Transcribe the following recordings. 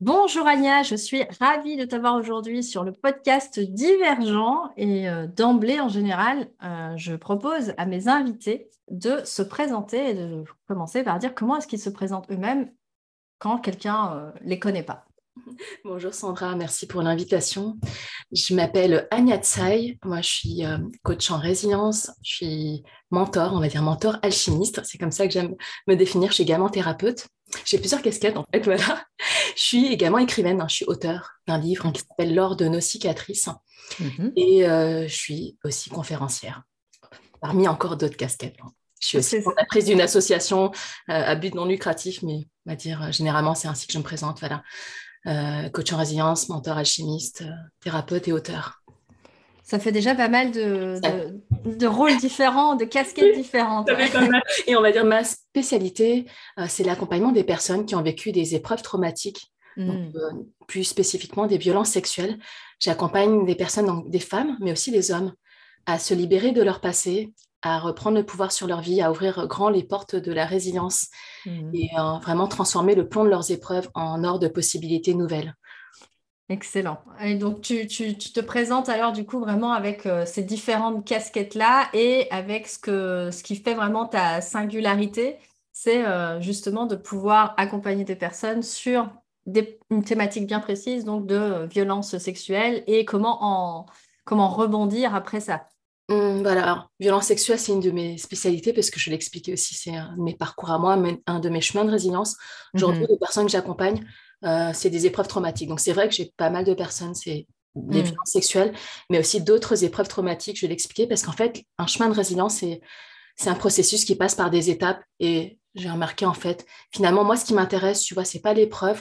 Bonjour Anya, je suis ravie de t'avoir aujourd'hui sur le podcast Divergent et d'emblée en général, je propose à mes invités de se présenter et de commencer par dire comment est-ce qu'ils se présentent eux-mêmes quand quelqu'un les connaît pas. Bonjour Sandra, merci pour l'invitation. Je m'appelle Anya Tsai, moi je suis coach en résilience, je suis mentor, on va dire mentor alchimiste, c'est comme ça que j'aime me définir, je suis également thérapeute. J'ai plusieurs casquettes en fait, voilà. Je suis également écrivaine, hein, je suis auteure d'un livre qui s'appelle L'Or de nos cicatrices et je suis aussi conférencière, parmi encore d'autres casquettes. Hein. Je suis aussi fondatrice d'une association à but non lucratif, mais on va dire généralement c'est ainsi que je me présente, voilà. Coach en résilience, mentor alchimiste, thérapeute et auteur. Ça fait déjà pas mal de rôles différents, de casquettes différentes. Et on va dire ma spécialité, c'est l'accompagnement des personnes qui ont vécu des épreuves traumatiques, donc, plus spécifiquement des violences sexuelles. J'accompagne des personnes, donc des femmes, mais aussi des hommes, à se libérer de leur passé, à reprendre le pouvoir sur leur vie, à ouvrir grand les portes de la résilience et vraiment transformer le plomb de leurs épreuves en or de possibilités nouvelles. Excellent. Et donc, tu te présentes alors du coup vraiment avec ces différentes casquettes-là et avec ce qui fait vraiment ta singularité, c'est justement de pouvoir accompagner des personnes sur une thématique bien précise, donc de violence sexuelle et comment rebondir après ça. Voilà, alors, violence sexuelle, c'est une de mes spécialités parce que je l'expliquais aussi, c'est un de mes parcours à moi, un de mes chemins de résilience. Aujourd'hui, les personnes que j'accompagne, c'est des épreuves traumatiques. Donc, c'est vrai que j'ai pas mal de personnes, c'est des violences sexuelles, mais aussi d'autres épreuves traumatiques, je l'expliquais, parce qu'en fait, un chemin de résilience, c'est un processus qui passe par des étapes. Et j'ai remarqué, en fait, finalement, moi, ce qui m'intéresse, tu vois, c'est pas l'épreuve.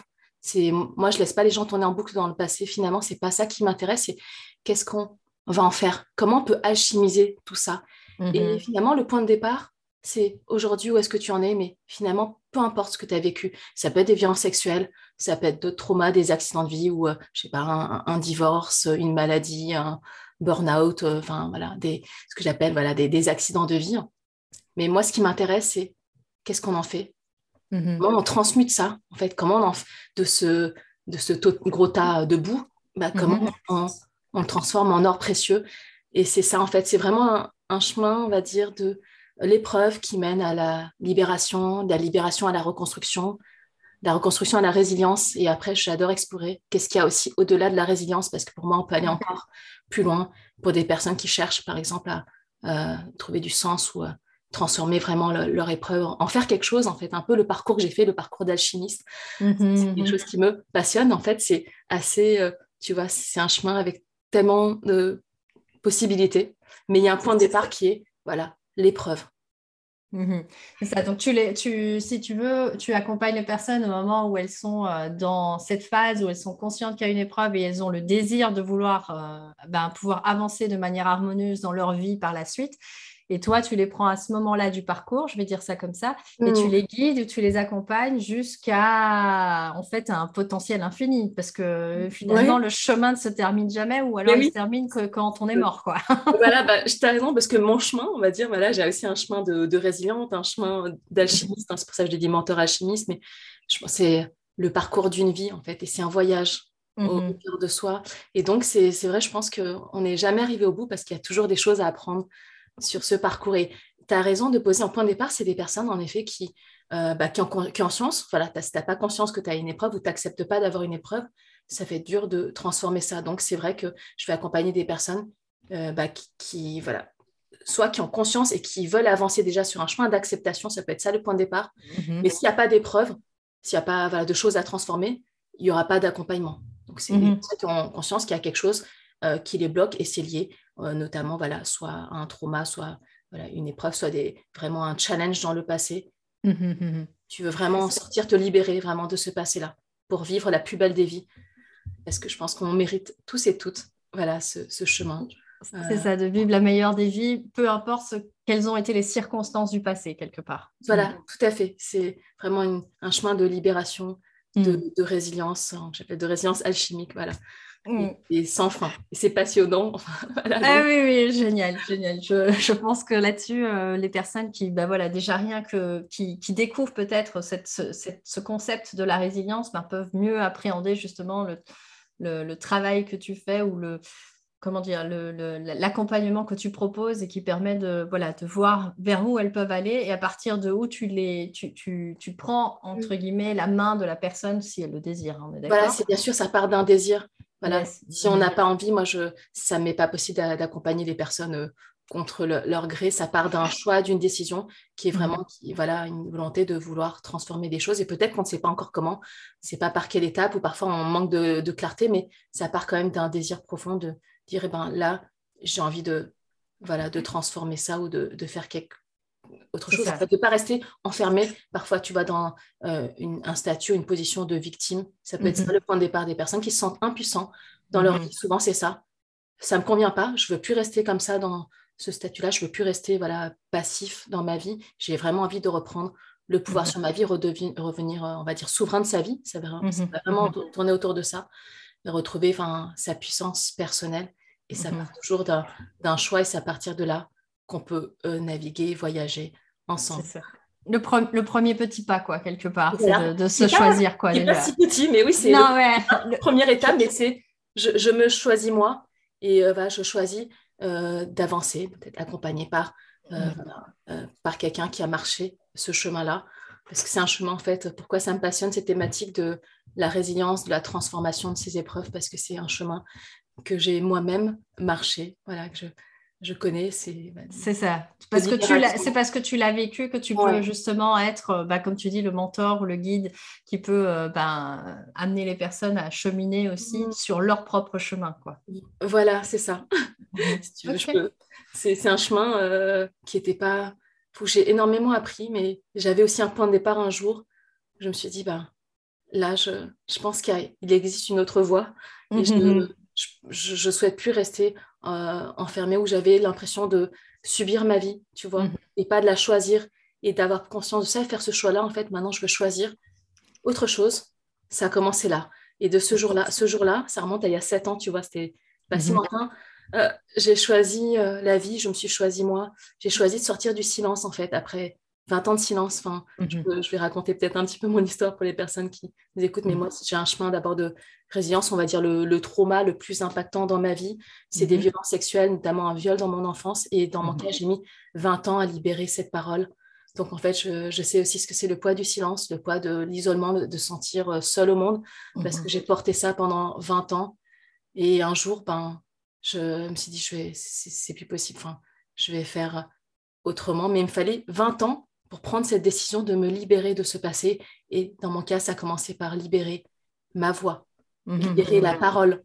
Moi, je laisse pas les gens tourner en boucle dans le passé. Finalement, c'est pas ça qui m'intéresse, c'est qu'est-ce qu'on va en faire, comment on peut alchimiser tout ça. Et finalement, le point de départ, c'est aujourd'hui où est-ce que tu en es, mais finalement, peu importe ce que tu as vécu, ça peut être des violences sexuelles, ça peut être d'autres traumas, des accidents de vie ou, je sais pas, un divorce, une maladie, un burn-out, enfin, voilà, ce que j'appelle voilà, des accidents de vie. Mais moi, ce qui m'intéresse, c'est qu'est-ce qu'on en fait, comment on transmute ça, en fait, comment on de ce gros tas de boue, comment on le transforme en or précieux. Et c'est ça, en fait. C'est vraiment un chemin, on va dire, de l'épreuve qui mène à la libération, de la libération à la reconstruction, de la reconstruction à la résilience. Et après, j'adore explorer qu'est-ce qu'il y a aussi au-delà de la résilience, parce que pour moi, on peut aller encore plus loin pour des personnes qui cherchent, par exemple, à trouver du sens ou à transformer vraiment leur épreuve, en faire quelque chose, en fait. Un peu le parcours que j'ai fait, le parcours d'alchimiste. C'est quelque chose qui me passionne, en fait. C'est assez, tu vois, c'est un chemin avec tellement de possibilités, mais il y a un point de départ qui est voilà, l'épreuve. C'est ça, donc si tu veux, tu accompagnes les personnes au moment où elles sont dans cette phase, où elles sont conscientes qu'il y a une épreuve et elles ont le désir de vouloir pouvoir avancer de manière harmonieuse dans leur vie par la suite. Et toi, tu les prends à ce moment-là du parcours, je vais dire ça comme ça, et tu les guides, tu les accompagnes jusqu'à, en fait, un potentiel infini, parce que finalement, le chemin ne se termine jamais, ou alors se termine quand on est mort, quoi. Voilà, je t'ai raison, parce que mon chemin, on va dire, voilà, j'ai aussi un chemin de résiliente, un chemin d'alchimiste, hein, c'est pour ça que je dis mentor alchimiste, mais je pense que c'est le parcours d'une vie, en fait, et c'est un voyage au cœur de soi. Et donc, c'est vrai, je pense qu'on n'est jamais arrivé au bout, parce qu'il y a toujours des choses à apprendre sur ce parcours. Et tu as raison de poser un point de départ, c'est des personnes en effet qui ont conscience, voilà, si tu n'as pas conscience que tu as une épreuve ou tu n'acceptes pas d'avoir une épreuve, ça fait dur de transformer ça. Donc c'est vrai que je vais accompagner des personnes qui voilà, soit qui ont conscience et qui veulent avancer déjà sur un chemin d'acceptation, ça peut être ça le point de départ, mais s'il n'y a pas d'épreuve, s'il n'y a pas voilà, de choses à transformer, il n'y aura pas d'accompagnement. Donc c'est des personnes qui ont conscience qu'il y a quelque chose qui les bloque et c'est lié notamment voilà, soit un trauma, soit voilà, une épreuve, soit vraiment un challenge dans le passé. Tu veux vraiment sortir, te libérer vraiment de ce passé-là pour vivre la plus belle des vies. Parce que je pense qu'on mérite tous et toutes voilà, ce chemin. C'est ça, de vivre la meilleure des vies, peu importe quelles ont été les circonstances du passé, quelque part. Voilà, tout à fait. C'est vraiment un chemin de libération, de résilience, j'appelle de résilience alchimique. Voilà. et sans fin. C'est passionnant. Voilà, ah oui, oui, génial, génial. Je pense que là-dessus, les personnes qui, bah voilà, déjà rien que, qui découvrent peut-être ce concept de la résilience, bah, peuvent mieux appréhender justement le travail que tu fais ou l'accompagnement que tu proposes et qui permet de voir vers où elles peuvent aller et à partir de où tu prends, entre guillemets, la main de la personne si elle le désire. On est d'accord ? Voilà, c'est bien sûr, ça part d'un désir. Voilà. Yes. Si on n'a pas envie, ça ne m'est pas possible d'accompagner les personnes contre leur gré. Ça part d'un choix, d'une décision qui est vraiment une volonté de vouloir transformer des choses. Et peut-être qu'on ne sait pas encore comment, c'est pas par quelle étape ou parfois on manque de clarté, mais ça part quand même d'un désir profond de dire, là, j'ai envie de transformer ça ou de faire quelque autre chose. En fait, de ne pas rester enfermé. Parfois, tu vas dans un statut, une position de victime. Ça peut être ça, le point de départ des personnes qui se sentent impuissants dans leur vie. Souvent, c'est ça. Ça ne me convient pas. Je ne veux plus rester comme ça dans ce statut-là. Je ne veux plus rester passif dans ma vie. J'ai vraiment envie de reprendre le pouvoir sur ma vie, revenir, on va dire, souverain de sa vie. Ça va vraiment tourner autour de ça. Retrouver sa puissance personnelle. Et ça part toujours d'un choix et c'est à partir de là qu'on peut naviguer, voyager ensemble. C'est ça. Le premier petit pas, quoi, quelque part, c'est de se choisir. C'est pas si petit, mais oui, c'est la première étape, mais c'est je me choisis moi et je choisis d'avancer, peut-être accompagnée par quelqu'un qui a marché ce chemin-là. Parce que c'est un chemin, en fait, pourquoi ça me passionne, ces thématiques de la résilience, de la transformation de ces épreuves, parce que c'est un chemin que j'ai moi-même marché, voilà, que je connais. C'est ça, c'est parce que tu l'as vécu que tu peux justement être, comme tu dis, le mentor ou le guide qui peut amener les personnes à cheminer aussi sur leur propre chemin, quoi. Voilà, c'est ça. Si tu veux, je peux. C'est un chemin qui n'était pas... où j'ai énormément appris, mais j'avais aussi un point de départ un jour. Je me suis dit, là, je pense qu'il existe une autre voie. Et je ne souhaite plus rester enfermée où j'avais l'impression de subir ma vie, tu vois, et pas de la choisir et d'avoir conscience de ça, faire ce choix-là. En fait, maintenant, je veux choisir autre chose. Ça a commencé là. Et de ce jour-là, ça remonte à il y a 7 ans, tu vois, c'était pas si lointain. J'ai choisi la vie, je me suis choisie moi, j'ai choisi de sortir du silence en fait, après 20 ans de silence, je vais raconter peut-être un petit peu mon histoire pour les personnes qui nous écoutent, mais moi j'ai un chemin d'abord de résilience, on va dire le trauma le plus impactant dans ma vie, c'est des violences sexuelles, notamment un viol dans mon enfance, et dans mon cas j'ai mis 20 ans à libérer cette parole, donc en fait je sais aussi ce que c'est le poids du silence, le poids de l'isolement, de se sentir seule au monde, parce que j'ai porté ça pendant 20 ans, et un jour, je me suis dit, c'est plus possible, je vais faire autrement. Mais il me fallait 20 ans pour prendre cette décision de me libérer de ce passé. Et dans mon cas, ça a commencé par libérer ma voix, libérer la parole.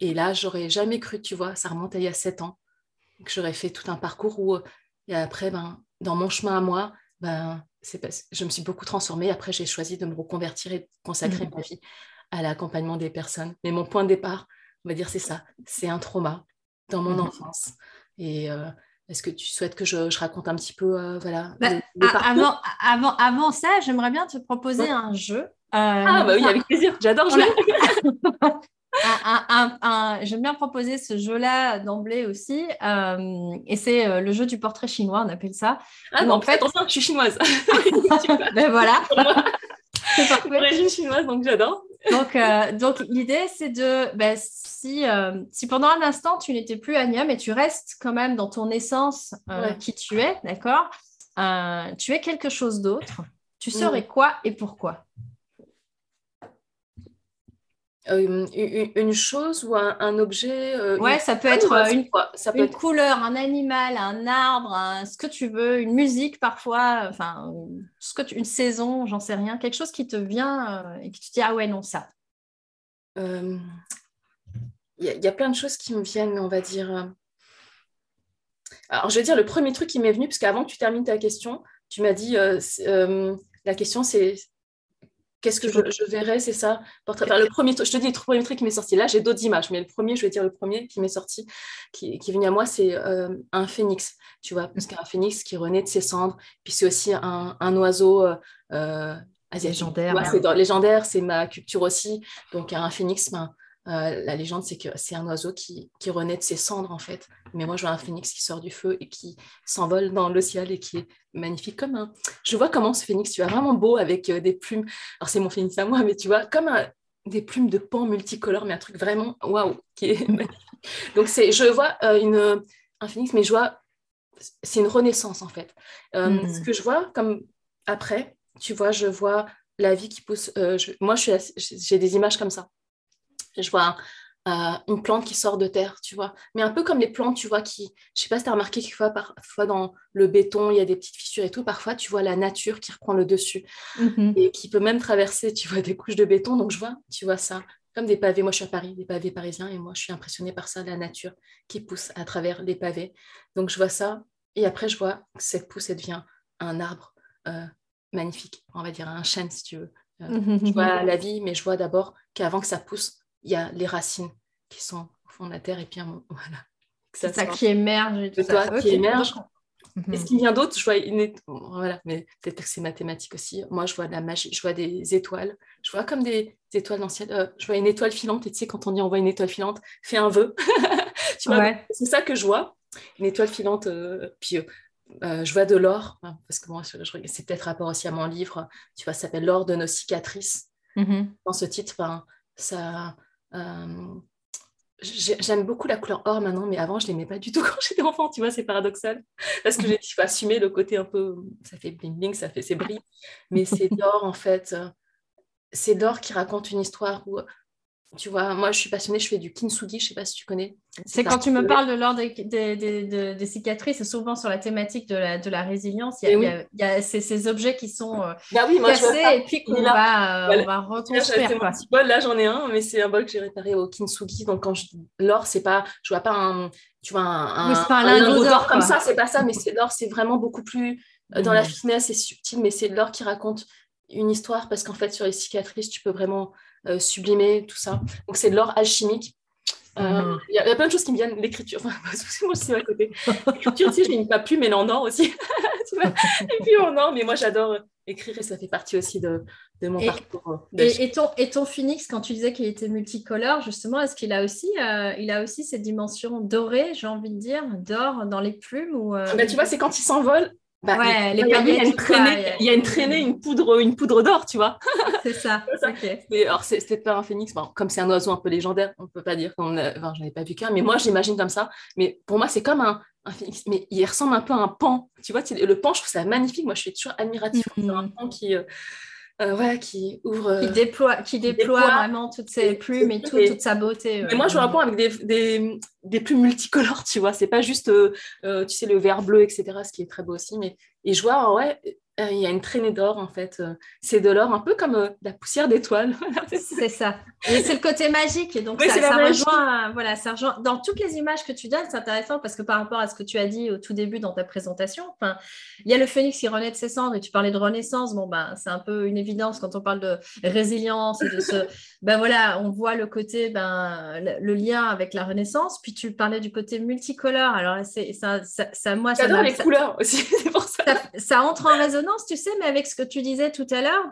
Et là, j'aurais jamais cru, tu vois, ça remonte à il y a 7 ans, que j'aurais fait tout un parcours où, et après, dans mon chemin à moi, je me suis beaucoup transformée. Après, j'ai choisi de me reconvertir et de consacrer ma vie à l'accompagnement des personnes. Mais mon point de départ, on va dire c'est ça, c'est un trauma dans mon enfance. Et est-ce que tu souhaites que je raconte un petit peu avant ça, j'aimerais bien te proposer un jeu. Avec plaisir, j'adore jouer. J'aime bien proposer ce jeu-là d'emblée aussi. Et c'est le jeu du portrait chinois, on appelle ça. Ah non, en fait, attention, je suis chinoise. Ben voilà. C'est parfait. D'origine chinoise, donc j'adore. Donc l'idée, c'est de... si pendant un instant, tu n'étais plus Anya, mais tu restes quand même dans ton essence qui tu es, d'accord ? Tu es quelque chose d'autre. Tu serais quoi et pourquoi ? Une chose ou un objet ça peut être une couleur, un animal, un arbre, ce que tu veux, une musique parfois, une saison, j'en sais rien, quelque chose qui te vient et que tu te dis « Ah ouais, non, ça ». Il y a plein de choses qui me viennent, on va dire. Alors, je vais dire le premier truc qui m'est venu, parce qu'avant que tu termines ta question, tu m'as dit la question, c'est... Qu'est-ce que je verrais, c'est ça. Le premier, je te dis, le premier truc qui m'est sorti. Là, j'ai d'autres images, mais le premier qui m'est sorti, qui est venu à moi, c'est un phénix, tu vois, parce qu'un phénix qui renaît de ses cendres. Puis c'est aussi un oiseau asiatique. Légendaire. Ouais, c'est légendaire, c'est ma culture aussi. Donc, un phénix, La légende, c'est que c'est un oiseau qui renaît de ses cendres, en fait. Mais moi, je vois un phénix qui sort du feu et qui s'envole dans le ciel et qui est magnifique comme un... Je vois comment ce phénix, tu vois, vraiment beau, avec des plumes. Alors, c'est mon phénix à moi, mais tu vois, comme un... des plumes de pan multicolores, mais un truc vraiment, waouh, qui est magnifique. Donc, je vois un phénix, mais je vois... C'est une renaissance, en fait. Ce que je vois, comme après, tu vois, je vois la vie qui pousse... moi, j'ai des images comme ça. Je vois une plante qui sort de terre, tu vois. Mais un peu comme les plantes, tu vois, qui... Je ne sais pas si tu as remarqué quelquefois, parfois dans le béton, il y a des petites fissures et tout. Parfois, tu vois la nature qui reprend le dessus et qui peut même traverser, tu vois, des couches de béton. Donc, je vois, tu vois ça, comme des pavés. Moi, je suis à Paris, des pavés parisiens. Et moi, je suis impressionnée par ça, la nature qui pousse à travers les pavés. Donc, je vois ça. Et après, je vois que cette pousse, elle devient un arbre magnifique. On va dire un chêne, si tu veux. Je vois la vie, mais je vois d'abord qu'avant que ça pousse, il y a les racines qui sont au fond de la terre et puis voilà. C'est ça qui émerge et tout ça. Toi, qui émerge. Est-ce qu'il y a d'autres? Je vois voilà, mais peut-être que c'est mathématique aussi. Moi, je vois de la magie, je vois des étoiles. Je vois comme des étoiles dans le ciel. Je vois une étoile filante et tu sais, quand on dit on voit une étoile filante, fais un vœu. Tu vois, ouais. C'est ça que je vois, une étoile filante. Je vois de l'or, parce que moi, c'est peut-être rapport aussi à mon livre, tu vois, ça s'appelle L'Or de nos cicatrices. Dans ce titre, ça... j'aime beaucoup la couleur or maintenant, mais avant je l'aimais pas du tout quand j'étais enfant, tu vois, c'est paradoxal parce que j'ai assumé le côté un peu, ça fait bling bling, ça fait ses brilles, mais c'est l'or en fait, c'est l'or qui raconte une histoire où, tu vois, moi je suis passionnée, je fais du kintsugi, je sais pas si tu connais. C'est quand tu me parles de l'or des cicatrices, c'est souvent sur la thématique de la résilience, il y a ces objets qui sont cassés et puis on va reconstruire. Là, petit bol, là j'en ai un, mais c'est un bol que j'ai réparé au kintsugi, donc quand l'or, c'est pas, je vois pas un, tu vois, un lingot d'or comme ça, c'est pas ça, mais c'est l'or, c'est vraiment beaucoup plus dans la finesse, c'est subtil, mais c'est l'or qui raconte une histoire, parce qu'en fait sur les cicatrices tu peux vraiment sublimer tout ça, donc c'est de l'or alchimique. Il y a plein de choses qui me viennent, l'écriture, enfin, moi je suis à côté, l'écriture aussi, je n'aime pas plus, mais en or aussi. Et puis en or, mais moi j'adore écrire et ça fait partie aussi de mon parcours. Et ton phénix, quand tu disais qu'il était multicolore, justement, est-ce qu'il a aussi ces dimensions dorées, j'ai envie de dire, d'or dans les plumes ou, tu vois, c'est quand il s'envole. Il y a une traînée, une poudre d'or, tu vois. C'est ça. Okay. Alors, c'était pas un phénix. Bon, comme c'est un oiseau un peu légendaire, on peut pas dire qu'on j'en ai pas vu qu'un, mais moi, j'imagine comme ça. Mais pour moi, c'est comme un phénix, mais il ressemble un peu à un pan. Tu vois, le pan, je trouve ça magnifique. Moi, je suis toujours admirative sur un pan qui ouvre... Qui déploie vraiment toutes ses plumes et toute sa beauté. Mais moi, je vois un pan avec des plumes multicolores, tu vois. C'est pas juste, tu sais, le vert bleu, etc., ce qui est très beau aussi. Mais... Et je vois, il y a une traînée d'or, en fait. C'est de l'or, un peu comme la poussière d'étoiles. C'est ça. Et c'est le côté magique. Et donc, ça rejoint... Dans toutes les images que tu donnes, c'est intéressant parce que par rapport à ce que tu as dit au tout début dans ta présentation, il y a le phénix qui renaît de ses cendres et tu parlais de renaissance. Bon, c'est un peu une évidence quand on parle de résilience. On voit le côté, le lien avec la renaissance. Puis tu parlais du côté multicolore. Alors, j'adore les couleurs aussi, c'est pour ça. Ça entre en résonance. Tu sais, mais avec ce que tu disais tout à l'heure,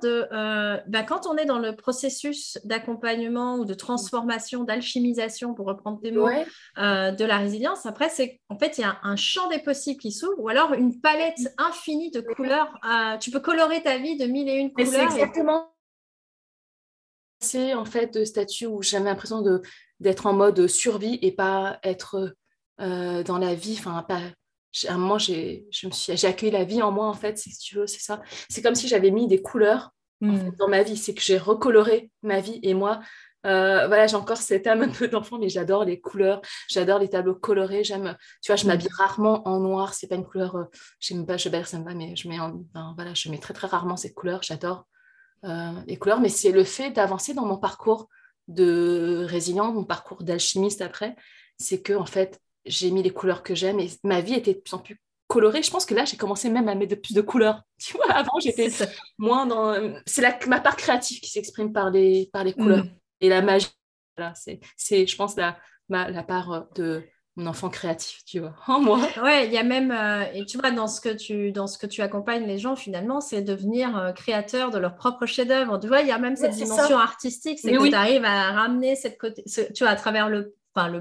quand on est dans le processus d'accompagnement ou de transformation, d'alchimisation, pour reprendre tes mots, de la résilience, après, c'est en fait, il y a un champ des possibles qui s'ouvre, ou alors une palette infinie de couleurs. Tu peux colorer ta vie de 1001 couleurs. C'est exactement. C'est en fait de statut où j'avais l'impression d'être en mode survie et pas être dans la vie, à un moment, j'ai accueilli la vie en moi, en fait, si tu veux, c'est ça. C'est comme si j'avais mis des couleurs en fait, dans ma vie. C'est que j'ai recoloré ma vie et moi. J'ai encore cette âme un peu d'enfant, mais j'adore les couleurs, j'adore les tableaux colorés. J'aime, tu vois, je m'habille rarement en noir. C'est pas une couleur, ça me va, mais je mets très, très rarement cette couleur. J'adore les couleurs, mais c'est le fait d'avancer dans mon parcours de résilient, mon parcours d'alchimiste après, c'est que, en fait, j'ai mis les couleurs que j'aime et ma vie était de plus en plus colorée. Je pense que là, j'ai commencé même à mettre de plus de couleurs. Tu vois, avant, j'étais moins dans... C'est ma part créative qui s'exprime par les couleurs et la magie. Voilà, c'est je pense, la part de mon enfant créatif, tu vois, en moi. Ouais, il y a même, et tu vois, dans ce que tu accompagnes les gens, finalement, c'est devenir créateur de leur propre chef-d'œuvre. Tu vois, il y a même cette dimension artistique, c'est que tu arrives à ramener cette côté, tu vois, à travers le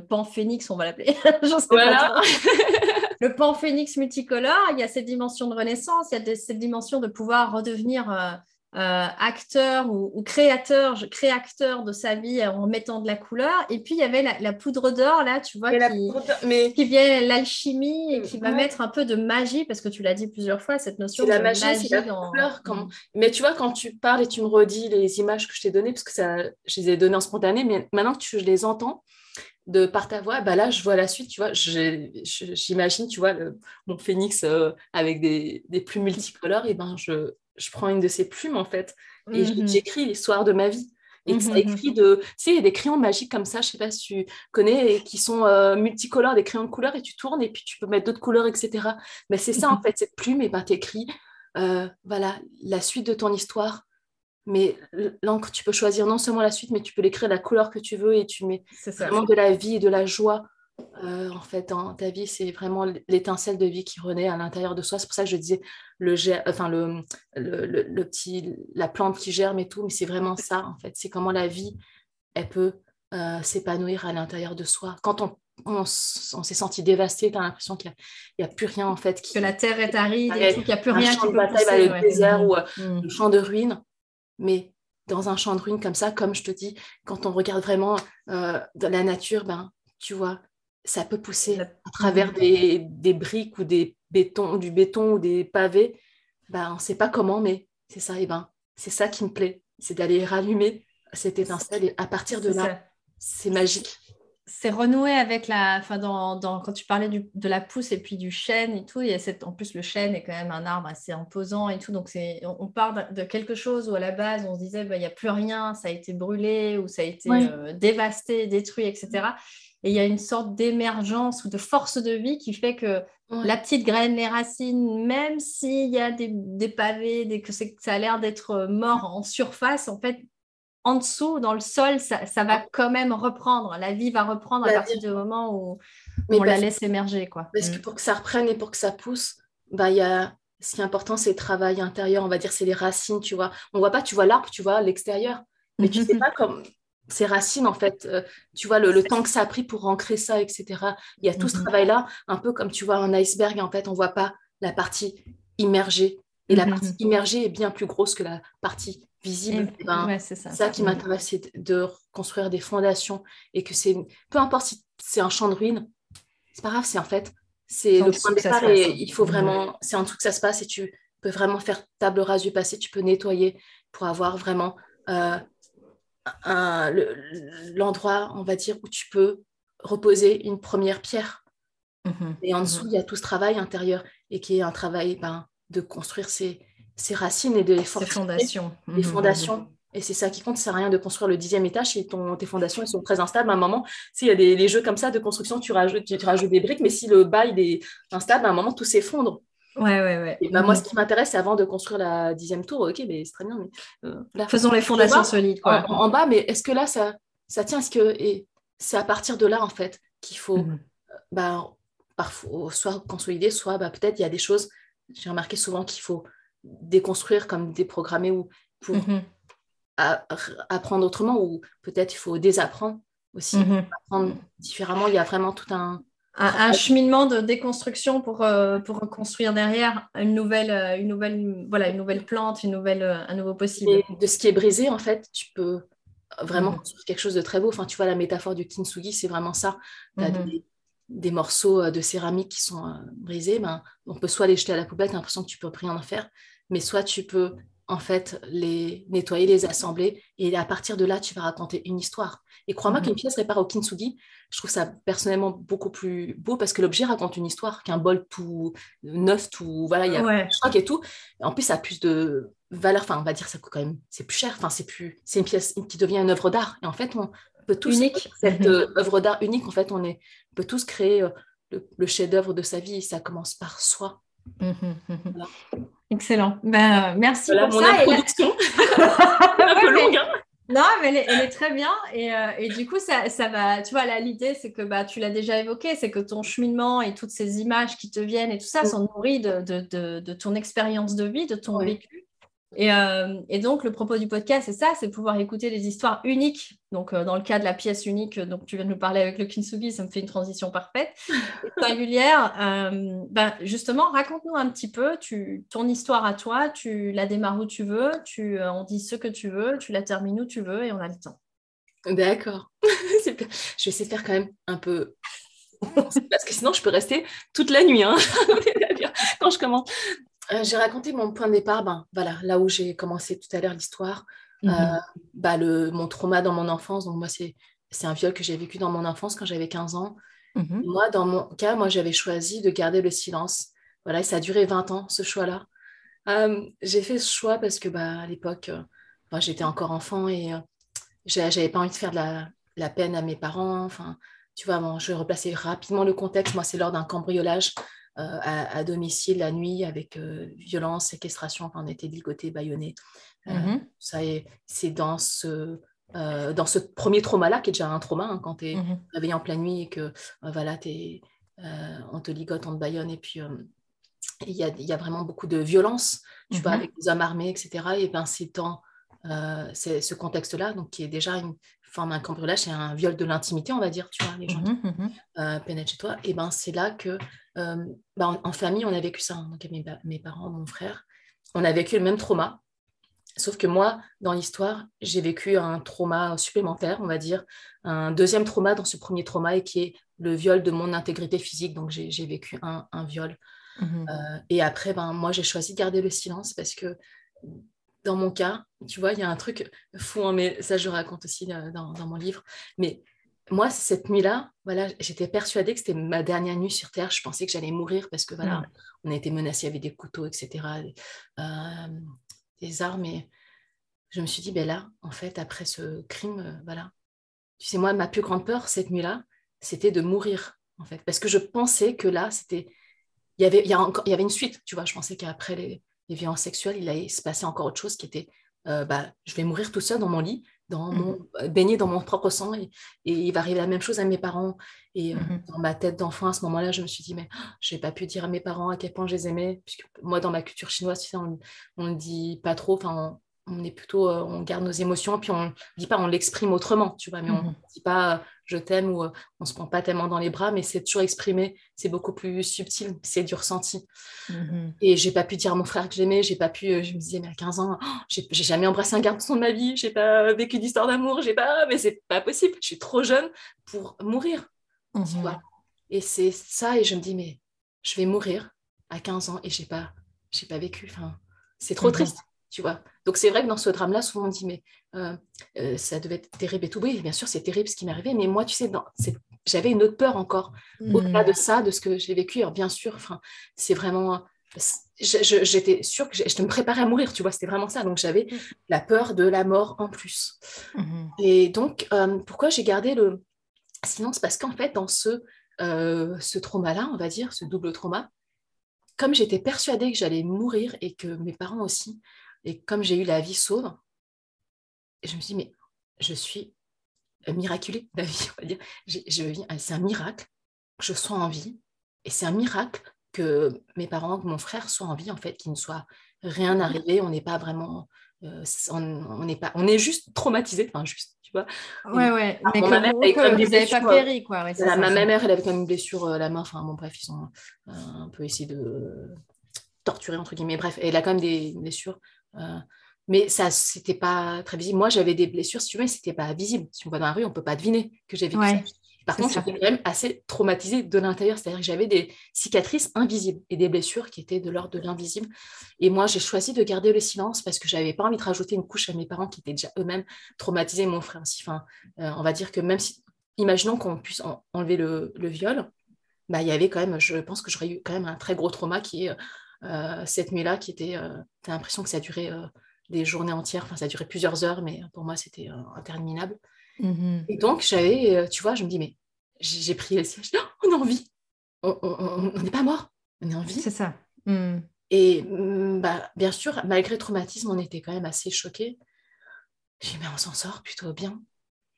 pan phénix, on va l'appeler. Voilà. Le pan phénix multicolore, il y a cette dimension de renaissance, il y a cette dimension de pouvoir redevenir acteur ou créateur de sa vie en mettant de la couleur. Et puis il y avait la poudre d'or là, tu vois, qui vient l'alchimie et qui va mettre un peu de magie, parce que tu l'as dit plusieurs fois, cette notion de magie dans la couleur. Mais tu vois, quand tu parles et tu me redis les images que je t'ai données, parce que ça, je les ai données en spontané, mais maintenant que je les entends de par ta voix, bah là je vois la suite, tu vois, j'imagine, tu vois, mon phénix avec des plumes multicolores, et ben je prends une de ces plumes, en fait, et j'écris l'histoire de ma vie. Et ça écrit de... Tu sais, il y a des crayons magiques comme ça, je ne sais pas si tu connais, et qui sont multicolores, des crayons de couleur, et tu tournes, et puis tu peux mettre d'autres couleurs, etc. Mais c'est ça, en fait, cette plume, et ben t'écris, voilà, la suite de ton histoire. Mais l'encre, tu peux choisir non seulement la suite, mais tu peux l'écrire la couleur que tu veux, et tu mets vraiment de la vie et de la joie. En fait, dans ta vie, c'est vraiment l'étincelle de vie qui renaît à l'intérieur de soi. C'est pour ça que je disais la plante qui germe et tout, mais c'est vraiment ça, en fait. C'est comment la vie, elle peut s'épanouir à l'intérieur de soi. Quand on s'est senti dévasté, t'as l'impression qu'il n'y a plus rien, en fait. Que la terre est aride, qu'il n'y a plus rien. Un champ de bataille, le désert ou le champ de ruines, mais dans un champ de ruines comme ça, comme je te dis, quand on regarde vraiment dans la nature, ben tu vois, ça peut pousser à travers des briques ou du béton ou des pavés. Ben, on ne sait pas comment, mais c'est ça. Et ben, c'est ça qui me plaît, c'est d'aller rallumer cette étincelle. Et à partir de là, c'est magique. C'est renouer avec quand tu parlais de la pousse et puis du chêne et tout, il y a en plus le chêne est quand même un arbre assez imposant et tout, donc on part de quelque chose où à la base on se disait il n'y a plus rien, ça a été brûlé ou ça a été dévasté, détruit, etc. Et il y a une sorte d'émergence ou de force de vie qui fait que la petite graine, les racines, même s'il y a des pavés, que ça a l'air d'être mort en surface, en fait, en dessous, dans le sol, ça va quand même reprendre. La vie va reprendre à partir du moment où on la laisse émerger, quoi. Parce que pour que ça reprenne et pour que ça pousse, ce qui est important, c'est le travail intérieur. On va dire, c'est les racines, tu vois. On voit pas, tu vois l'arbre, tu vois l'extérieur. Mais tu sais pas comme ces racines, en fait. Tu vois le temps que ça a pris pour ancrer ça, etc. Il y a tout ce travail-là, un peu comme, tu vois, un iceberg. En fait, on voit pas la partie immergée. Et la partie immergée est bien plus grosse que la partie visible. C'est ça qui m'intéresse, c'est de construire des fondations, et que c'est peu importe si c'est un champ de ruines, c'est pas grave, c'est en fait c'est le point de départ, et il faut vraiment c'est en dessous que ça se passe, et tu peux vraiment faire table rase du passé, tu peux nettoyer pour avoir vraiment l'endroit, on va dire, où tu peux reposer une première pierre. Et en dessous, il y a tout ce travail intérieur, et qui est un travail de construire ses racines et de les fondations. Les fondations. Et c'est ça qui compte. Ça sert à rien de construire le 10e étage si tes fondations elles sont très instables. À un moment, s'il y a les jeux comme ça de construction, tu rajoutes des briques, mais si le bas il est instable, à un moment tout s'effondre. Ouais. Et moi, ce qui m'intéresse, c'est avant de construire la 10e tour, ok, mais c'est très bien. Mais, faisons les fondations solides, quoi. En bas, mais est-ce que là ça tient, et c'est à partir de là, en fait, qu'il faut parfois soit consolider, soit peut-être il y a des choses. J'ai remarqué souvent qu'il faut déconstruire, comme déprogrammer, ou pour apprendre autrement, ou peut-être il faut désapprendre aussi, apprendre différemment. Il y a vraiment tout un cheminement de déconstruction pour reconstruire derrière une nouvelle plante, un nouveau possible. Et de ce qui est brisé, en fait, tu peux vraiment construire quelque chose de très beau. Enfin, tu vois, la métaphore du kintsugi, c'est vraiment ça. Tu as des morceaux de céramique qui sont brisés, on peut soit les jeter à la poubelle, tu as l'impression que tu peux rien en faire, mais soit tu peux en fait les nettoyer, les assembler, et à partir de là, tu vas raconter une histoire. Et crois-moi qu'une pièce réparée au kintsugi, je trouve ça personnellement beaucoup plus beau, parce que l'objet raconte une histoire, qu'un bol tout neuf, tout voilà, il y a un choc et tout. En plus, ça a plus de valeur, enfin, on va dire ça coûte quand même, c'est plus cher, enfin, c'est une pièce qui devient une œuvre d'art. Et en fait, on peut tous unique. Cette œuvre d'art unique, en fait, on peut tous créer le chef-d'œuvre de sa vie, et ça commence par soi. Voilà. Excellent. Merci pour mon introduction. Un peu longue. Non, elle est très bien. Et du coup, ça va, tu vois, là, l'idée, c'est que tu l'as déjà évoqué, c'est que ton cheminement et toutes ces images qui te viennent et tout ça sont nourries de ton expérience de vie, de ton vécu. Et donc, le propos du podcast, c'est ça, c'est pouvoir écouter des histoires uniques. Donc, dans le cas de la pièce unique, donc tu viens de nous parler avec le kintsugi, ça me fait une transition parfaite, singulière. Justement, raconte-nous un petit peu ton histoire à toi, tu la démarres où tu veux, on dit ce que tu veux, tu la termines où tu veux et on a le temps. D'accord. Super. Je vais essayer de faire quand même un peu... Parce que sinon, je peux rester toute la nuit quand je commence. J'ai raconté mon point de départ, là où j'ai commencé tout à l'heure l'histoire, mon trauma dans mon enfance. Donc moi, c'est un viol que j'ai vécu dans mon enfance quand j'avais 15 ans. Mm-hmm. Moi, dans mon cas, j'avais choisi de garder le silence. Voilà, et ça a duré 20 ans, ce choix-là. J'ai fait ce choix parce que à l'époque, j'étais encore enfant et j'avais pas envie de faire de la peine à mes parents. Enfin, tu vois, je vais replacer rapidement le contexte. Moi, c'est lors d'un cambriolage. À domicile la nuit avec violence, séquestration, on était ligotés, bâillonnés. Ça, c'est dans ce premier trauma-là, qui est déjà un trauma, quand tu es réveillé en pleine nuit et que on te ligote, on te bâillonne, et puis il y a vraiment beaucoup de violence, tu vois, avec des hommes armés, etc. Et c'est dans ce contexte-là, donc, qui est déjà une forme d'un cambriolage, c'est un viol de l'intimité, on va dire, tu vois, les gens pénètrent chez toi. Et c'est là que en famille, on a vécu ça. Donc, mes parents, mon frère, on a vécu le même trauma. Sauf que moi, dans l'histoire, j'ai vécu un trauma supplémentaire, on va dire, un deuxième trauma dans ce premier trauma, et qui est le viol de mon intégrité physique. Donc, j'ai vécu un viol. Et après, moi, j'ai choisi de garder le silence parce que, dans mon cas, tu vois, il y a un truc fou, mais ça, je raconte aussi dans mon livre. Mais moi, cette nuit-là, j'étais persuadée que c'était ma dernière nuit sur Terre. Je pensais que j'allais mourir parce que on a été menacés avec des couteaux, etc., des armes. Et je me suis dit, là, en fait, après ce crime, tu sais, moi, ma plus grande peur cette nuit-là, c'était de mourir, en fait, parce que je pensais que là, c'était, il y avait une suite, tu vois. Je pensais qu'après les violences sexuelles, il allait se passer encore autre chose qui était, je vais mourir tout seul dans mon lit, baigné dans mon propre sang, et il va arriver la même chose à mes parents. Et dans ma tête d'enfant, à ce moment-là, je me suis dit, mais j'ai pas pu dire à mes parents à quel point je les aimais, puisque moi, dans ma culture chinoise, tu sais, on le dit pas trop, enfin, on est plutôt, on garde nos émotions, puis on dit pas, on l'exprime autrement, tu vois, mais on dit pas je t'aime, ou on se prend pas tellement dans les bras, mais c'est toujours exprimé, c'est beaucoup plus subtil, c'est du ressenti. Et j'ai pas pu dire à mon frère que j'aimais, j'ai pas pu, je me disais, mais à 15 ans, j'ai jamais embrassé un garçon de ma vie, j'ai pas vécu d'histoire d'amour, mais c'est pas possible, je suis trop jeune pour mourir, tu vois. Et c'est ça, et je me dis, mais je vais mourir à 15 ans, et j'ai pas vécu, enfin, c'est trop triste. Tu vois. Donc, c'est vrai que dans ce drame-là, souvent on dit, mais ça devait être terrible et tout. Oui, bien sûr, c'est terrible ce qui m'est arrivé, mais moi, tu sais, j'avais une autre peur encore, au-delà de ça, de ce que j'ai vécu. Alors, bien sûr, c'est vraiment... j'étais sûre que je me préparais à mourir, tu vois, c'était vraiment ça. Donc, j'avais la peur de la mort en plus. Et donc, pourquoi j'ai gardé le silence? Parce qu'en fait, dans ce trauma-là, on va dire, ce double trauma, comme j'étais persuadée que j'allais mourir et que mes parents aussi... Et comme j'ai eu la vie sauve, je me suis dit, mais je suis miraculée, la vie, on va dire. C'est un miracle que je sois en vie. Et c'est un miracle que mes parents, que mon frère soient en vie, en fait, qu'il ne soit rien arrivé. On n'est pas vraiment... on est juste traumatisé, enfin, juste, tu vois. Ouais, ouais. Mais ma mère, elle avait vous n'avez pas péri, quoi. Ouais, ma mère, elle avait quand même une blessure à la main. Enfin, bon, bref, ils ont un peu essayé de torturer, entre guillemets. Bref, elle a quand même des blessures... mais ça, c'était pas très visible. Moi, j'avais des blessures, si tu veux, c'était pas visible. Si on me voit dans la rue, on peut pas deviner que j'ai vécu ça. Par contre, j'étais quand même assez traumatisée de l'intérieur, c'est-à-dire que j'avais des cicatrices invisibles et des blessures qui étaient de l'ordre de l'invisible. Et moi, j'ai choisi de garder le silence parce que j'avais pas envie de rajouter une couche à mes parents qui étaient déjà eux-mêmes traumatisés, mon frère aussi. Enfin, on va dire que même si, imaginons qu'on puisse enlever le viol, il y avait quand même, je pense que j'aurais eu quand même un très gros trauma qui est cette nuit-là, qui était, t'as l'impression que ça a duré des journées entières, enfin ça a duré plusieurs heures, mais pour moi c'était interminable. Et donc j'avais, tu vois, je me dis, mais j'ai pris le siège, on est en vie, on n'est pas mort, on est en vie. C'est ça. Et bien sûr, malgré le traumatisme, on était quand même assez choqués. J'ai dit, mais on s'en sort plutôt bien.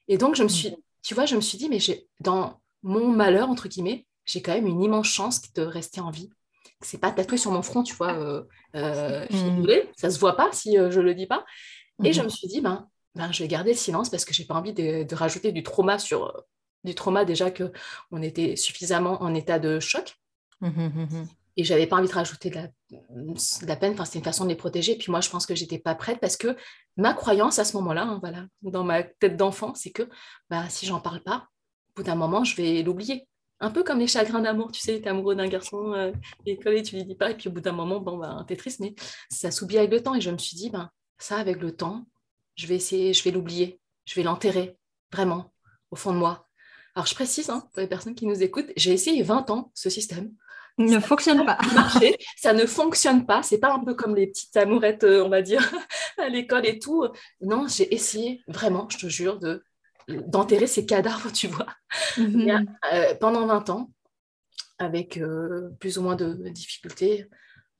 Et donc, je me suis dit, mais dans mon malheur, entre guillemets, j'ai quand même une immense chance de rester en vie. C'est pas tatoué sur mon front, tu vois, figuré, ça se voit pas si je le dis pas. Et je me suis dit, ben, je vais garder le silence parce que j'ai pas envie de rajouter du trauma sur du trauma déjà que on était suffisamment en état de choc. Et j'avais pas envie de rajouter de la peine. Enfin, c'était une façon de les protéger. Et puis moi, je pense que j'étais pas prête parce que ma croyance à ce moment-là, hein, voilà, dans ma tête d'enfant, c'est que si j'en parle pas, au bout d'un moment, je vais l'oublier. Un peu comme les chagrins d'amour, tu sais, t'es amoureux d'un garçon à l'école et tu lui dis pas. Et puis au bout d'un moment, t'es triste, mais ça s'oublie avec le temps. Et je me suis dit, ça, avec le temps, je vais essayer, je vais l'oublier, je vais l'enterrer, vraiment, au fond de moi. Alors je précise, hein, pour les personnes qui nous écoutent, j'ai essayé 20 ans ce système. Ne fonctionne pas. Ça ne fonctionne pas. C'est pas un peu comme les petites amourettes, on va dire, à l'école et tout. Non, j'ai essayé vraiment, je te jure, d'enterrer ces cadavres, tu vois. Pendant 20 ans, avec plus ou moins de difficultés,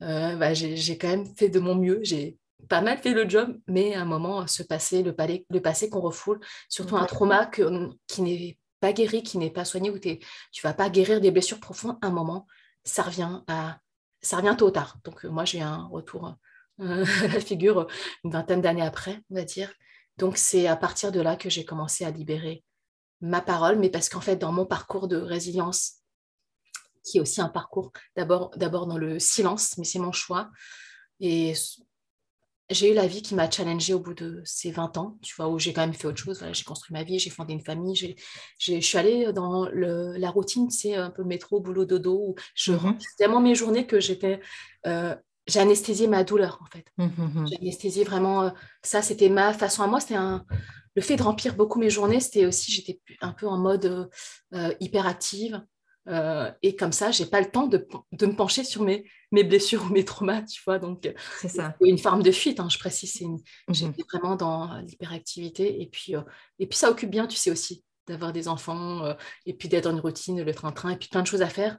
j'ai quand même fait de mon mieux. J'ai pas mal fait le job, mais à un moment, ce passé, le passé qu'on refoule, surtout un trauma qui n'est pas guéri, qui n'est pas soigné, où tu vas pas guérir des blessures profondes, à un moment... Ça revient tôt ou tard. Donc, moi, j'ai un retour à la figure une vingtaine d'années après, on va dire. Donc, c'est à partir de là que j'ai commencé à libérer ma parole, mais parce qu'en fait, dans mon parcours de résilience, qui est aussi un parcours d'abord dans le silence, mais c'est mon choix. Et j'ai eu la vie qui m'a challengée au bout de ces 20 ans, tu vois, où j'ai quand même fait autre chose. Voilà, j'ai construit ma vie, j'ai fondé une famille, je suis allée dans la routine, c'est un peu métro, boulot, dodo, où je remplissais tellement mes journées que j'ai anesthésié ma douleur, en fait. J'ai anesthésié vraiment, ça, c'était ma façon à moi, c'était le fait de remplir beaucoup mes journées, c'était aussi, j'étais un peu en mode hyperactive. Et comme ça, j'ai pas le temps de me pencher sur mes blessures ou mes traumas, tu vois. Donc, c'est ça. Une forme de fuite, hein, je précise. J'étais vraiment dans l'hyperactivité. Et puis, ça occupe bien, tu sais aussi, d'avoir des enfants et puis d'être dans une routine, le train-train et puis plein de choses à faire.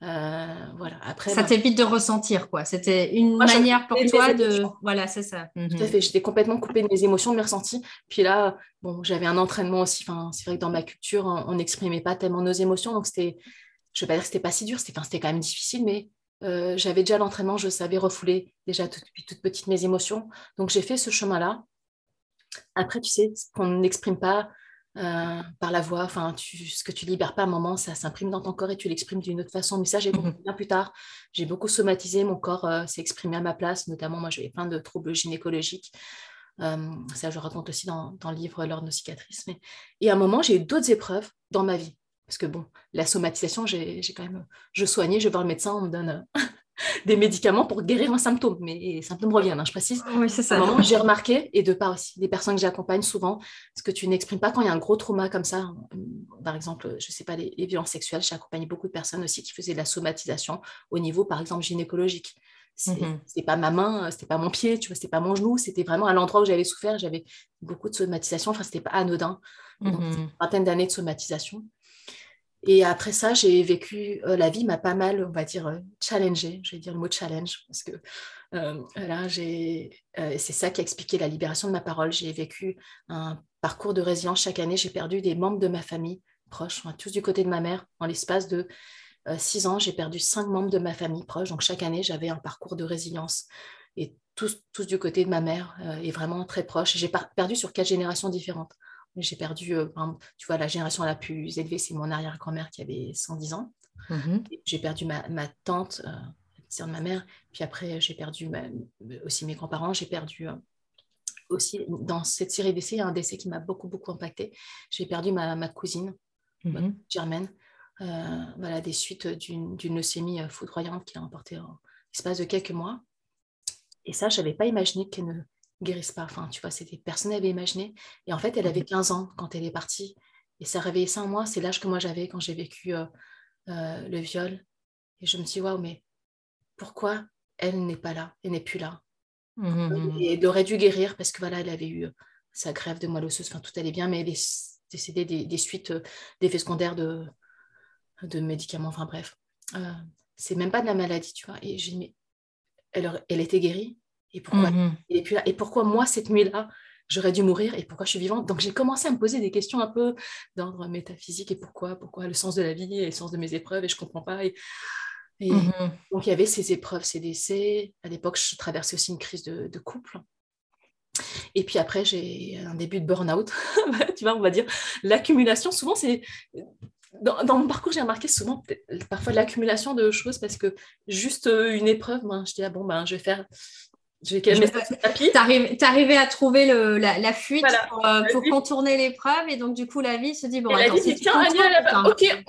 Voilà. Après, ça t'évite de ressentir, quoi. C'était une manière pour toi de... Voilà, c'est ça. Tout à fait. J'étais complètement coupée de mes émotions, de mes ressentis. Puis là, j'avais un entraînement aussi. Enfin, c'est vrai que dans ma culture, on n'exprimait pas tellement nos émotions. Donc, c'était... Je ne vais pas dire que c'était pas si dur, c'était quand même difficile, mais j'avais déjà l'entraînement, je savais refouler déjà depuis toute petite mes émotions. Donc, j'ai fait ce chemin-là. Après, tu sais, ce qu'on n'exprime pas par la voix, ce que tu libères pas à un moment, ça s'imprime dans ton corps et tu l'exprimes d'une autre façon. Mais ça, j'ai beaucoup bien plus tard. J'ai beaucoup somatisé, mon corps s'est exprimé à ma place. Notamment, moi, j'avais plein de troubles gynécologiques. Ça, je raconte aussi dans le livre « L'Or de nos cicatrices ». Mais... Et à un moment, j'ai eu d'autres épreuves dans ma vie. Parce que la somatisation, j'ai quand même... Je soignais, je vais voir le médecin, on me donne des médicaments pour guérir un symptôme. Mais les symptômes reviennent, hein, je précise. Oui, c'est ça. À un moment, j'ai remarqué, et de part aussi, des personnes que j'accompagne souvent, ce que tu n'exprimes pas quand il y a un gros trauma comme ça. Par exemple, je ne sais pas, les violences sexuelles, j'ai accompagné beaucoup de personnes aussi qui faisaient de la somatisation au niveau, par exemple, gynécologique. C'était pas ma main, c'était pas mon pied, tu vois, c'était pas mon genou, c'était vraiment à l'endroit où j'avais souffert. J'avais beaucoup de somatisation, enfin, c'était pas anodin. Donc, c'était une vingtaine d'années de somatisation. Et après ça, j'ai vécu, la vie m'a pas mal, on va dire, challengée. Je vais dire le mot challenge, parce que là, c'est ça qui a expliqué la libération de ma parole. J'ai vécu un parcours de résilience chaque année. J'ai perdu des membres de ma famille proche, enfin, tous du côté de ma mère. En l'espace de 6 ans, j'ai perdu 5 membres de ma famille proche. Donc, chaque année, j'avais un parcours de résilience. Et tous du côté de ma mère, et vraiment très proche. J'ai perdu sur 4 générations différentes. J'ai perdu, tu vois, la génération la plus élevée, c'est mon arrière-grand-mère qui avait 110 ans. J'ai perdu ma tante, la sœur de ma mère. Puis après, j'ai perdu aussi mes grands-parents. J'ai perdu aussi, dans cette série d'essais, il y a un décès qui m'a beaucoup, beaucoup impactée. J'ai perdu ma cousine, Germaine, voilà, des suites d'une leucémie foudroyante qui a emporté en l'espace de quelques mois. Et ça, je n'avais pas imaginé qu'elle ne guérisse pas, enfin tu vois, c'était personne n'avait imaginé. Et en fait, elle avait 15 ans quand elle est partie, et ça réveillait ça en moi. C'est l'âge que moi j'avais quand j'ai vécu le viol, et je me suis dit waouh, mais pourquoi elle n'est pas là, elle n'est plus là, et elle aurait dû guérir parce que voilà, elle avait eu sa greffe de moelle osseuse, enfin tout allait bien, mais elle est décédée des suites d'effets secondaires de médicaments, enfin bref, c'est même pas de la maladie, tu vois. Et j'ai dit mais elle était guérie. Et pourquoi, et puis là, et pourquoi moi, cette nuit-là, j'aurais dû mourir et pourquoi je suis vivante. Donc j'ai commencé à me poser des questions un peu d'ordre métaphysique et pourquoi le sens de la vie et le sens de mes épreuves et je ne comprends pas. Et donc il y avait ces épreuves, ces décès. À l'époque, je traversais aussi une crise de couple. Et puis après, j'ai un début de burn-out, tu vois, on va dire. L'accumulation, souvent, c'est... Dans mon parcours, j'ai remarqué souvent, parfois, l'accumulation de choses, parce que juste une épreuve, ben, je dis, ah bon, ben, je vais faire... Je vais calmer ce tapis. T'arrivais à trouver la fuite, voilà, pour contourner l'épreuve, et donc, du coup, la vie se dit, bon, et attends, la vie dit, tiens, Anya, là-bas, ok,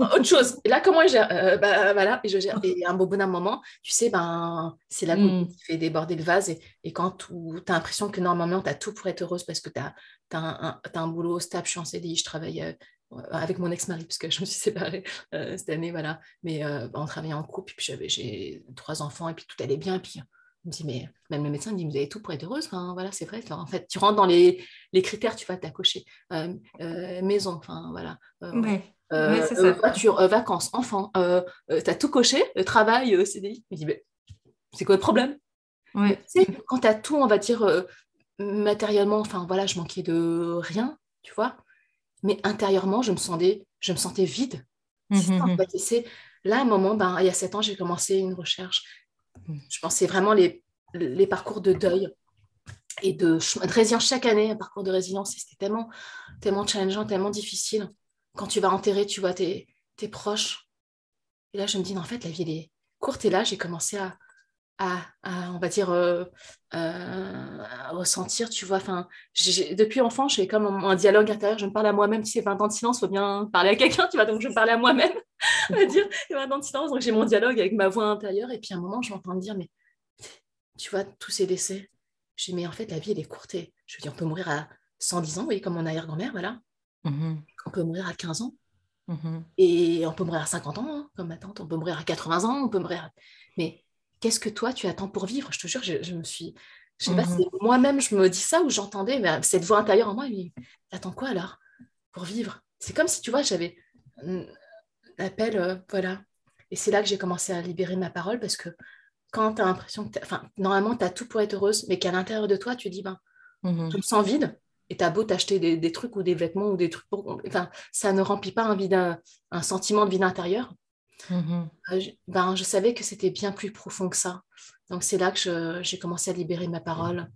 autre chose. Et là, comment je gère, voilà, et je gère. Et à un bon moment, tu sais, ben, c'est la goutte qui fait déborder le vase. Et quand tu as l'impression que normalement, tu as tout pour être heureuse parce que tu as un boulot stable, je suis en CDI, je travaille avec mon ex-mari parce que je me suis séparée cette année, voilà. Mais on travaillait en couple, et puis j'ai 3 enfants, et puis tout allait bien. Et puis je me dis, mais même le médecin me dit, vous avez tout pour être heureuse. Enfin, voilà, c'est vrai. Alors, en fait, tu rentres dans les critères, tu vas t'accrocher. Maison, enfin, voilà. Ouais. Ouais, c'est ça. Voiture, vacances, enfants, t'as tout coché, travail, CDI. Je me dis, mais c'est quoi le problème? Ouais. Tu sais, quand t'as tout, on va dire matériellement, enfin voilà, je manquais de rien, tu vois, mais intérieurement, je me sentais vide. C'est ça, en fait. Et c'est là, à un moment, il y a 7 ans, j'ai commencé une recherche. Je pensais vraiment les parcours de deuil et de résilience chaque année, un parcours de résilience, et c'était tellement, tellement challengeant, tellement difficile. Quand tu vas enterrer, tu vois tes proches. Et là, je me dis, non, en fait, la vie, elle est courte. Et là, j'ai commencé à on va dire, à ressentir, tu vois. Enfin, depuis enfant, j'ai comme un dialogue intérieur. Je me parle à moi-même. Tu sais, 20 ans de silence, il faut bien parler à quelqu'un, tu vois. Donc, je me parlais à moi-même, on va dire, 20 ans de silence. Donc, j'ai mon dialogue avec ma voix intérieure. Et puis, à un moment, je m'entends me dire, mais tu vois, tous ces décès. Je dis, mais en fait, la vie, elle est courte. Et je veux dire, on peut mourir à 110 ans, oui, comme mon arrière-grand-mère, voilà. On peut mourir à 15 ans et on peut mourir à 50 ans, hein, comme ma tante, on peut mourir à 80 ans, on peut mourir à... Mais qu'est-ce que toi tu attends pour vivre? Je te jure, je me suis, je sais pas, c'est moi-même je me dis ça ou j'entendais, mais cette voix intérieure en moi, t'attends quoi alors pour vivre? C'est comme si, tu vois, j'avais l'appel, voilà. Et c'est là que j'ai commencé à libérer ma parole, parce que quand t'as l'impression que enfin, normalement t'as tout pour être heureuse, mais qu'à l'intérieur de toi tu dis, ben, je me sens vide. Et t'as beau t'acheter des trucs ou des vêtements ou des trucs pour... Enfin, ça ne remplit pas un sentiment de vide intérieur. Je savais que c'était bien plus profond que ça. Donc, c'est là que j'ai commencé à libérer ma parole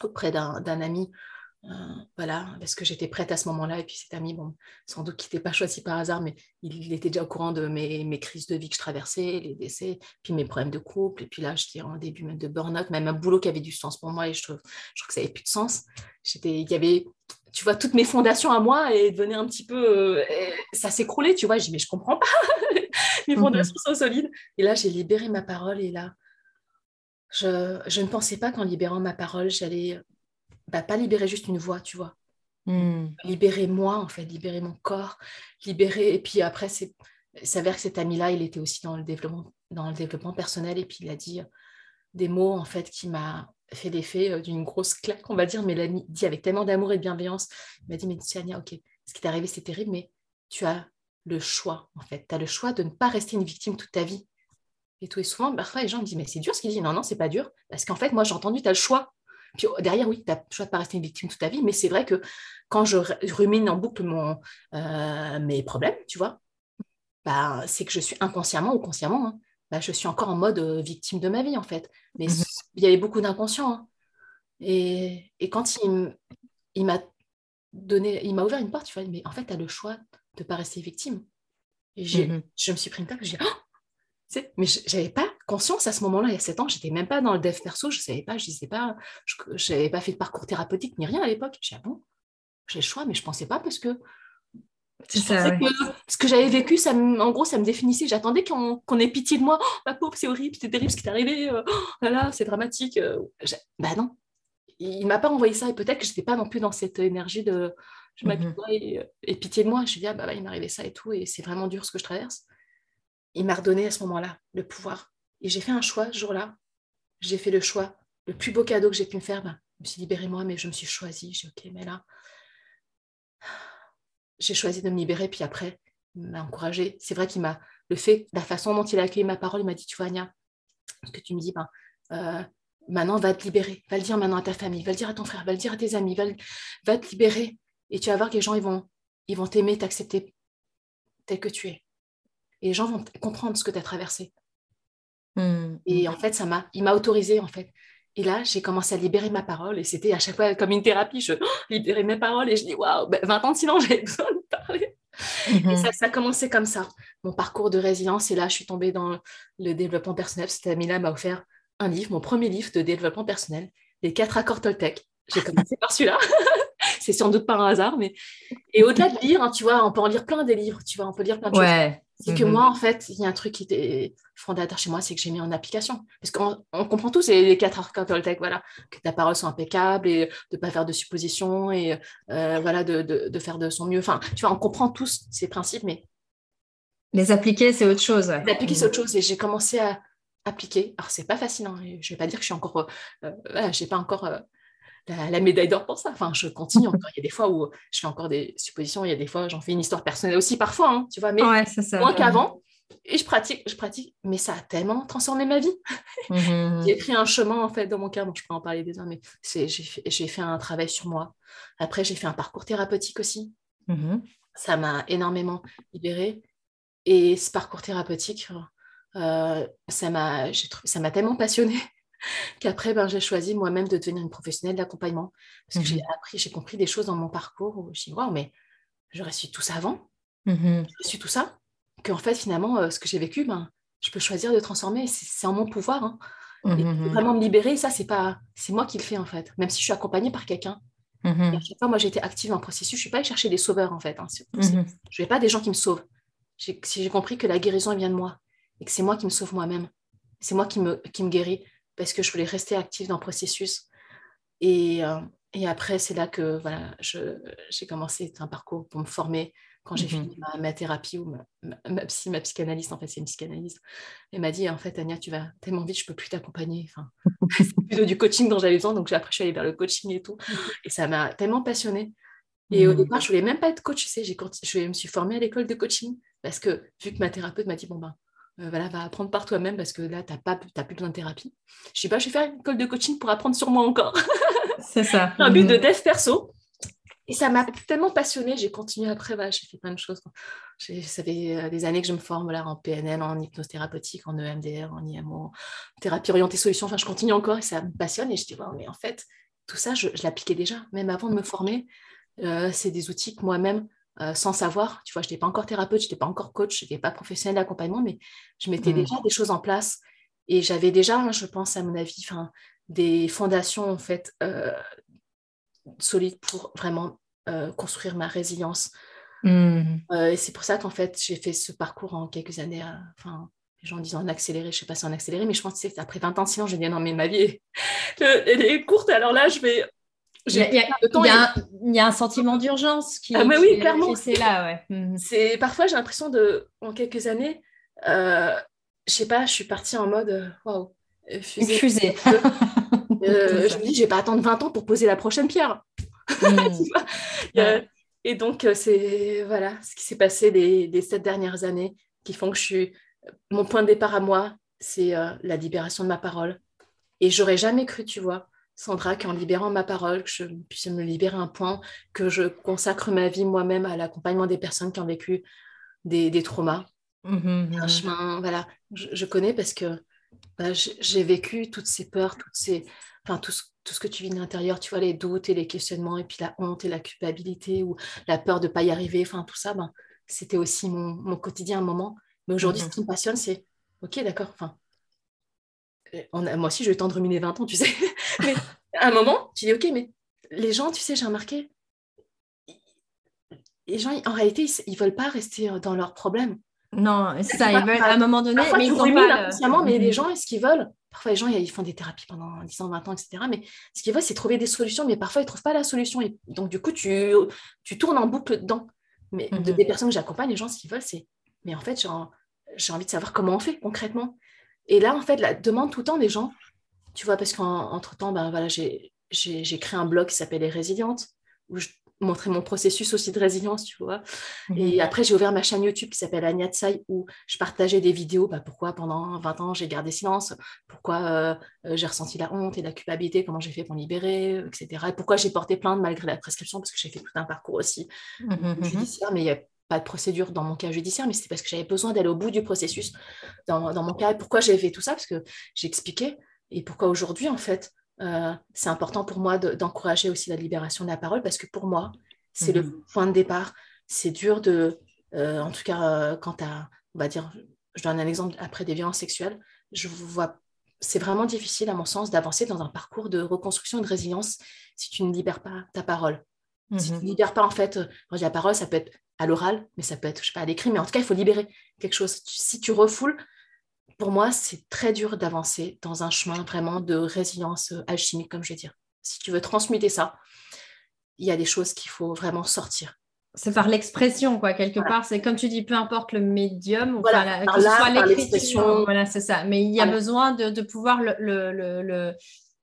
auprès d'un ami. Voilà, parce que j'étais prête à ce moment-là. Et puis, cet ami, bon, sans doute qu'il n'était pas choisi par hasard, mais il était déjà au courant de mes crises de vie que je traversais, les décès, puis mes problèmes de couple. Et puis là, j'étais en début même de burn-out, même un boulot qui avait du sens pour moi. Et je trouve que ça n'avait plus de sens. Il y avait, tu vois, toutes mes fondations à moi et devenaient un petit peu... ça s'écroulait, tu vois. J'ai dit, mais je ne comprends pas. Mes fondations sont solides. Et là, j'ai libéré ma parole. Et là, je ne pensais pas qu'en libérant ma parole, j'allais... pas libérer juste une voix, tu vois. Libérer moi, en fait, libérer mon corps, libérer... Et puis après, il s'avère que cet ami-là, il était aussi dans le développement personnel, et puis il a dit des mots, en fait, qui m'a fait l'effet d'une grosse claque, on va dire, mais il l'a dit avec tellement d'amour et de bienveillance. Il m'a dit, mais tu sais, Anya, ok, ce qui t'est arrivé, c'est terrible, mais tu as le choix, en fait. Tu as le choix de ne pas rester une victime toute ta vie. Et tout, et souvent, parfois, les gens me disent, mais c'est dur ce qu'il dit. Non, c'est pas dur, parce qu'en fait, moi, j'ai entendu, tu as le choix. Puis derrière, oui, tu as le choix de ne pas rester une victime toute ta vie, mais c'est vrai que quand je rumine en boucle mes problèmes, tu vois, bah, c'est que je suis inconsciemment ou consciemment, hein, bah, je suis encore en mode victime de ma vie, en fait. Mais il y avait beaucoup d'inconscient. Hein. Et quand il m'a ouvert une porte, tu vois, mais en fait, tu as le choix de ne pas rester victime. Et je me suis pris une table, je dis, oh, mais je n'avais pas conscience à ce moment-là, il y a 7 ans, je n'étais même pas dans le dev perso, je ne savais pas, je disais pas, je n'avais pas fait de parcours thérapeutique ni rien à l'époque. Je disais, ah bon, j'ai le choix, mais je ne pensais pas parce que, ce que j'avais vécu, en gros, ça me définissait. J'attendais qu'on ait pitié de moi. Oh, ma pauvre, c'est horrible, c'est terrible ce qui t'est arrivé, voilà, c'est dramatique. Bah non, il ne m'a pas envoyé ça, et peut-être que je n'étais pas non plus dans cette énergie de je m'apitoie et pitié de moi. Je me dis, ah bah, il m'est arrivé ça et tout, et c'est vraiment dur ce que je traverse. Il m'a redonné à ce moment-là le pouvoir. Et j'ai fait un choix ce jour-là. J'ai fait le choix. Le plus beau cadeau que j'ai pu me faire, je me suis libérée moi, mais je me suis choisie. J'ai dit, ok, mais là, j'ai choisi de me libérer. Puis après, il m'a encouragée. C'est vrai qu'il m'a... La façon dont il a accueilli ma parole, il m'a dit, tu vois, Anya, ce que tu me dis, maintenant va te libérer, va le dire maintenant à ta famille, va le dire à ton frère, va le dire à tes amis, va te libérer. Et tu vas voir que les gens, ils vont t'aimer, t'accepter tel que tu es. Et les gens vont comprendre ce que tu as traversé. Mmh. Et en fait, il m'a autorisée, en fait. Et là, j'ai commencé à libérer ma parole. Et c'était à chaque fois comme une thérapie. Je libérais mes paroles et je dis, waouh, ben 20 ans de silence, j'avais besoin de parler. Mmh. Et ça a commencé comme ça, mon parcours de résilience. Et là, je suis tombée dans le développement personnel. Cette amie-là m'a offert un livre, mon premier livre de développement personnel, Les 4 accords Toltec. J'ai commencé par celui-là. C'est sans doute pas un hasard. Mais... Et au-delà de lire, hein, tu vois, on peut en lire plein des livres. Tu vois, on peut lire plein de choses. C'est que moi, en fait, il y a un truc qui était fondateur chez moi, c'est que j'ai mis en application. Parce qu'on comprend tous les 4 accords Toltec, voilà, que ta parole soit impeccable et de ne pas faire de suppositions et voilà, de faire de son mieux. Enfin, tu vois, on comprend tous ces principes, mais... Les appliquer, c'est autre chose. Les appliquer, c'est autre chose. Et j'ai commencé à appliquer. Alors, c'est pas facile, hein. Je vais pas dire que je suis encore... voilà, j'ai pas encore... La médaille d'or pour ça. Enfin, je continue encore. Il y a des fois où je fais encore des suppositions. Il y a des fois, j'en fais une histoire personnelle aussi parfois, hein, tu vois, mais moins qu'avant. Et je pratique. Mais ça a tellement transformé ma vie. J'ai pris un chemin, en fait, dans mon cœur. Bon, je peux en parler déjà, mais j'ai fait un travail sur moi. Après, j'ai fait un parcours thérapeutique aussi. Ça m'a énormément libérée. Et ce parcours thérapeutique, ça m'a tellement passionnée. Qu'après, j'ai choisi moi-même de devenir une professionnelle d'accompagnement parce que j'ai compris des choses dans mon parcours où je me suis dit, waouh, mais j'aurais su tout ça avant, j'aurais su tout ça, qu'en fait, finalement, ce que j'ai vécu, je peux choisir de transformer, c'est en mon pouvoir, hein. Et vraiment me libérer, ça, c'est moi qui le fais, en fait, même si je suis accompagnée par quelqu'un. Et à chaque fois, moi, j'étais active dans le processus, je ne suis pas allée chercher des sauveurs, en fait, hein. Je ne vais pas des gens qui me sauvent. J'ai compris que la guérison, elle vient de moi et que c'est moi qui me sauve moi-même, c'est moi qui me guéris. Parce que je voulais rester active dans le processus. Et après, c'est là que voilà, j'ai commencé un parcours pour me former. Quand j'ai fini ma thérapie, ou ma psychanalyste, en fait, c'est une psychanalyste, elle m'a dit, en fait, Anya, tu vas tellement vite, je ne peux plus t'accompagner. Enfin, c'est plutôt du coaching dont j'avais besoin. Donc, après, je suis allée vers le coaching et tout. Et ça m'a tellement passionnée. Et au départ, je ne voulais même pas être coach. Tu sais, je me suis formée à l'école de coaching. Parce que, vu que ma thérapeute m'a dit, voilà, va apprendre par toi-même parce que là, t'as plus besoin de thérapie. Je sais pas, je vais faire une école de coaching pour apprendre sur moi encore. C'est ça. Un but de dev perso. Et ça m'a tellement passionnée. J'ai continué après, j'ai fait plein de choses. Ça fait des années que je me forme là, en PNL, en hypnose thérapeutique, en EMDR, en IMO, thérapie orientée solution. Enfin, je continue encore et ça me passionne. Et je dis, mais en fait, tout ça, je l'appliquais déjà. Même avant de me former, c'est des outils que moi-même, sans savoir, tu vois, je n'étais pas encore thérapeute, je n'étais pas encore coach, je n'étais pas professionnelle d'accompagnement, mais je mettais déjà des choses en place et j'avais déjà, je pense à mon avis, des fondations en fait solides pour vraiment construire ma résilience. Et c'est pour ça qu'en fait, j'ai fait ce parcours en quelques années, les gens disent en accéléré, je ne sais pas si en accéléré, mais je pense que après 20 ans de silence, je me dis non mais ma vie elle est courte, alors là je vais... Il y a un sentiment d'urgence qui oui, clairement. C'est là, c'est parfois j'ai l'impression de, en quelques années, je sais pas, je suis partie en mode waouh, fusée. Je me dis, je vais pas attendre 20 ans pour poser la prochaine pierre. Et donc c'est voilà ce qui s'est passé les 7 dernières années qui font que mon point de départ à moi, c'est la libération de ma parole. Et j'aurais jamais cru, tu vois, Sandra, qu'en libérant ma parole, que je puisse me libérer un point, que je consacre ma vie moi-même à l'accompagnement des personnes qui ont vécu des traumas. Un chemin, voilà, je connais parce que j'ai vécu toutes ces peurs, tout ce que tu vis de l'intérieur, tu vois, les doutes et les questionnements, et puis la honte et la culpabilité, ou la peur de ne pas y arriver, tout ça, c'était aussi mon quotidien à un moment. Mais aujourd'hui, ce qui me passionne, c'est ok, d'accord, moi aussi, je vais tendre ruminer 20 ans, tu sais. Mais à un moment, tu dis, ok, mais les gens, tu sais, j'ai remarqué, les gens, en réalité, ils ne veulent pas rester dans leurs problèmes. Non, c'est ça, ils veulent à un moment donné. Parfois, mais ils ruminent inconsciemment, mais les gens, ce qu'ils veulent, parfois, les gens, ils font des thérapies pendant 10 ans, 20 ans, etc. Mais ce qu'ils veulent, c'est trouver des solutions, mais parfois, ils ne trouvent pas la solution. Et donc, du coup, tu tournes en boucle dedans. Mais des personnes que j'accompagne, les gens, ce qu'ils veulent, c'est, mais en fait, j'ai envie de savoir comment on fait concrètement. Et là, en fait, la demande tout le temps des gens, tu vois, parce qu'entre-temps, j'ai créé un blog qui s'appelle Les Résilientes, où montrer mon processus aussi de résilience, tu vois. Mmh. Et après, j'ai ouvert ma chaîne YouTube qui s'appelle Anya Tsai, où je partageais des vidéos, pourquoi pendant 20 ans j'ai gardé silence, pourquoi j'ai ressenti la honte et la culpabilité, comment j'ai fait pour me libérer, etc. Et pourquoi j'ai porté plainte malgré la prescription, parce que j'ai fait tout un parcours aussi judiciaire, mais il y a pas de procédure dans mon cas judiciaire, mais c'était parce que j'avais besoin d'aller au bout du processus dans mon cas. Et pourquoi j'ai fait tout ça, parce que j'ai expliqué, et pourquoi aujourd'hui, en fait, c'est important pour moi d'encourager aussi la libération de la parole, parce que pour moi, c'est le point de départ. C'est dur de... en tout cas, quand on va dire... Je donne un exemple après des violences sexuelles. Je vois... C'est vraiment difficile, à mon sens, d'avancer dans un parcours de reconstruction et de résilience si tu ne libères pas ta parole. Si tu ne libères pas, en fait... Quand je dis la parole, ça peut être à l'oral, mais ça peut être, je ne sais pas, à l'écrit, mais en tout cas, il faut libérer quelque chose. Si tu refoules, pour moi, c'est très dur d'avancer dans un chemin vraiment de résilience alchimique, comme je vais dire. Si tu veux transmuter ça, il y a des choses qu'il faut vraiment sortir. C'est par l'expression, quoi, quelque part. C'est comme tu dis, peu importe le médium, que ce soit l'écriture, c'est ça. Mais il y a besoin de pouvoir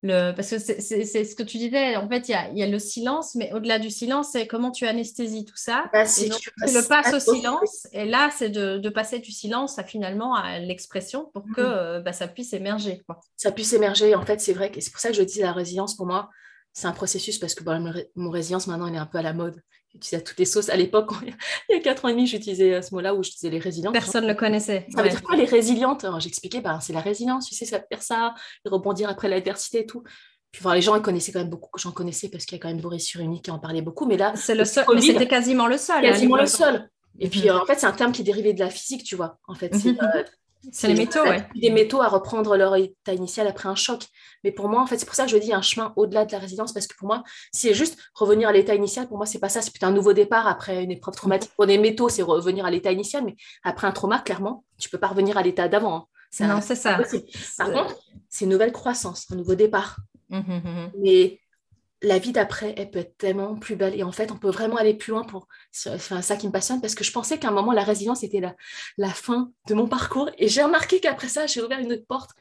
parce que c'est ce que tu disais, en fait, il y a le silence, mais au-delà du silence, c'est comment tu anesthésies tout ça. Tu le passes au silence, et là, c'est de passer du silence à l'expression pour que ça puisse émerger, quoi. Ça puisse émerger, en fait, c'est vrai, et c'est pour ça que je dis la résilience, pour moi, c'est un processus, parce que mon résilience, maintenant, elle est un peu à la mode. J'utilisais toutes les sauces. À l'époque, il y a 4 ans et demi, j'utilisais ce mot-là où je disais les résilientes. Personne ne le connaissait. Ça veut dire quoi, les résilientes ? Alors, j'expliquais, c'est la résilience, tu sais, ça faire ça, rebondir après l'adversité et tout. Puis les gens, ils connaissaient quand même beaucoup, j'en connaissais parce qu'il y a quand même Boris Cyrulnik qui en parlait beaucoup. Mais là, c'est le seul, COVID, mais c'était quasiment le seul. Quasiment le seul. Et puis, en fait, c'est un terme qui est dérivé de la physique, tu vois. En fait, c'est les métaux, des métaux à reprendre leur état initial après un choc. Mais pour moi, en fait, c'est pour ça que je dis un chemin au-delà de la résilience, parce que pour moi, c'est juste revenir à l'état initial. Pour moi, c'est pas ça. C'est plutôt un nouveau départ après une épreuve traumatique. Pour des métaux, c'est revenir à l'état initial, mais après un trauma, clairement, tu peux pas revenir à l'état d'avant. Non, c'est ça. Par contre, c'est une nouvelle croissance, un nouveau départ. Mais la vie d'après, elle peut être tellement plus belle. Et en fait, on peut vraiment aller plus loin. C'est ça qui me passionne, parce que je pensais qu'à un moment, la résilience était la fin de mon parcours. Et j'ai remarqué qu'après ça, j'ai ouvert une autre porte,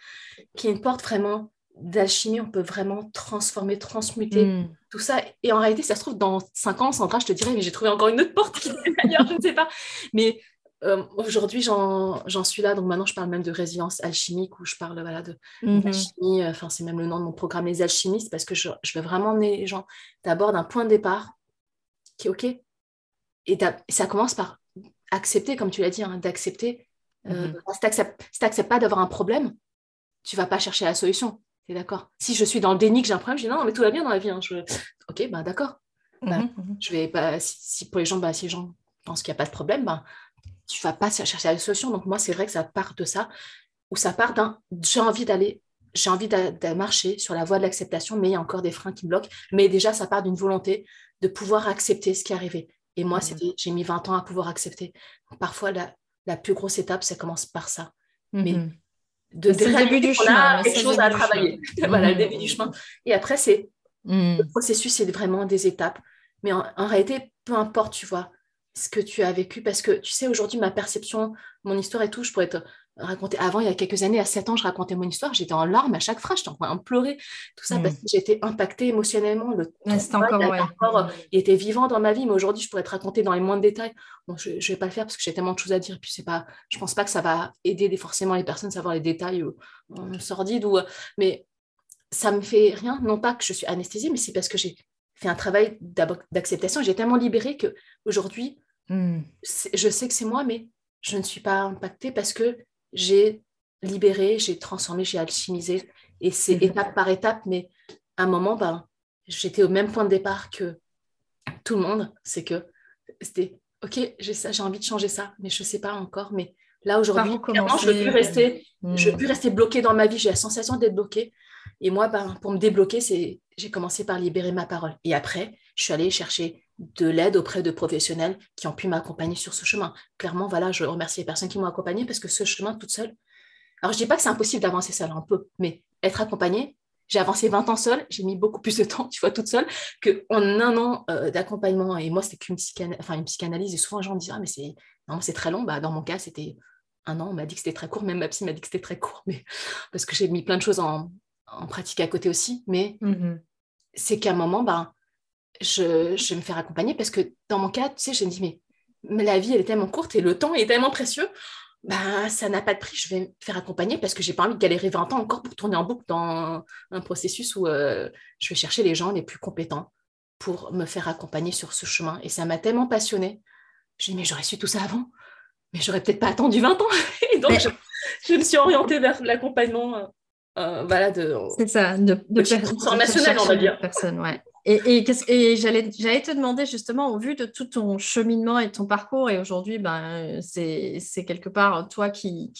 qui est une porte vraiment d'alchimie. On peut vraiment transformer, transmuter tout ça. Et en réalité, ça se trouve, dans 5 ans, Sandra, je te dirais, mais j'ai trouvé encore une autre porte qui est d'ailleurs, je ne sais pas. Mais aujourd'hui, j'en suis là. Donc maintenant, je parle même de résilience alchimique, où je parle d'alchimie. C'est même le nom de mon programme, Les Alchimistes, parce que je veux vraiment emmener les gens d'abord d'un point de départ qui est OK. Et ça commence par accepter, comme tu l'as dit, d'accepter. Si tu n'acceptes pas d'avoir un problème, tu ne vas pas chercher la solution. Tu es d'accord ? Si je suis dans le déni que j'ai un problème, je dis non, mais tout va bien dans la vie. OK, d'accord. Je vais pas. Si pour les gens, si les gens pensent qu'il n'y a pas de problème, tu ne vas pas chercher la solution. Donc moi, c'est vrai que ça part de ça, ou ça part d'un j'ai envie de marcher sur la voie de l'acceptation, mais il y a encore des freins qui me bloquent. Mais déjà, ça part d'une volonté de pouvoir accepter ce qui est arrivé. Et moi, j'ai mis 20 ans à pouvoir accepter. Parfois, la plus grosse étape, ça commence par ça. Mais c'est le début du chemin. On a quelque chose à travailler. Voilà, le début du chemin. Et après, c'est le processus, c'est vraiment des étapes. Mais en réalité, peu importe, tu vois, ce que tu as vécu, parce que tu sais, aujourd'hui, ma perception, mon histoire et tout, je pourrais te raconter. Avant, il y a quelques années, à 7 ans, je racontais mon histoire, j'étais en larmes à chaque phrase, j'étais en train de pleurer, tout ça, parce que j'étais impactée émotionnellement, il était vivant dans ma vie. Mais aujourd'hui, je pourrais te raconter dans les moindres détails. Bon, je ne vais pas le faire parce que j'ai tellement de choses à dire, et puis je ne pense pas que ça va aider forcément les personnes à savoir les détails sordides, mais ça ne me fait rien, non pas que je suis anesthésiée, mais c'est parce que j'ai fait un travail d'acceptation, et j'ai tellement libéré qu'aujourd'hui, je sais que c'est moi, mais je ne suis pas impactée parce que j'ai libéré, j'ai transformé, j'ai alchimisé, et c'est étape par étape. Mais à un moment, j'étais au même point de départ que tout le monde. C'est que c'était OK, j'ai ça, j'ai envie de changer ça, mais je ne sais pas encore. Mais là aujourd'hui, clairement, je ne veux plus rester bloquée dans ma vie. J'ai la sensation d'être bloquée. Et moi, pour me débloquer, j'ai commencé par libérer ma parole. Et après, je suis allée chercher de l'aide auprès de professionnels qui ont pu m'accompagner sur ce chemin. Clairement, je remercie les personnes qui m'ont accompagnée, parce que ce chemin, toute seule... Alors, je ne dis pas que c'est impossible d'avancer seule, un peu, mais être accompagnée, j'ai avancé 20 ans seule, j'ai mis beaucoup plus de temps, tu vois, toute seule, qu'en un an d'accompagnement. Et moi, c'était qu'une une psychanalyse. Et souvent, les gens me disent « Ah, mais c'est très long. » Dans mon cas, c'était un an. On m'a dit que c'était très court. Même ma psy m'a dit que c'était très court, mais parce que j'ai mis plein de choses en pratique à côté aussi. Mais c'est qu'à un moment, je vais me faire accompagner parce que dans mon cas, tu sais, je me dis, mais la vie, elle est tellement courte et le temps est tellement précieux, bah, ça n'a pas de prix, je vais me faire accompagner parce que je n'ai pas envie de galérer 20 ans encore pour tourner en boucle dans un processus où je vais chercher les gens les plus compétents pour me faire accompagner sur ce chemin. Et ça m'a tellement passionnée. Je me dis, mais j'aurais su tout ça avant, mais j'aurais peut-être pas attendu 20 ans. Et donc, je me suis orientée vers l'accompagnement voilà, de... C'est ça, de transformationnel, on va dire. Personne, ouais. Et j'allais te demander justement, au vu de tout ton cheminement et ton parcours, et aujourd'hui, ben, c'est quelque part toi qui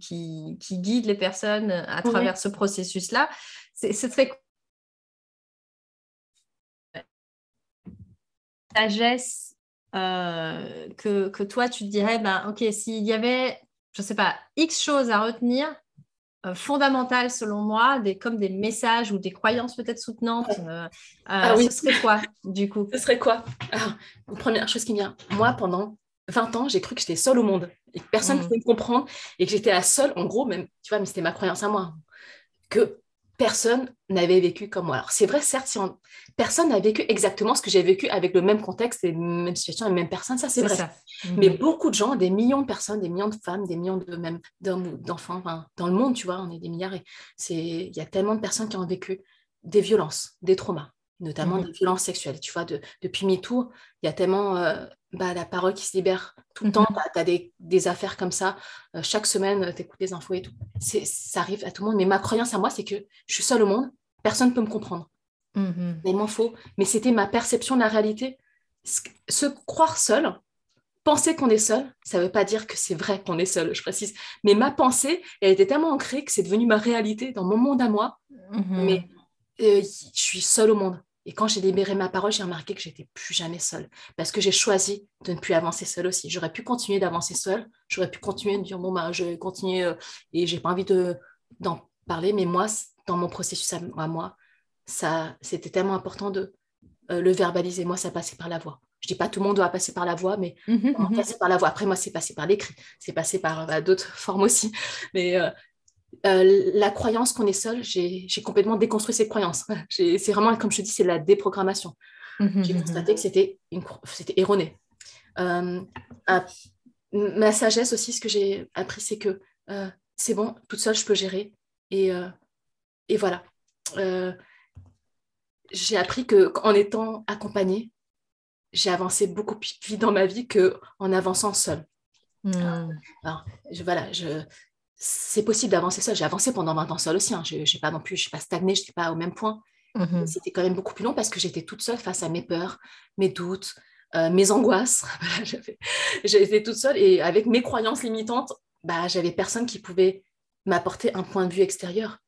guide les personnes à travers ce processus-là. C'est très sagesse que toi, tu te dirais, ben, ok, s'il y avait, je ne sais pas, X choses à retenir, fondamentales selon moi, comme des messages ou des croyances peut-être soutenantes, oui. Ce serait quoi du coup? Ce serait quoi? Alors, première chose qui me vient, moi pendant 20 ans j'ai cru que j'étais seule au monde et que personne ne pouvait me comprendre et que j'étais la seule en gros, même, tu vois, mais c'était ma croyance à moi, que personne n'avait vécu comme moi. Alors c'est vrai, certes, personne n'a vécu exactement ce que j'ai vécu avec le même contexte et les mêmes situations et les mêmes personnes, ça c'est vrai. Ça. Mais beaucoup de gens, des millions de personnes, des millions de femmes, des millions de même d'hommes ou d'enfants, enfin, dans le monde, tu vois, on est des milliards et il y a tellement de personnes qui ont vécu des violences, des traumas, notamment des violences sexuelles, tu vois, depuis MeToo, il y a tellement la parole qui se libère tout le temps, tu as des affaires comme ça, chaque semaine, tu écoutes des infos et tout, ça arrive à tout le monde, mais ma croyance à moi, c'est que je suis seule au monde, personne ne peut me comprendre, il m'en faut, mais c'était ma perception de la réalité, se croire seule. Penser qu'on est seul, ça ne veut pas dire que c'est vrai qu'on est seul, je précise. Mais ma pensée, elle était tellement ancrée que c'est devenu ma réalité dans mon monde à moi. Mais je suis seule au monde. Et quand j'ai libéré ma parole, j'ai remarqué que je n'étais plus jamais seule. Parce que j'ai choisi de ne plus avancer seule aussi. J'aurais pu continuer d'avancer seule. J'aurais pu continuer de dire, bon, bah, je vais continuer et je n'ai pas envie d'en parler. Mais moi, dans mon processus à moi, ça, c'était tellement important de le verbaliser. Moi, ça passait par la voix. Je ne dis pas tout le monde doit passer par la voix, mais on passe par la voix. Après, moi, c'est passé par l'écrit, c'est passé par d'autres formes aussi. Mais la croyance qu'on est seul, j'ai complètement déconstruit cette croyance. C'est vraiment, comme je te dis, c'est la déprogrammation. J'ai constaté que c'était erroné. Ma sagesse aussi, ce que j'ai appris, c'est que c'est bon, toute seule, je peux gérer. Et voilà. J'ai appris qu'en étant accompagnée, j'ai avancé beaucoup plus vite dans ma vie qu'en avançant seule. Alors, c'est possible d'avancer seule. J'ai avancé pendant 20 ans seule aussi. Hein. Je n'ai pas non plus, je suis pas stagnée, je n'étais pas au même point. C'était quand même beaucoup plus long parce que j'étais toute seule face à mes peurs, mes doutes, mes angoisses. J'étais toute seule et avec mes croyances limitantes, bah, j'avais personne qui pouvait m'apporter un point de vue extérieur.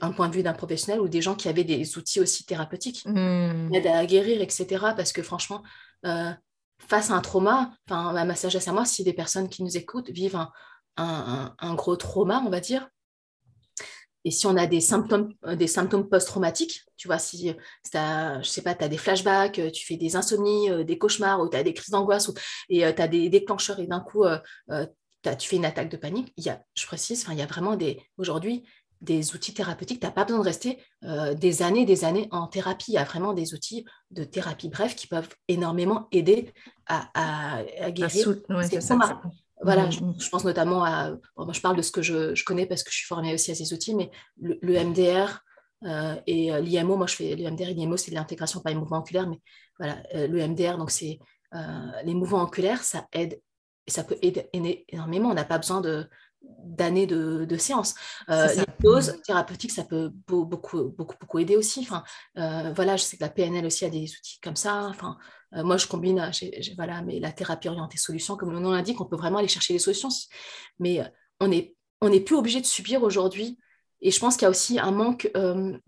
Un point de vue d'un professionnel ou des gens qui avaient des outils aussi thérapeutiques, l'aide à guérir, etc. Parce que franchement, face à un trauma, à ma sagesse à moi, si des personnes qui nous écoutent vivent un gros trauma, on va dire, et si on a des symptômes post-traumatiques, tu vois, si tu as des flashbacks, tu fais des insomnies, des cauchemars, ou tu as des crises d'angoisse, et tu as des déclencheurs, et d'un coup, tu fais une attaque de panique, il y a vraiment des outils thérapeutiques, tu n'as pas besoin de rester des années en thérapie. Il y a vraiment des outils de thérapie bref qui peuvent énormément aider à guérir. Voilà, je pense notamment je parle de ce que je connais parce que je suis formée aussi à ces outils, mais le EMDR et l'IMO, moi je fais l'EMDR et l'IMO, c'est de l'intégration par les mouvements oculaires, mais voilà, l'EMDR, donc c'est les mouvements oculaires, ça aide et ça peut aider énormément. On n'a pas besoin d'années de séances. Les doses thérapeutiques, ça peut beaucoup aider aussi. Je sais que la PNL aussi a des outils comme ça. Moi, je combine mais la thérapie orientée solution, comme le nom l'indique, on peut vraiment aller chercher des solutions. Mais on n'est plus obligé de subir aujourd'hui. Et je pense qu'il y a aussi un manque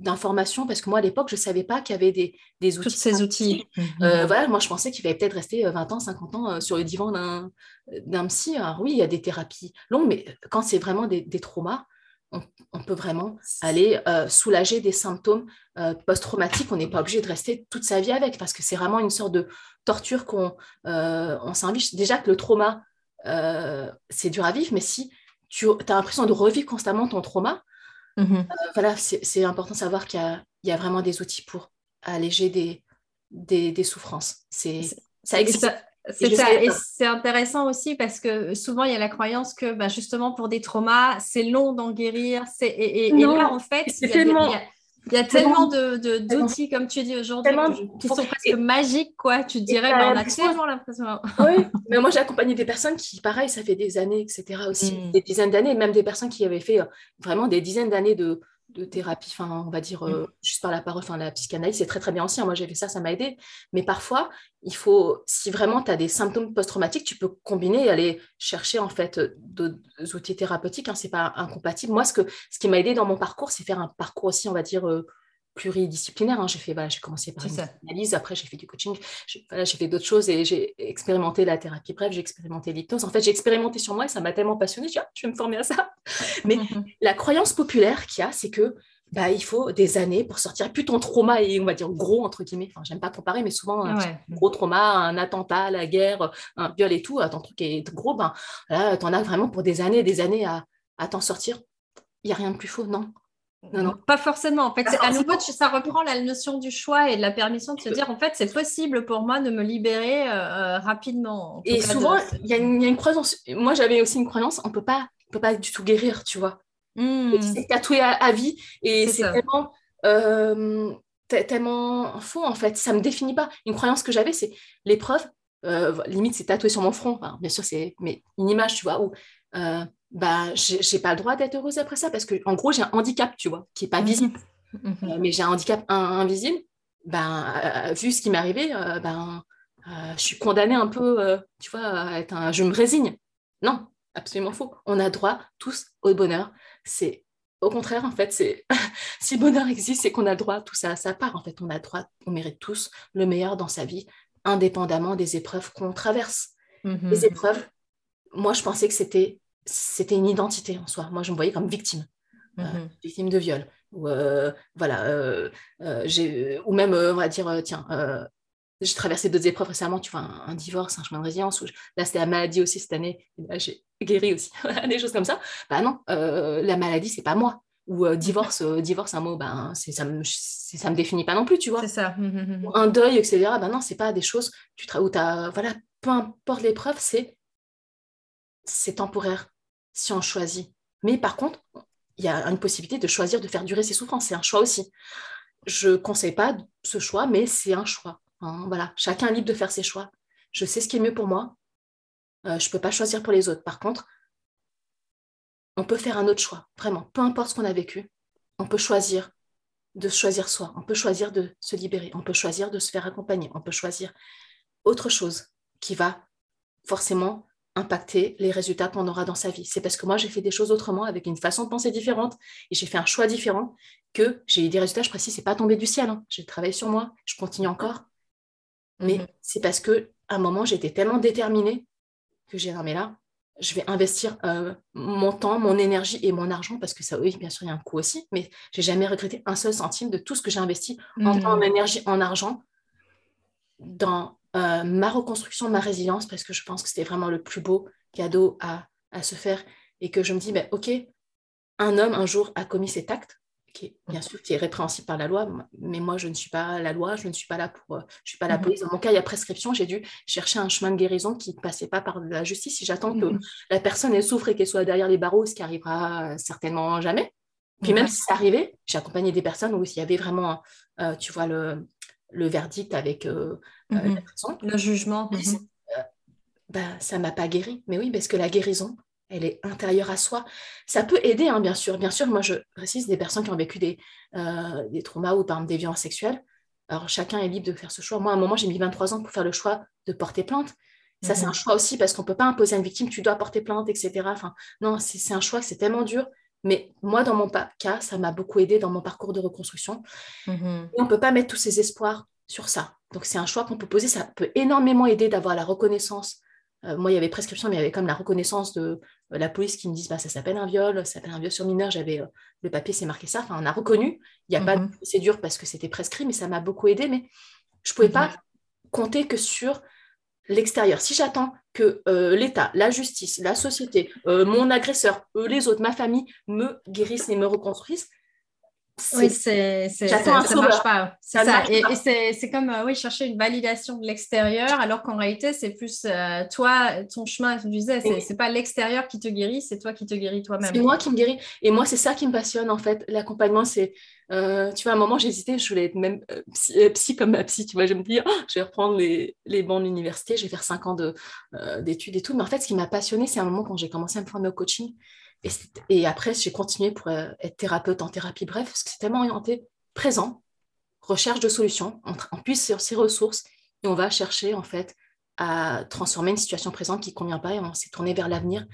d'information parce que moi, à l'époque, je ne savais pas qu'il y avait des outils. Tous ces outils. Moi, je pensais qu'il fallait peut-être rester 20 ans, 50 ans sur le divan d'un psy. Alors, oui, il y a des thérapies longues, mais quand c'est vraiment des traumas, on peut vraiment aller soulager des symptômes post-traumatiques. On n'est pas obligé de rester toute sa vie avec parce que c'est vraiment une sorte de torture qu'on s'invite. Déjà que le trauma, c'est dur à vivre, mais si tu as l'impression de revivre constamment ton trauma, c'est important de savoir qu'il y a vraiment des outils pour alléger des souffrances. Ça existe. C'est ça, et c'est intéressant aussi parce que souvent il y a la croyance que justement pour des traumas c'est long d'en guérir, et là en fait il y a tellement d'outils comme tu dis aujourd'hui qui sont presque magiques quoi, tu dirais on a toujours l'impression. Oui, mais moi j'ai accompagné des personnes qui pareil ça fait des années etc aussi, des dizaines d'années, même des personnes qui avaient fait vraiment des dizaines d'années de thérapie, enfin on va dire juste par la parole, enfin la psychanalyse c'est très très bien ancien, moi j'ai fait ça, ça m'a aidé, mais parfois il faut, si vraiment tu as des symptômes post-traumatiques, tu peux combiner et aller chercher en fait d'autres outils thérapeutiques, hein, c'est pas incompatible. Moi ce qui m'a aidé dans mon parcours, c'est faire un parcours aussi on va dire pluridisciplinaire, hein. J'ai commencé par une analyse, après j'ai fait du coaching, j'ai fait d'autres choses et j'ai expérimenté la thérapie brève, j'ai expérimenté l'hypnose, en fait j'ai expérimenté sur moi et ça m'a tellement passionnée, je dis je vais me former à ça. Mais la croyance populaire qu'il y a, c'est que il faut des années pour sortir, plus ton trauma et on va dire gros entre guillemets, enfin j'aime pas comparer mais souvent un gros trauma, un attentat, la guerre, un viol et tout, ton truc est gros, là t'en as vraiment pour des années à t'en sortir, il n'y a rien de plus faux, non. Pas forcément. En fait, à nouveau, ça reprend la notion du choix et de la permission de se dire, en fait, c'est possible pour moi de me libérer rapidement. Et souvent, il y a une croyance. Moi, j'avais aussi une croyance, on peut pas du tout guérir, tu vois. C'est tatoué à vie et c'est tellement, tellement faux, en fait. Ça me définit pas. Une croyance que j'avais, c'est l'épreuve. Limite, c'est tatoué sur mon front. Enfin, bien sûr, mais une image, tu vois, où... j'ai pas le droit d'être heureuse après ça parce que en gros j'ai un handicap tu vois qui est pas visible, mais j'ai un handicap invisible, vu ce qui m'est arrivé, je suis condamnée un peu tu vois à être je me résigne. Non, absolument faux, on a droit tous au bonheur, c'est au contraire en fait, c'est si le bonheur existe c'est qu'on a le droit tous à sa part en fait, on mérite tous le meilleur dans sa vie indépendamment des épreuves qu'on traverse. Les épreuves, moi je pensais que c'était une identité en soi. Moi, je me voyais comme victime, victime de viol. Ou voilà, ou même, on va dire, j'ai traversé d'autres épreuves récemment, tu vois, un divorce, un chemin de résilience. Là, c'était la maladie aussi cette année. Là, j'ai guéri aussi, des choses comme ça. Non, la maladie, c'est pas moi. Ou divorce, un mot, ça me définit pas non plus, tu vois. C'est ça. Un deuil, etc. Non, c'est pas des choses où t'as, voilà, peu importe l'épreuve, c'est temporaire si on choisit. Mais par contre, il y a une possibilité de choisir de faire durer ses souffrances. C'est un choix aussi. Je ne conseille pas ce choix, mais c'est un choix. Voilà. Chacun est libre de faire ses choix. Je sais ce qui est mieux pour moi. Je ne peux pas choisir pour les autres. Par contre, on peut faire un autre choix. Vraiment, peu importe ce qu'on a vécu, on peut choisir de choisir soi. On peut choisir de se libérer. On peut choisir de se faire accompagner. On peut choisir autre chose qui va forcément impacter les résultats qu'on aura dans sa vie. C'est parce que moi, j'ai fait des choses autrement, avec une façon de penser différente, et j'ai fait un choix différent, que j'ai eu des résultats, je précise, c'est pas tombé du ciel, J'ai travaillé sur moi, je continue encore, mais c'est parce qu'à un moment, j'étais tellement déterminée que j'ai dit, non mais là, je vais investir mon temps, mon énergie et mon argent, parce que ça, oui, bien sûr, il y a un coût aussi, mais j'ai jamais regretté un seul centime de tout ce que j'ai investi en temps, en énergie, en argent, dans ma reconstruction, ma résilience, parce que je pense que c'était vraiment le plus beau cadeau à se faire, et que je me dis ok, un homme un jour a commis cet acte qui est répréhensible par la loi, mais moi je ne suis pas la loi, je ne suis pas là pour je suis pas la police, dans mon cas il y a prescription, j'ai dû chercher un chemin de guérison qui ne passait pas par la justice. Si j'attends que la personne elle souffre et qu'elle soit derrière les barreaux, ce qui arrivera certainement jamais, puis même si ça arrivait, j'ai accompagné des personnes où il y avait vraiment tu vois le verdict avec la prison, le jugement, ça m'a pas guéri. Mais oui, parce que la guérison, elle est intérieure à soi. Ça peut aider, bien sûr. Moi, je précise, des personnes qui ont vécu des traumas ou par exemple des violences sexuelles. Alors, chacun est libre de faire ce choix. Moi, à un moment, j'ai mis 23 ans pour faire le choix de porter plainte. Ça, c'est un choix aussi, parce qu'on peut pas imposer à une victime, tu dois porter plainte, etc. Enfin, non, c'est un choix, c'est tellement dur. Mais moi, dans mon cas, ça m'a beaucoup aidé dans mon parcours de reconstruction. Et on ne peut pas mettre tous ses espoirs sur ça. Donc, c'est un choix qu'on peut poser. Ça peut énormément aider d'avoir la reconnaissance. Moi, il y avait prescription, mais il y avait comme la reconnaissance de la police qui me disent ça s'appelle un viol, ça s'appelle un viol sur mineur. J'avais le papier, c'est marqué ça. Enfin, on a reconnu. Il n'y a pas de procédure parce que c'était prescrit, mais ça m'a beaucoup aidé. Mais je ne pouvais pas compter que sur l'extérieur. Si j'attends que l'État, la justice, la société, mon agresseur, les autres, ma famille me guérissent et me reconstruisent, Oui, ça ne marche pas. Et c'est comme chercher une validation de l'extérieur, alors qu'en réalité, c'est plus toi, ton chemin, tu disais, c'est pas l'extérieur qui te guérit, c'est toi qui te guéris toi-même. C'est moi qui me guéris. Et moi, c'est ça qui me passionne, en fait. L'accompagnement, c'est... tu vois, à un moment, j'hésitais, je voulais être même psy comme ma psy, tu vois. Je me dis, je vais reprendre les bancs de l'université, je vais faire 5 ans d'études et tout. Mais en fait, ce qui m'a passionnée, c'est à un moment quand j'ai commencé à me former au coaching. Et après, j'ai continué pour être thérapeute en thérapie, bref, parce que c'est tellement orienté présent, recherche de solutions, on puise sur ses ressources et on va chercher en fait à transformer une situation présente qui ne convient pas et on s'est tourné vers l'avenir.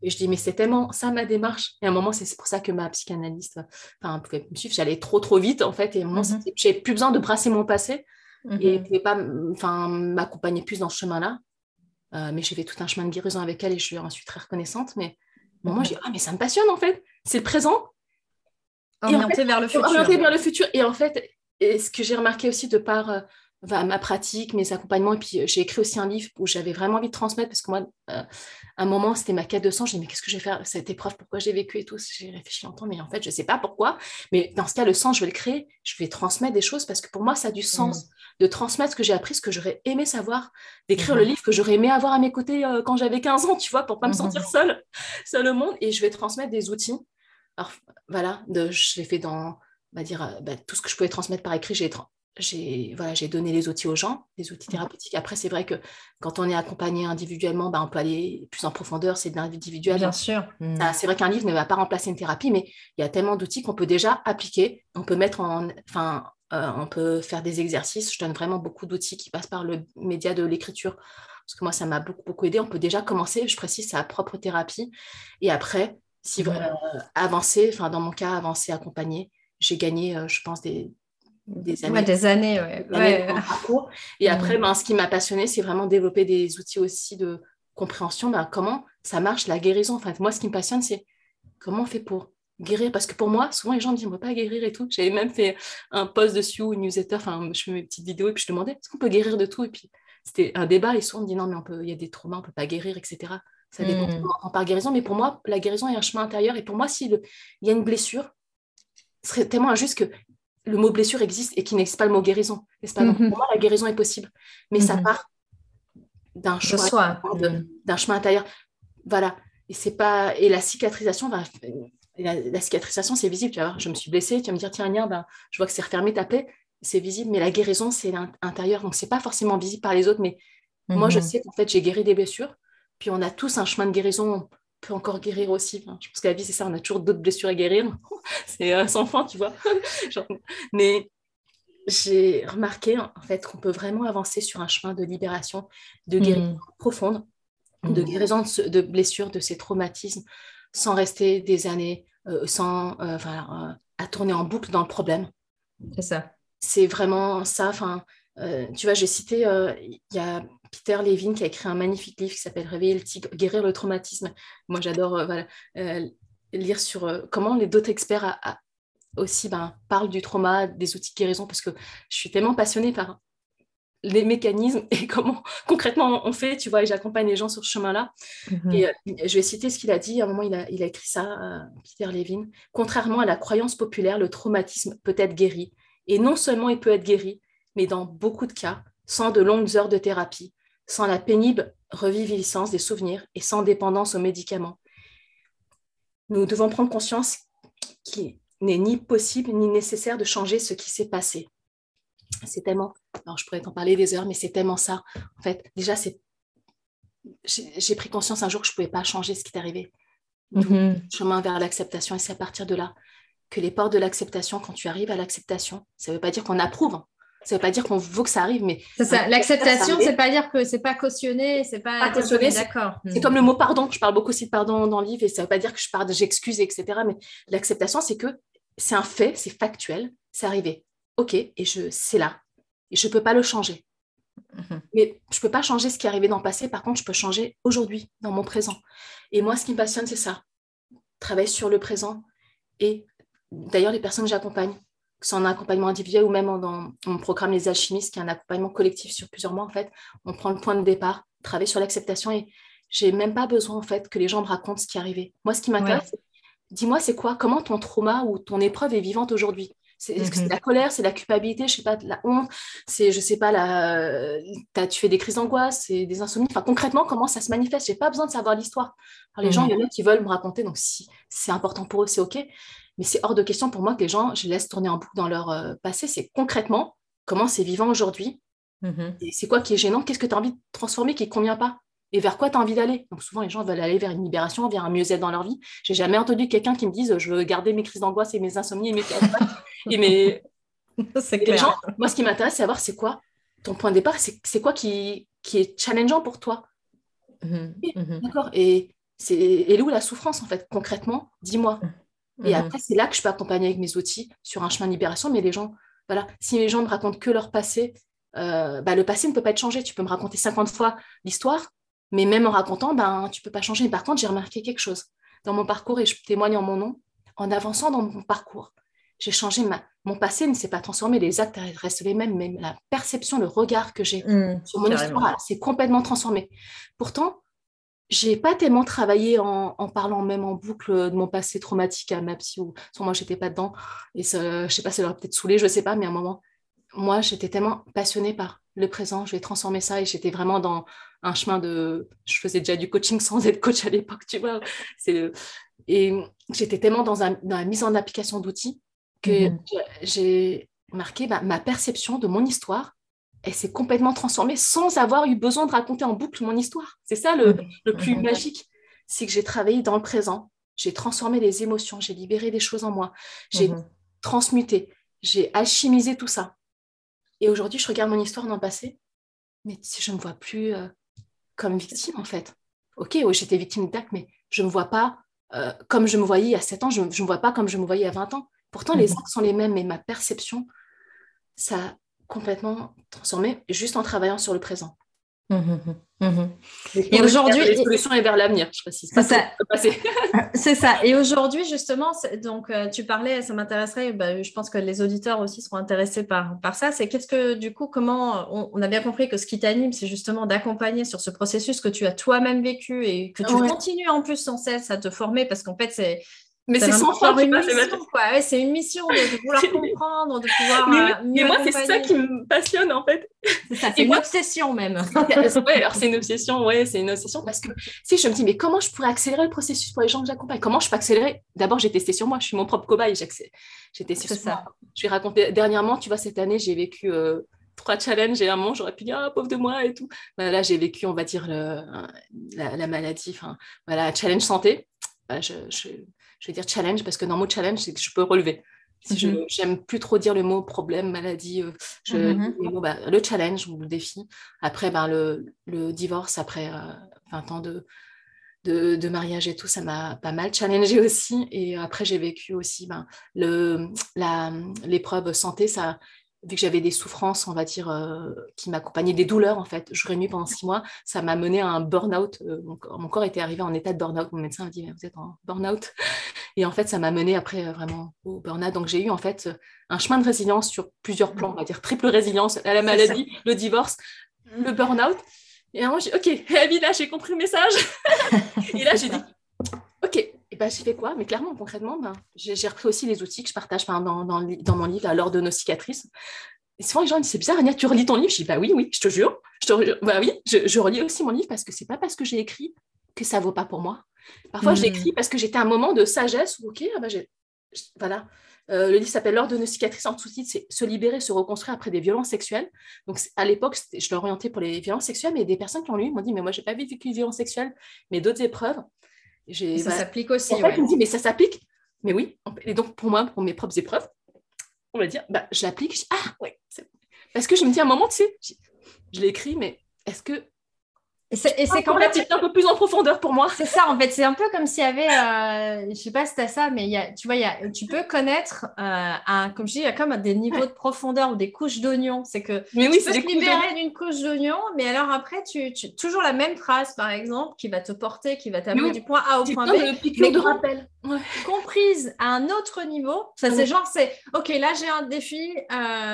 Et je dis, mais c'est tellement ça ma démarche. Et à un moment, c'est pour ça que ma psychanalyste pouvait me suivre, j'allais trop vite en fait. Et à un moment, je n'avais plus besoin de brasser mon passé et elle ne pouvait pas m'accompagner plus dans ce chemin-là. Mais j'ai fait tout un chemin de guérison avec elle et je lui en suis très reconnaissante. Mais moi, j'ai dit, mais ça me passionne, en fait. C'est le présent. Orienté vers le futur. Et en fait, ce que j'ai remarqué aussi de par ma pratique, mes accompagnements, et puis j'ai écrit aussi un livre où j'avais vraiment envie de transmettre, parce que moi, à un moment, c'était ma quête de sens. J'ai dit, mais qu'est-ce que je vais faire cette épreuve, pourquoi j'ai vécu et tout. J'ai réfléchi longtemps, mais en fait, je ne sais pas pourquoi. Mais dans ce cas, le sens, je vais le créer. Je vais transmettre des choses, parce que pour moi, ça a du sens de transmettre ce que j'ai appris, ce que j'aurais aimé savoir, d'écrire le livre que j'aurais aimé avoir à mes côtés quand j'avais 15 ans, tu vois, pour ne pas me sentir seule au monde. Et je vais transmettre des outils. Alors, voilà, je l'ai fait dans, on va dire, tout ce que je pouvais transmettre par écrit, j'ai donné les outils aux gens, les outils thérapeutiques. Après, c'est vrai que quand on est accompagné individuellement, on peut aller plus en profondeur, c'est de l'individuel. Bien sûr. Ça, c'est vrai qu'un livre ne va pas remplacer une thérapie, mais il y a tellement d'outils qu'on peut déjà appliquer, on peut mettre on peut faire des exercices. Je donne vraiment beaucoup d'outils qui passent par le média de l'écriture, parce que moi, ça m'a beaucoup aidé. On peut déjà commencer, je précise, sa propre thérapie. Et après, si vraiment avancer, dans mon cas, accompagner, j'ai gagné, je pense, des années de parcours. Et après, ce qui m'a passionnée, c'est vraiment développer des outils aussi de compréhension, comment ça marche, la guérison. Enfin, moi, ce qui me passionne, c'est comment on fait pour guérir, parce que pour moi, souvent les gens me disent on ne peut pas guérir et tout. J'avais même fait un post dessus ou une newsletter, je fais mes petites vidéos et puis je demandais est-ce qu'on peut guérir de tout, et puis c'était un débat et souvent on me dit non mais il y a des traumas, on ne peut pas guérir, etc. Ça dépend de comment on part guérison, mais pour moi la guérison est un chemin intérieur. Et pour moi, s'il y a une blessure, ce serait tellement injuste que le mot blessure existe et qu'il n'existe pas le mot guérison, n'est-ce pas? Donc pour moi la guérison est possible, mais ça part d'un chemin, d'un chemin intérieur, voilà. Et c'est pas, et la cicatrisation va... La cicatrisation, c'est visible, tu vois. Je me suis blessée, tu vas me dire, tiens, Anya, je vois que c'est refermé ta plaie, c'est visible, mais la guérison, c'est l'intérieur, donc c'est pas forcément visible par les autres, mais moi, je sais qu'en fait, j'ai guéri des blessures, puis on a tous un chemin de guérison, on peut encore guérir aussi. Enfin, je pense que la vie, c'est ça, on a toujours d'autres blessures à guérir, c'est sans fin, tu vois. Mais j'ai remarqué, en fait, qu'on peut vraiment avancer sur un chemin de libération, de guérison profonde, de guérison de blessures, de ces traumatismes, sans rester des années, à tourner en boucle dans le problème. C'est ça. C'est vraiment ça. Tu vois, j'ai cité, il y a Peter Levine qui a écrit un magnifique livre qui s'appelle « Réveiller le tigre, guérir le traumatisme ». Moi, j'adore lire sur comment les d'autres experts parlent du trauma, des outils de guérison, parce que je suis tellement passionnée par les mécanismes et comment concrètement on fait, tu vois, et j'accompagne les gens sur ce chemin-là. Et je vais citer ce qu'il a dit, à un moment il a écrit ça, Peter Levine. Contrairement à la croyance populaire, le traumatisme peut être guéri. Et non seulement il peut être guéri, mais dans beaucoup de cas, sans de longues heures de thérapie, sans la pénible reviviscence des souvenirs et sans dépendance aux médicaments. Nous devons prendre conscience qu'il n'est ni possible ni nécessaire de changer ce qui s'est passé. C'est tellement... Alors, je pourrais t'en parler des heures, mais c'est tellement ça. En fait, déjà, j'ai pris conscience un jour que je ne pouvais pas changer ce qui est arrivé. Donc, chemin vers l'acceptation. Et c'est à partir de là que les portes de l'acceptation, quand tu arrives à l'acceptation, ça ne veut pas dire qu'on approuve. Ça ne veut pas dire qu'on veut que ça arrive, mais... C'est ça. L'acceptation, ce n'est pas dire que ce n'est pas cautionné, ce n'est pas cautionné, d'accord. C'est comme le mot pardon. Je parle beaucoup aussi de pardon dans le livre et ça ne veut pas dire que j'excuse, etc. Mais l'acceptation, c'est que c'est un fait, c'est factuel, c'est arrivé. Ok, et c'est là. Et je ne peux pas le changer. Mais je ne peux pas changer ce qui est arrivé dans le passé. Par contre, je peux changer aujourd'hui, dans mon présent. Et moi, ce qui me passionne, c'est ça. Travailler sur le présent. Et d'ailleurs, les personnes que j'accompagne, que ce soit en accompagnement individuel ou même dans mon programme Les Alchimistes, qui est un accompagnement collectif sur plusieurs mois, en fait, on prend le point de départ, travailler sur l'acceptation. Et je n'ai même pas besoin, en fait, que les gens me racontent ce qui est arrivé. Moi, ce qui m'intéresse, dis-moi, c'est quoi? Comment ton trauma ou ton épreuve est vivante aujourd'hui? Est-ce que c'est de la colère, c'est de la culpabilité, je sais pas, de la honte, c'est, je sais pas, tu fais des crises d'angoisse, c'est des insomnies. Enfin, concrètement, comment ça se manifeste? J'ai pas besoin de savoir l'histoire. Alors, les gens, il y en a qui veulent me raconter, donc si c'est important pour eux, c'est ok. Mais c'est hors de question pour moi que les gens, je les laisse tourner en boucle dans leur passé. C'est concrètement comment c'est vivant aujourd'hui. Et c'est quoi qui est gênant? Qu'est-ce que tu as envie de transformer qui ne convient pas? Et vers quoi tu as envie d'aller? Donc souvent, les gens veulent aller vers une libération, vers un mieux-être dans leur vie. Je n'ai jamais entendu quelqu'un qui me dise « je veux garder mes crises d'angoisse et mes insomnies et mes C'est clair. Les gens, moi, ce qui m'intéresse, c'est savoir c'est quoi ton point de départ, c'est quoi qui est challengeant pour toi. D'accord. Et où la souffrance, en fait, concrètement, dis-moi. Et après, c'est là que je peux accompagner avec mes outils sur un chemin de libération. Mais les gens, voilà, si les gens ne me racontent que leur passé, le passé ne peut pas être changé. Tu peux me raconter 50 fois l'histoire, mais même en racontant, tu ne peux pas changer. Par contre, j'ai remarqué quelque chose dans mon parcours et je témoigne en mon nom. En avançant dans mon parcours, j'ai changé mon passé, ne s'est pas transformé. Les actes restent les mêmes, mais la perception, le regard que j'ai sur mon histoire, c'est complètement transformé. Pourtant, je n'ai pas tellement travaillé en parlant même en boucle de mon passé traumatique à ma psy. Ou, sans moi, je n'étais pas dedans. Et ça, je ne sais pas, ça leur a peut-être saoulé, je ne sais pas, mais à un moment... Moi, j'étais tellement passionnée par le présent, je vais transformer ça et j'étais vraiment dans un chemin de... Je faisais déjà du coaching sans être coach à l'époque, tu vois. Et j'étais tellement dans la mise en application d'outils que j'ai marqué ma perception de mon histoire, elle s'est complètement transformée sans avoir eu besoin de raconter en boucle mon histoire. C'est ça le plus magique, c'est que j'ai travaillé dans le présent, j'ai transformé les émotions, j'ai libéré des choses en moi, j'ai transmuté, j'ai alchimisé tout ça. Et aujourd'hui, je regarde mon histoire dans le passé, mais je ne me vois plus comme victime, en fait. Ok, oui, j'étais victime d'actes, mais je ne me vois pas comme je me voyais à 7 ans, je ne me vois pas comme je me voyais à 20 ans. Pourtant, les actes sont les mêmes, mais ma perception, ça a complètement transformé, juste en travaillant sur le présent. Et aujourd'hui, les solutions est vers l'avenir. Je précise pas ça. C'est ça. Et aujourd'hui, justement, donc tu parlais, ça m'intéresserait. Je pense que les auditeurs aussi seront intéressés par ça. C'est qu'est-ce que du coup, comment on a bien compris que ce qui t'anime, c'est justement d'accompagner sur ce processus que tu as toi-même vécu et que tu continues en plus sans cesse à te former, parce qu'en fait, c'est sans fin, une mission, quoi. Ouais, c'est une mission de vouloir comprendre, de pouvoir mais moi, c'est ça qui me passionne, en fait. C'est ça, c'est une obsession, même. C'est une obsession, c'est une obsession, parce que si je me dis, mais comment je pourrais accélérer le processus pour les gens que j'accompagne? Comment je peux accélérer? D'abord, j'ai testé sur moi, je suis mon propre cobaye, j'ai testé sur moi. Je vais raconter, dernièrement, tu vois, cette année, j'ai vécu 3 challenges et un moment, j'aurais pu dire, pauvre de moi et tout. Là, j'ai vécu, on va dire, la maladie, enfin, voilà, challenge santé. Je vais dire challenge parce que dans le mot challenge, c'est que je peux relever. J'aime plus trop dire le mot problème, maladie. Le challenge ou le défi. Après, le divorce, après 20 ans de mariage et tout, ça m'a pas mal challengée aussi. Et après, j'ai vécu aussi l'épreuve santé. Ça, vu que j'avais des souffrances, on va dire, qui m'accompagnaient, des douleurs, en fait, jour et nuit pendant 6 mois, ça m'a mené à un burn-out. Mon corps était arrivé en état de burn-out. Mon médecin m'a dit, vous êtes en burn-out. Et en fait, ça m'a mené après vraiment au burn-out. Donc, j'ai eu en fait un chemin de résilience sur plusieurs plans, on va dire triple résilience, à la maladie, le divorce, le burn-out. Et à un moment, j'ai dit, OK, Abby, là, j'ai compris le message. Et là, j'ai dit, OK. Et j'ai fait quoi? Mais clairement, concrètement, j'ai repris aussi les outils que je partage dans mon livre, L'Or de nos cicatrices. Et souvent, les gens disent, c'est bizarre, Anya, tu relis ton livre? Je dis, oui, je te jure. Je relis aussi mon livre parce que c'est pas parce que j'ai écrit que ça vaut pas pour moi. Parfois, j'écris parce que j'étais à un moment de sagesse où, voilà. Le livre s'appelle L'Or de nos cicatrices, en sous-titre, c'est Se libérer, se reconstruire après des violences sexuelles. Donc, à l'époque, je l'ai orienté pour les violences sexuelles, mais des personnes qui ont lu m'ont dit, mais moi, j'ai pas vécu de violences sexuelles, mais d'autres épreuves. Ça s'applique aussi. En fait, on me dit, mais ça s'applique. Mais oui. Et donc, pour moi, pour mes propres épreuves, on va dire, je l'applique. Parce que je me dis à un moment, tu sais, je l'ai écrit, mais est-ce que... Et c'est quand même un peu plus en profondeur pour moi. C'est ça, en fait. C'est un peu comme s'il y avait, je ne sais pas si tu as ça, mais tu peux connaître, comme je dis, il y a comme des niveaux de profondeur ou des couches d'oignons. C'est que tu peux te libérer d'une couche d'oignons, mais alors après, tu toujours la même trace, par exemple, qui va te porter, qui va t'amener du point A au point B. Mais de rappel. Comprise à un autre niveau. Ça, c'est genre, OK, là, j'ai un défi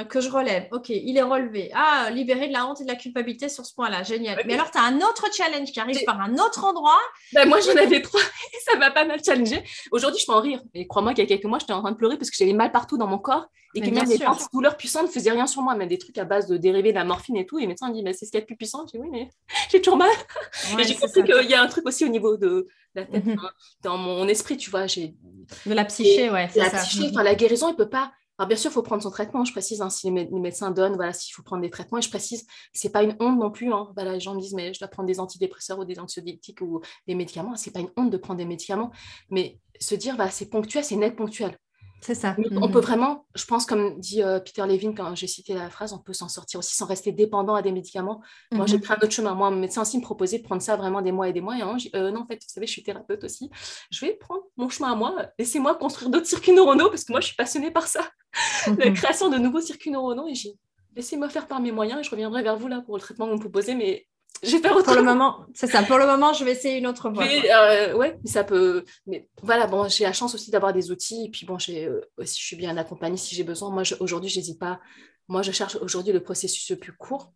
que je relève. OK, il est relevé. Libérer de la honte et de la culpabilité sur ce point-là. Génial. Mais alors, tu as un autre autre challenge qui arrive par un autre endroit. Ben moi, j'en avais 3 et ça m'a pas mal challengée. Aujourd'hui, je peux en rire. Mais crois-moi qu'il y a quelques mois, j'étais en train de pleurer parce que j'avais mal partout dans mon corps et que même des douleurs puissantes ne faisaient rien sur moi. Même des trucs à base de dérivés de la morphine et tout. Et le médecin me dit, bah, c'est ce qu'il y a de plus puissant. Je dis, oui, mais j'ai toujours mal. Ouais, et j'ai compris qu'il y a un truc aussi au niveau de la tête. Mm-hmm. Hein, dans mon esprit, tu vois. De la psyché, et, ouais. C'est la psyché, enfin, la guérison, elle ne peut pas. Alors bien sûr, il faut prendre son traitement, je précise, hein, si les médecins donnent, voilà, s'il faut prendre des traitements, et je précise, c'est pas une honte non plus, hein. Voilà, les gens me disent, mais je dois prendre des antidépresseurs ou des anxiolytiques ou des médicaments, c'est pas une honte de prendre des médicaments, mais se dire, voilà, c'est ponctuel, c'est net ponctuel. C'est ça. Mm-hmm. On peut vraiment, je pense, comme dit Peter Levine, quand j'ai cité la phrase, on peut s'en sortir aussi sans rester dépendant à des médicaments. Mm-hmm. Moi, j'ai pris un autre chemin. Moi, mon médecin aussi me proposait de prendre ça vraiment des mois. Et hein, non, en fait, vous savez, je suis thérapeute aussi. Je vais prendre mon chemin à moi. Laissez-moi construire d'autres circuits neuronaux parce que moi, je suis passionnée par ça. Mm-hmm. La création de nouveaux circuits neuronaux. Et j'ai laissez-moi faire par mes moyens. Et je reviendrai vers vous là pour le traitement que vous me proposez. Mais je vais faire autre chose. Pour le moment, c'est ça. Pour le moment, je vais essayer une autre voie. Ouais, ça peut. Mais voilà, bon, j'ai la chance aussi d'avoir des outils. Et puis bon, si je suis bien accompagnée, si j'ai besoin, moi, aujourd'hui, j'hésite pas. Moi, je cherche aujourd'hui le processus le plus court.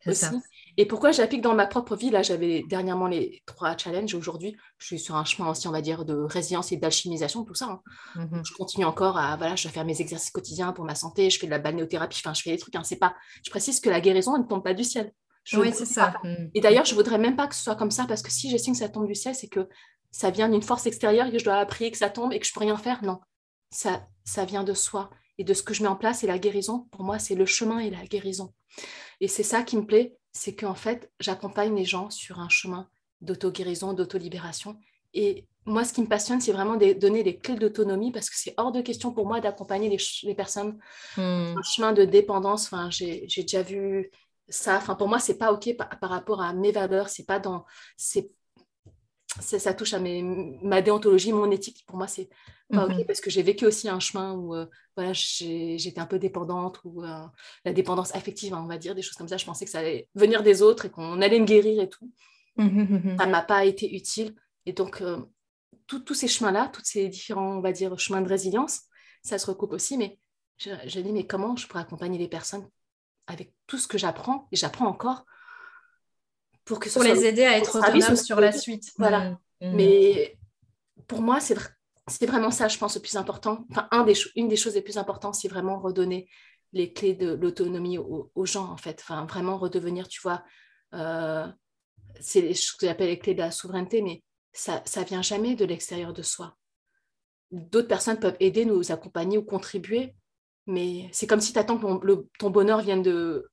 C'est aussi. Ça. Et pourquoi j'applique dans ma propre vie, là, j'avais dernièrement les 3 challenges. Aujourd'hui, je suis sur un chemin aussi, on va dire, de résilience et d'alchimisation, tout ça. Hein. Mm-hmm. Je continue encore voilà, je vais faire mes exercices quotidiens pour ma santé. Je fais de la balnéothérapie. Enfin, je fais des trucs. Hein, c'est pas. Je précise que la guérison, elle ne tombe pas du ciel. Oui, c'est ça. Et d'ailleurs, je ne voudrais même pas que ce soit comme ça, parce que si j'estime que ça tombe du ciel, c'est que ça vient d'une force extérieure et que je dois la prier que ça tombe et que je ne peux rien faire. Non, ça vient de soi et de ce que je mets en place. Et la guérison, pour moi, c'est le chemin et la guérison. Et c'est ça qui me plaît, c'est qu'en fait, j'accompagne les gens sur un chemin d'auto-guérison, d'auto-libération. Et moi, ce qui me passionne, c'est vraiment de donner des clés d'autonomie, parce que c'est hors de question pour moi d'accompagner les personnes sur un chemin de dépendance. Enfin, j'ai déjà vu... ça, enfin pour moi c'est pas ok par rapport à mes valeurs, c'est pas dans ça touche à ma déontologie, mon éthique, pour moi c'est pas ok parce que j'ai vécu aussi un chemin où voilà, j'étais un peu dépendante ou la dépendance affective, hein, on va dire des choses comme ça, je pensais que ça allait venir des autres et qu'on allait me guérir et tout. Ça m'a pas été utile et donc tous ces chemins-là, tous ces différents, on va dire, chemins de résilience, ça se recoupe aussi, mais je dis mais comment je pourrais accompagner les personnes avec tout ce que j'apprends, et j'apprends encore, pour que pour les aider à être autonomes sur la suite. Voilà. Mais pour moi, c'est vraiment ça, je pense, le plus important. Enfin, une des choses les plus importantes, c'est vraiment redonner les clés de l'autonomie aux gens, en fait. Enfin, vraiment redevenir, tu vois, c'est ce que j'appelle les clés de la souveraineté, mais ça vient jamais de l'extérieur de soi. D'autres personnes peuvent aider, nous accompagner ou contribuer, mais c'est comme si tu attends que ton bonheur vienne de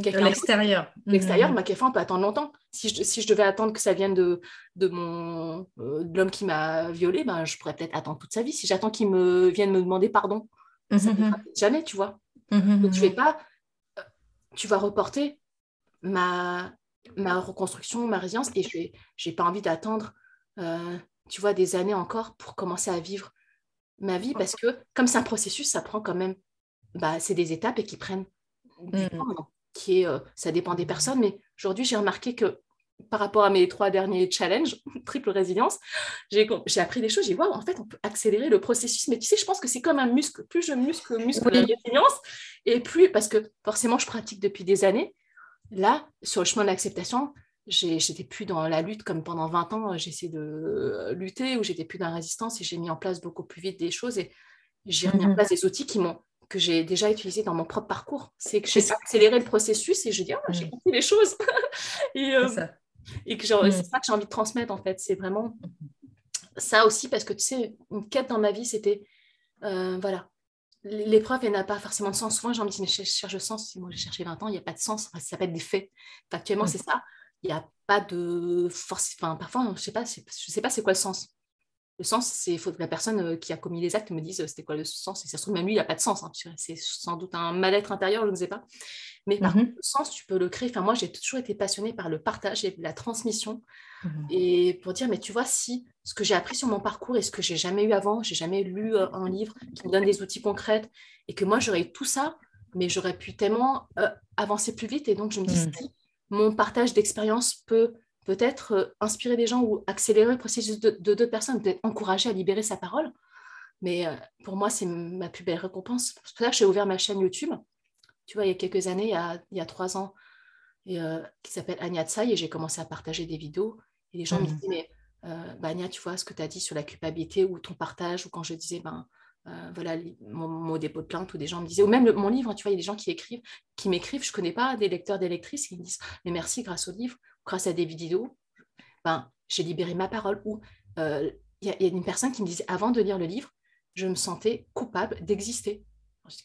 quelqu'un. De l'extérieur. De l'extérieur, mais quelquefois, on peut attendre longtemps. Si je devais attendre que ça vienne de l'homme qui m'a violée, ben, je pourrais peut-être attendre toute sa vie. Si j'attends qu'il vienne me demander pardon, ça ne fera jamais, tu vois. Donc, je ne vais pas... Tu vas reporter ma reconstruction, ma résilience, et je n'ai pas envie d'attendre, tu vois, des années encore pour commencer à vivre ma vie, parce que comme c'est un processus, ça prend quand même, bah, c'est des étapes et qui prennent du temps, qui est, ça dépend des personnes, mais aujourd'hui j'ai remarqué que par rapport à mes 3 derniers challenges, triple résilience, j'ai appris des choses, j'ai dit waouh, en fait on peut accélérer le processus, mais tu sais, je pense que c'est comme un muscle, plus je muscle la résilience, et plus, parce que forcément je pratique depuis des années, là sur le chemin de l'acceptation, j'étais plus dans la lutte comme pendant 20 ans, j'essayais de lutter, ou j'étais plus dans la résistance, et j'ai mis en place beaucoup plus vite des choses, et j'ai mis en place des outils que j'ai déjà utilisés dans mon propre parcours. C'est que j'ai accéléré le processus et je dis j'ai compris les choses et c'est ça que j'ai envie de transmettre, en fait. C'est vraiment ça aussi, parce que tu sais, une quête dans ma vie, c'était voilà, l'épreuve, elle n'a pas forcément de sens. Souvent j'ai envie de dire, mais je cherche le sens. Moi j'ai cherché 20 ans, il n'y a pas de sens, ça s'appelle des faits actuellement. C'est ça. Il n'y a pas de force, enfin, parfois, je ne sais pas c'est quoi le sens. Le sens, c'est, il faut que la personne qui a commis les actes me dise c'était quoi le sens. Et ça se trouve, même lui, il n'a pas de sens. Hein. C'est sans doute un mal-être intérieur, je ne sais pas. Mais par contre, le sens, tu peux le créer. Enfin, moi, j'ai toujours été passionnée par le partage et la transmission. Et pour dire, mais tu vois, si ce que j'ai appris sur mon parcours et ce que je n'ai jamais eu avant, je n'ai jamais lu un livre qui me donne des outils concrets, et que moi, j'aurais eu tout ça, mais j'aurais pu tellement avancer plus vite. Et donc, je me dis, mon partage d'expérience peut-être inspirer des gens ou accélérer le processus de d'autres personnes, peut-être encourager à libérer sa parole. Mais pour moi, c'est ma plus belle récompense. C'est pour ça que j'ai ouvert ma chaîne YouTube. Tu vois, il y a quelques années, il y a 3 ans, et, qui s'appelle Agnatsai, et j'ai commencé à partager des vidéos. Et les gens me disaient, mais Anya, tu vois ce que tu as dit sur la culpabilité, ou ton partage, ou quand je disais, voilà, mon dépôt de plainte, ou des gens me disaient, ou même mon livre, tu vois, il y a des gens qui m'écrivent, je ne connais pas, des lecteurs, des lectrices, qui me disent, mais merci, grâce au livre, grâce à des vidéos, j'ai libéré ma parole. Ou il y a une personne qui me disait, avant de lire le livre, je me sentais coupable d'exister.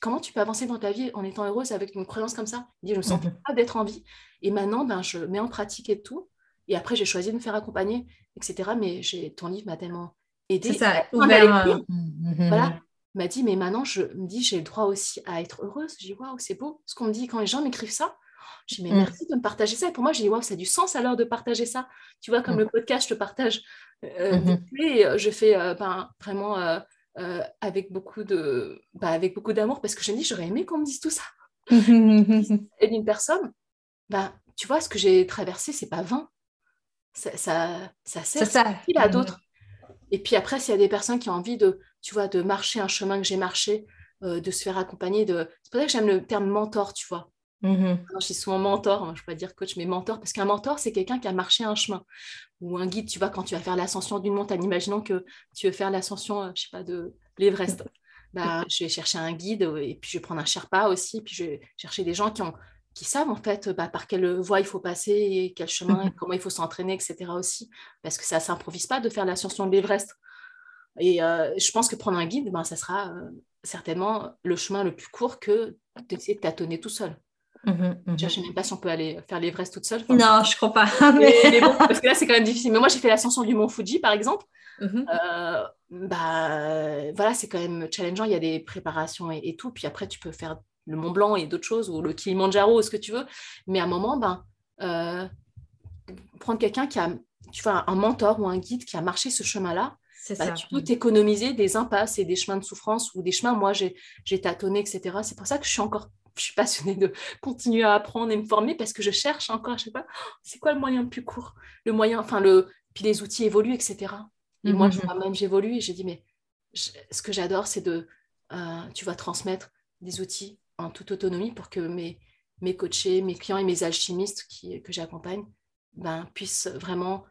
Comment tu peux avancer dans ta vie en étant heureuse avec une croyance comme ça? Je me sentais pas d'être en vie. Et maintenant, je mets en pratique et tout. Et après, j'ai choisi de me faire accompagner, etc. Mais ton livre m'a tellement aidée. C'est ça, ouvert. Voilà. Il m'a dit, mais maintenant, je me dis, j'ai le droit aussi à être heureuse. J'ai dit, waouh, c'est beau. Ce qu'on me dit, quand les gens m'écrivent ça, j'ai dit, mais merci de me partager ça. Et pour moi, j'ai dit, waouh, ça a du sens alors de partager ça. Tu vois, comme le podcast, je te partage et je fais vraiment... avec beaucoup d'amour, parce que je me dis, j'aurais aimé qu'on me dise tout ça. Et d'une personne, tu vois, ce que j'ai traversé, c'est pas vain. Ça sert utile à d'autres. Et puis après, s'il y a des personnes qui ont envie de marcher un chemin que j'ai marché, de se faire accompagner, c'est pour ça que j'aime le terme mentor, tu vois. Je suis souvent mentor, je ne peux pas dire coach, mais mentor, parce qu'un mentor, c'est quelqu'un qui a marché un chemin, ou un guide, tu vois, quand tu vas faire l'ascension d'une montagne, imaginons que tu veux faire l'ascension, je sais pas, de l'Everest, je vais chercher un guide, et puis je vais prendre un Sherpa aussi, puis je vais chercher des gens qui savent en fait par quelle voie il faut passer, et quel chemin, et comment il faut s'entraîner, etc. aussi, parce que ça ne s'improvise pas de faire l'ascension de l'Everest, et je pense que prendre un guide, ça sera certainement le chemin le plus court que d'essayer de tâtonner tout seul. Je ne sais même pas si on peut aller faire l'Everest toute seule. Non, je ne crois pas. Mais bon, parce que là, c'est quand même difficile. Mais moi, j'ai fait l'ascension du mont Fuji, par exemple. Voilà, c'est quand même challengeant. Il y a des préparations et tout. Puis après, tu peux faire le Mont Blanc et d'autres choses, ou le Kilimanjaro, ou ce que tu veux. Mais à un moment, prendre quelqu'un qui a, tu vois, un mentor ou un guide qui a marché ce chemin-là, tu peux t'économiser des impasses et des chemins de souffrance, ou des chemins, moi, j'ai tâtonné, etc. C'est pour ça que je suis passionnée de continuer à apprendre et me former, parce que je cherche encore, je sais pas, c'est quoi le moyen le plus court, le moyen, puis les outils évoluent, etc. Et moi, moi-même, j'évolue, et j'ai dit, mais ce que j'adore, c'est de, tu vois, transmettre des outils en toute autonomie pour que mes coachés, mes clients et mes alchimistes que j'accompagne, puissent vraiment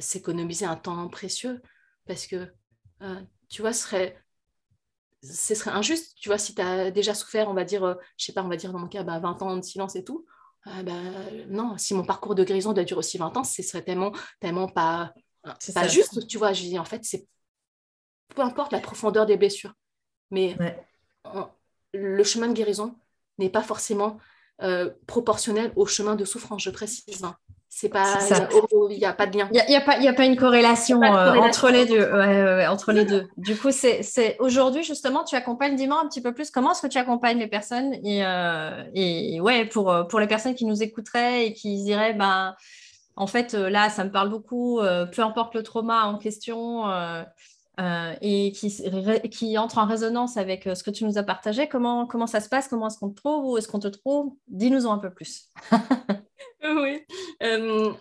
s'économiser un temps précieux, parce que, tu vois, ce serait injuste, tu vois, si tu as déjà souffert, on va dire, je sais pas, on va dire dans mon cas, 20 ans de silence et tout, non, si mon parcours de guérison doit durer aussi 20 ans, ce serait tellement pas juste, tu vois, je dis, en fait, c'est peu importe la profondeur des blessures, mais le chemin de guérison n'est pas forcément proportionnel au chemin de souffrance, je précise, C'est pas, il n'y a pas de lien. Il n'y a pas une corrélation entre les deux. Entre les deux. Du coup, c'est aujourd'hui, justement, tu accompagnes, dis-moi un petit peu plus, comment est-ce que tu accompagnes les personnes et ouais, pour les personnes qui nous écouteraient et qui diraient, en fait, là, ça me parle beaucoup, peu importe le trauma en question, et qui entre en résonance avec ce que tu nous as partagé. Comment ça se passe? Comment est-ce qu'on te trouve? Où est-ce qu'on te trouve? Dis-nous-en un peu plus. Oui.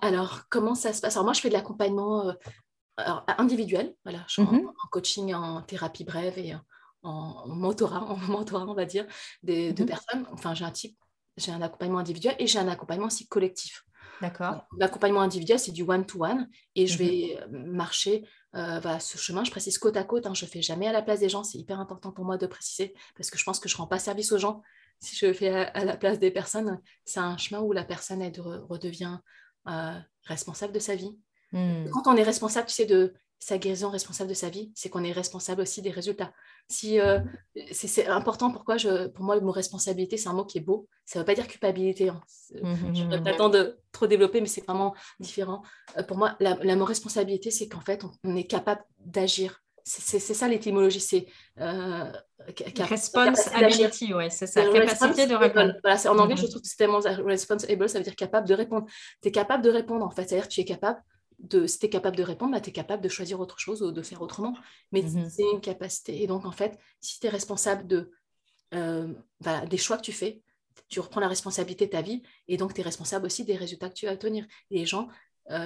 Alors, comment ça se passe? Alors, moi, je fais de l'accompagnement individuel. Voilà, je suis en coaching, en thérapie brève et en mentorat, on va dire, de personnes. Enfin, j'ai un accompagnement individuel et j'ai un accompagnement aussi collectif. D'accord. L'accompagnement individuel, c'est du one-to-one, et je vais marcher ce chemin, je précise côte à côte, je ne fais jamais à la place des gens, c'est hyper important pour moi de préciser, parce que je pense que je ne rends pas service aux gens si je fais à la place des personnes. C'est un chemin où la personne elle redevient responsable de sa vie. Quand on est responsable, tu sais, de sa guérison, responsable de sa vie, c'est qu'on est responsable aussi des résultats. Si, c'est important. Pourquoi pour moi, le mot responsabilité, c'est un mot qui est beau. Ça ne veut pas dire culpabilité. Je ne vais pas attendre de trop développer, mais c'est vraiment différent. Pour moi, le mot responsabilité, c'est qu'en fait, on est capable d'agir. C'est ça l'étymologie. C'est responsibility, ouais, c'est ça. Capacité de répondre. Voilà, en anglais, je trouve que c'est tellement responsible, ça veut dire capable de répondre. Tu es capable de répondre, en fait. C'est-à-dire que tu es capable. Si tu es capable de répondre, tu es capable de choisir autre chose ou de faire autrement. Mais c'est une capacité. Et donc, en fait, si tu es responsable des choix que tu fais, tu reprends la responsabilité de ta vie, et donc tu es responsable aussi des résultats que tu vas obtenir. Et les gens,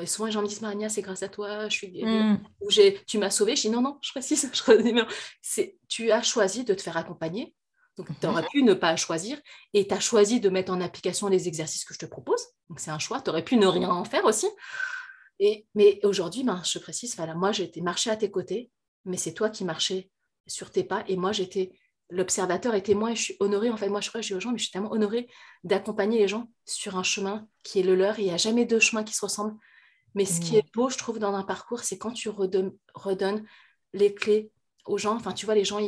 souvent, les gens me disent, Anya, c'est grâce à toi, je suis ou tu m'as sauvée. Je dis non, je précise. Tu as choisi de te faire accompagner, Donc, tu aurais pu ne pas choisir et tu as choisi de mettre en application les exercices que je te propose. Donc, c'est un choix. Tu aurais pu ne rien en faire aussi. Mais aujourd'hui, je précise, voilà, moi, j'étais marchée à tes côtés, mais c'est toi qui marchais sur tes pas. Et moi, j'étais l'observateur et témoin. Et je suis honorée. En fait, moi, je crois que je dis aux gens, mais je suis tellement honorée d'accompagner les gens sur un chemin qui est le leur. Et il n'y a jamais deux chemins qui se ressemblent. Mais ce qui est beau, je trouve, dans un parcours, c'est quand tu redonnes les clés aux gens. Enfin, tu vois, les gens,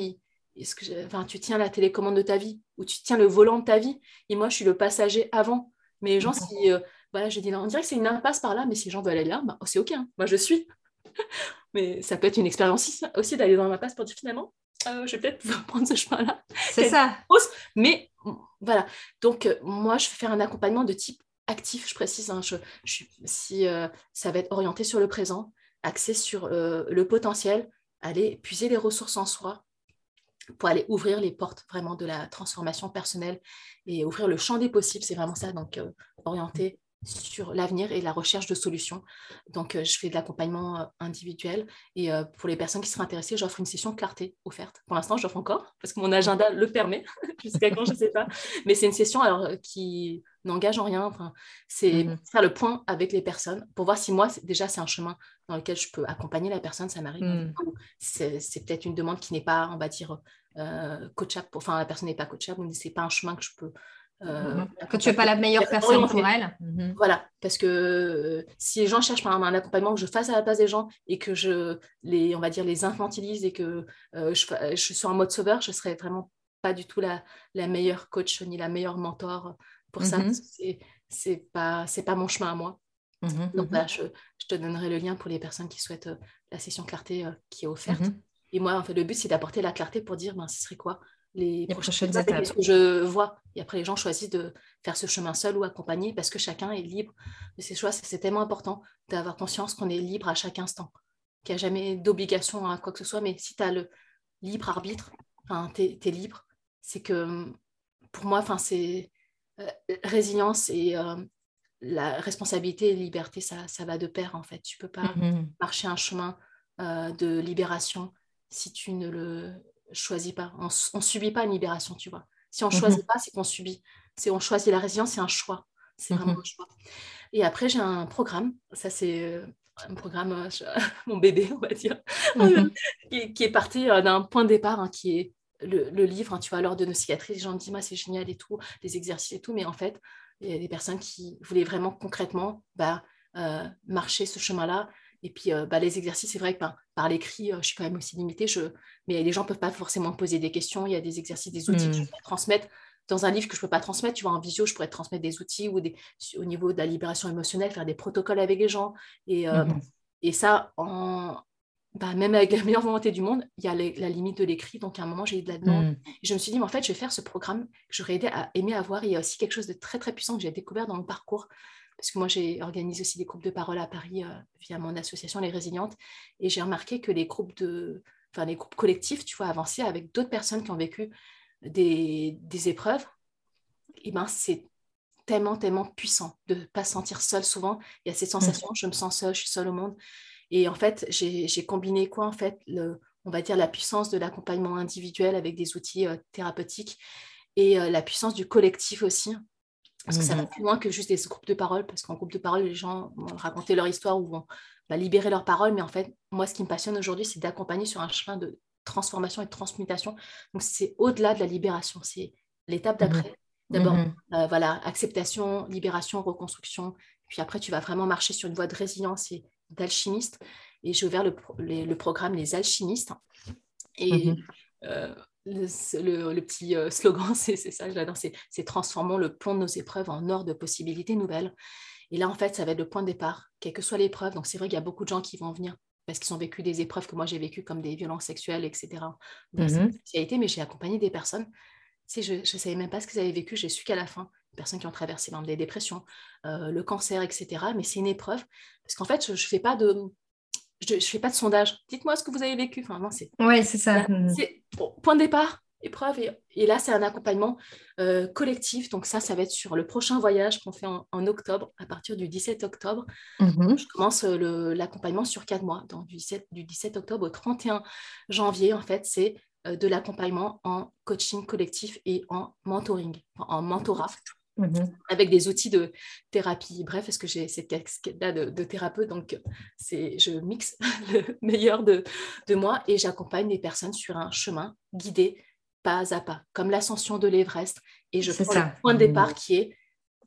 tu tiens la télécommande de ta vie ou tu tiens le volant de ta vie. Et moi, je suis le passager avant. Mais les gens, je dis, on dirait que c'est une impasse par là, mais si les gens veulent aller là, c'est OK. Hein. Moi, je suis. Mais ça peut être une expérience aussi d'aller dans l'impasse pour dire finalement, je vais peut-être pouvoir prendre ce chemin-là. C'est ça. Mais voilà. Donc, moi, je vais faire un accompagnement de type actif, je précise. Hein. Ça va être orienté sur le présent, axé sur le potentiel, aller puiser les ressources en soi, pour aller ouvrir les portes vraiment de la transformation personnelle et ouvrir le champ des possibles, c'est vraiment ça, donc orienté sur l'avenir et la recherche de solutions. Donc je fais de l'accompagnement individuel et pour les personnes qui seraient intéressées, j'offre une session clarté offerte. Pour l'instant, je l'offre encore parce que mon agenda le permet, jusqu'à quand, je ne sais pas. Mais c'est une session qui n'engage en rien, c'est faire le point avec les personnes pour voir si moi, c'est un chemin dans lequel je peux accompagner la personne, ça m'arrive. C'est peut-être une demande qui n'est pas, on va dire, coachable, la personne n'est pas coachable, mais ce n'est pas un chemin que je peux... Quand tu n'es pas la meilleure personne pour elle. Voilà, parce que si les gens cherchent par exemple, un accompagnement que je fasse à la place des gens et que je les infantilise et que je sois en mode sauveur, je ne serais vraiment pas du tout la meilleure coach ni la meilleure mentor pour ça. C'est pas mon chemin à moi. Donc voilà, je te donnerai le lien pour les personnes qui souhaitent la session clarté qui est offerte. Et moi, en fait, le but, c'est d'apporter la clarté pour dire, ce serait quoi les prochaines étapes que je vois. Et après, les gens choisissent de faire ce chemin seul ou accompagné parce que chacun est libre de ses choix. C'est tellement important d'avoir conscience qu'on est libre à chaque instant, qu'il n'y a jamais d'obligation à quoi que ce soit. Mais si tu as le libre arbitre, tu es libre. C'est que, pour moi, c'est résilience et la responsabilité et liberté, ça va de pair, en fait. Tu ne peux pas marcher un chemin de libération si tu ne le... choisis pas, on subit pas une libération, tu vois. Si on choisit pas, c'est qu'on subit. Si on choisit la résilience, c'est un choix. C'est vraiment un choix. Et après, j'ai un programme, ça c'est un programme, mon bébé, on va dire, qui est parti d'un point de départ, qui est le livre, tu vois, L'Or de nos cicatrices. Les gens me disent, c'est génial et tout, les exercices et tout, mais en fait, il y a des personnes qui voulaient vraiment concrètement marcher ce chemin-là. Et puis, les exercices, c'est vrai que par l'écrit, je suis quand même aussi limitée. Mais les gens ne peuvent pas forcément poser des questions. Il y a des exercices, des outils que je peux transmettre. Dans un livre que je ne peux pas transmettre, tu vois, en visio, je pourrais transmettre des outils ou au niveau de la libération émotionnelle, faire des protocoles avec les gens. Et ça, même avec la meilleure volonté du monde, il y a la limite de l'écrit. Donc, à un moment, j'ai eu de la demande. Et je me suis dit, mais en fait, je vais faire ce programme que j'aurais aimé avoir. Et il y a aussi quelque chose de très, très puissant que j'ai découvert dans mon parcours. Parce que moi, j'ai organisé aussi des groupes de parole à Paris via mon association Les Résilientes. Et j'ai remarqué que les groupes collectifs, tu vois, avançaient avec d'autres personnes qui ont vécu des épreuves. Et c'est tellement, tellement puissant de ne pas se sentir seule souvent. Il y a cette sensation, je me sens seule, je suis seule au monde. Et en fait, j'ai combiné quoi, en fait, on va dire la puissance de l'accompagnement individuel avec des outils thérapeutiques et la puissance du collectif aussi. Parce que ça va plus loin que juste des groupes de parole, parce qu'en groupe de parole, les gens vont raconter leur histoire ou vont libérer leurs paroles. Mais en fait, moi, ce qui me passionne aujourd'hui, c'est d'accompagner sur un chemin de transformation et de transmutation. Donc, c'est au-delà de la libération, c'est l'étape d'après. D'abord, acceptation, libération, reconstruction. Puis après, tu vas vraiment marcher sur une voie de résilience et d'alchimiste. Et j'ai ouvert le programme Les Alchimistes. Et... Le petit slogan, c'est ça, j'adore, c'est transformons le plomb de nos épreuves en or de possibilités nouvelles. Et là, en fait, ça va être le point de départ, quelle que soit l'épreuve. Donc, c'est vrai qu'il y a beaucoup de gens qui vont venir parce qu'ils ont vécu des épreuves que moi, j'ai vécues comme des violences sexuelles, etc. Donc, mais j'ai accompagné des personnes. Je ne savais même pas ce qu'ils avaient vécu. J'ai su qu'à la fin, des personnes qui ont traversé des dépressions, le cancer, etc. Mais c'est une épreuve parce qu'en fait, je ne fais pas de sondage. Dites-moi ce que vous avez vécu. Enfin, non, c'est ça. C'est point de départ, épreuve. Et là, c'est un accompagnement collectif. Donc ça va être sur le prochain voyage qu'on fait en octobre, à partir du 17 octobre. Je commence l'accompagnement sur 4 mois, donc du 17 octobre au 31 janvier. En fait, c'est de l'accompagnement en coaching collectif et en mentoring, en mentorat, avec des outils de thérapie. Bref, parce que j'ai cette casquette-là de thérapeute, donc je mixe le meilleur de moi et j'accompagne les personnes sur un chemin guidé pas à pas, comme l'ascension de l'Everest. Et je prends le point de départ qui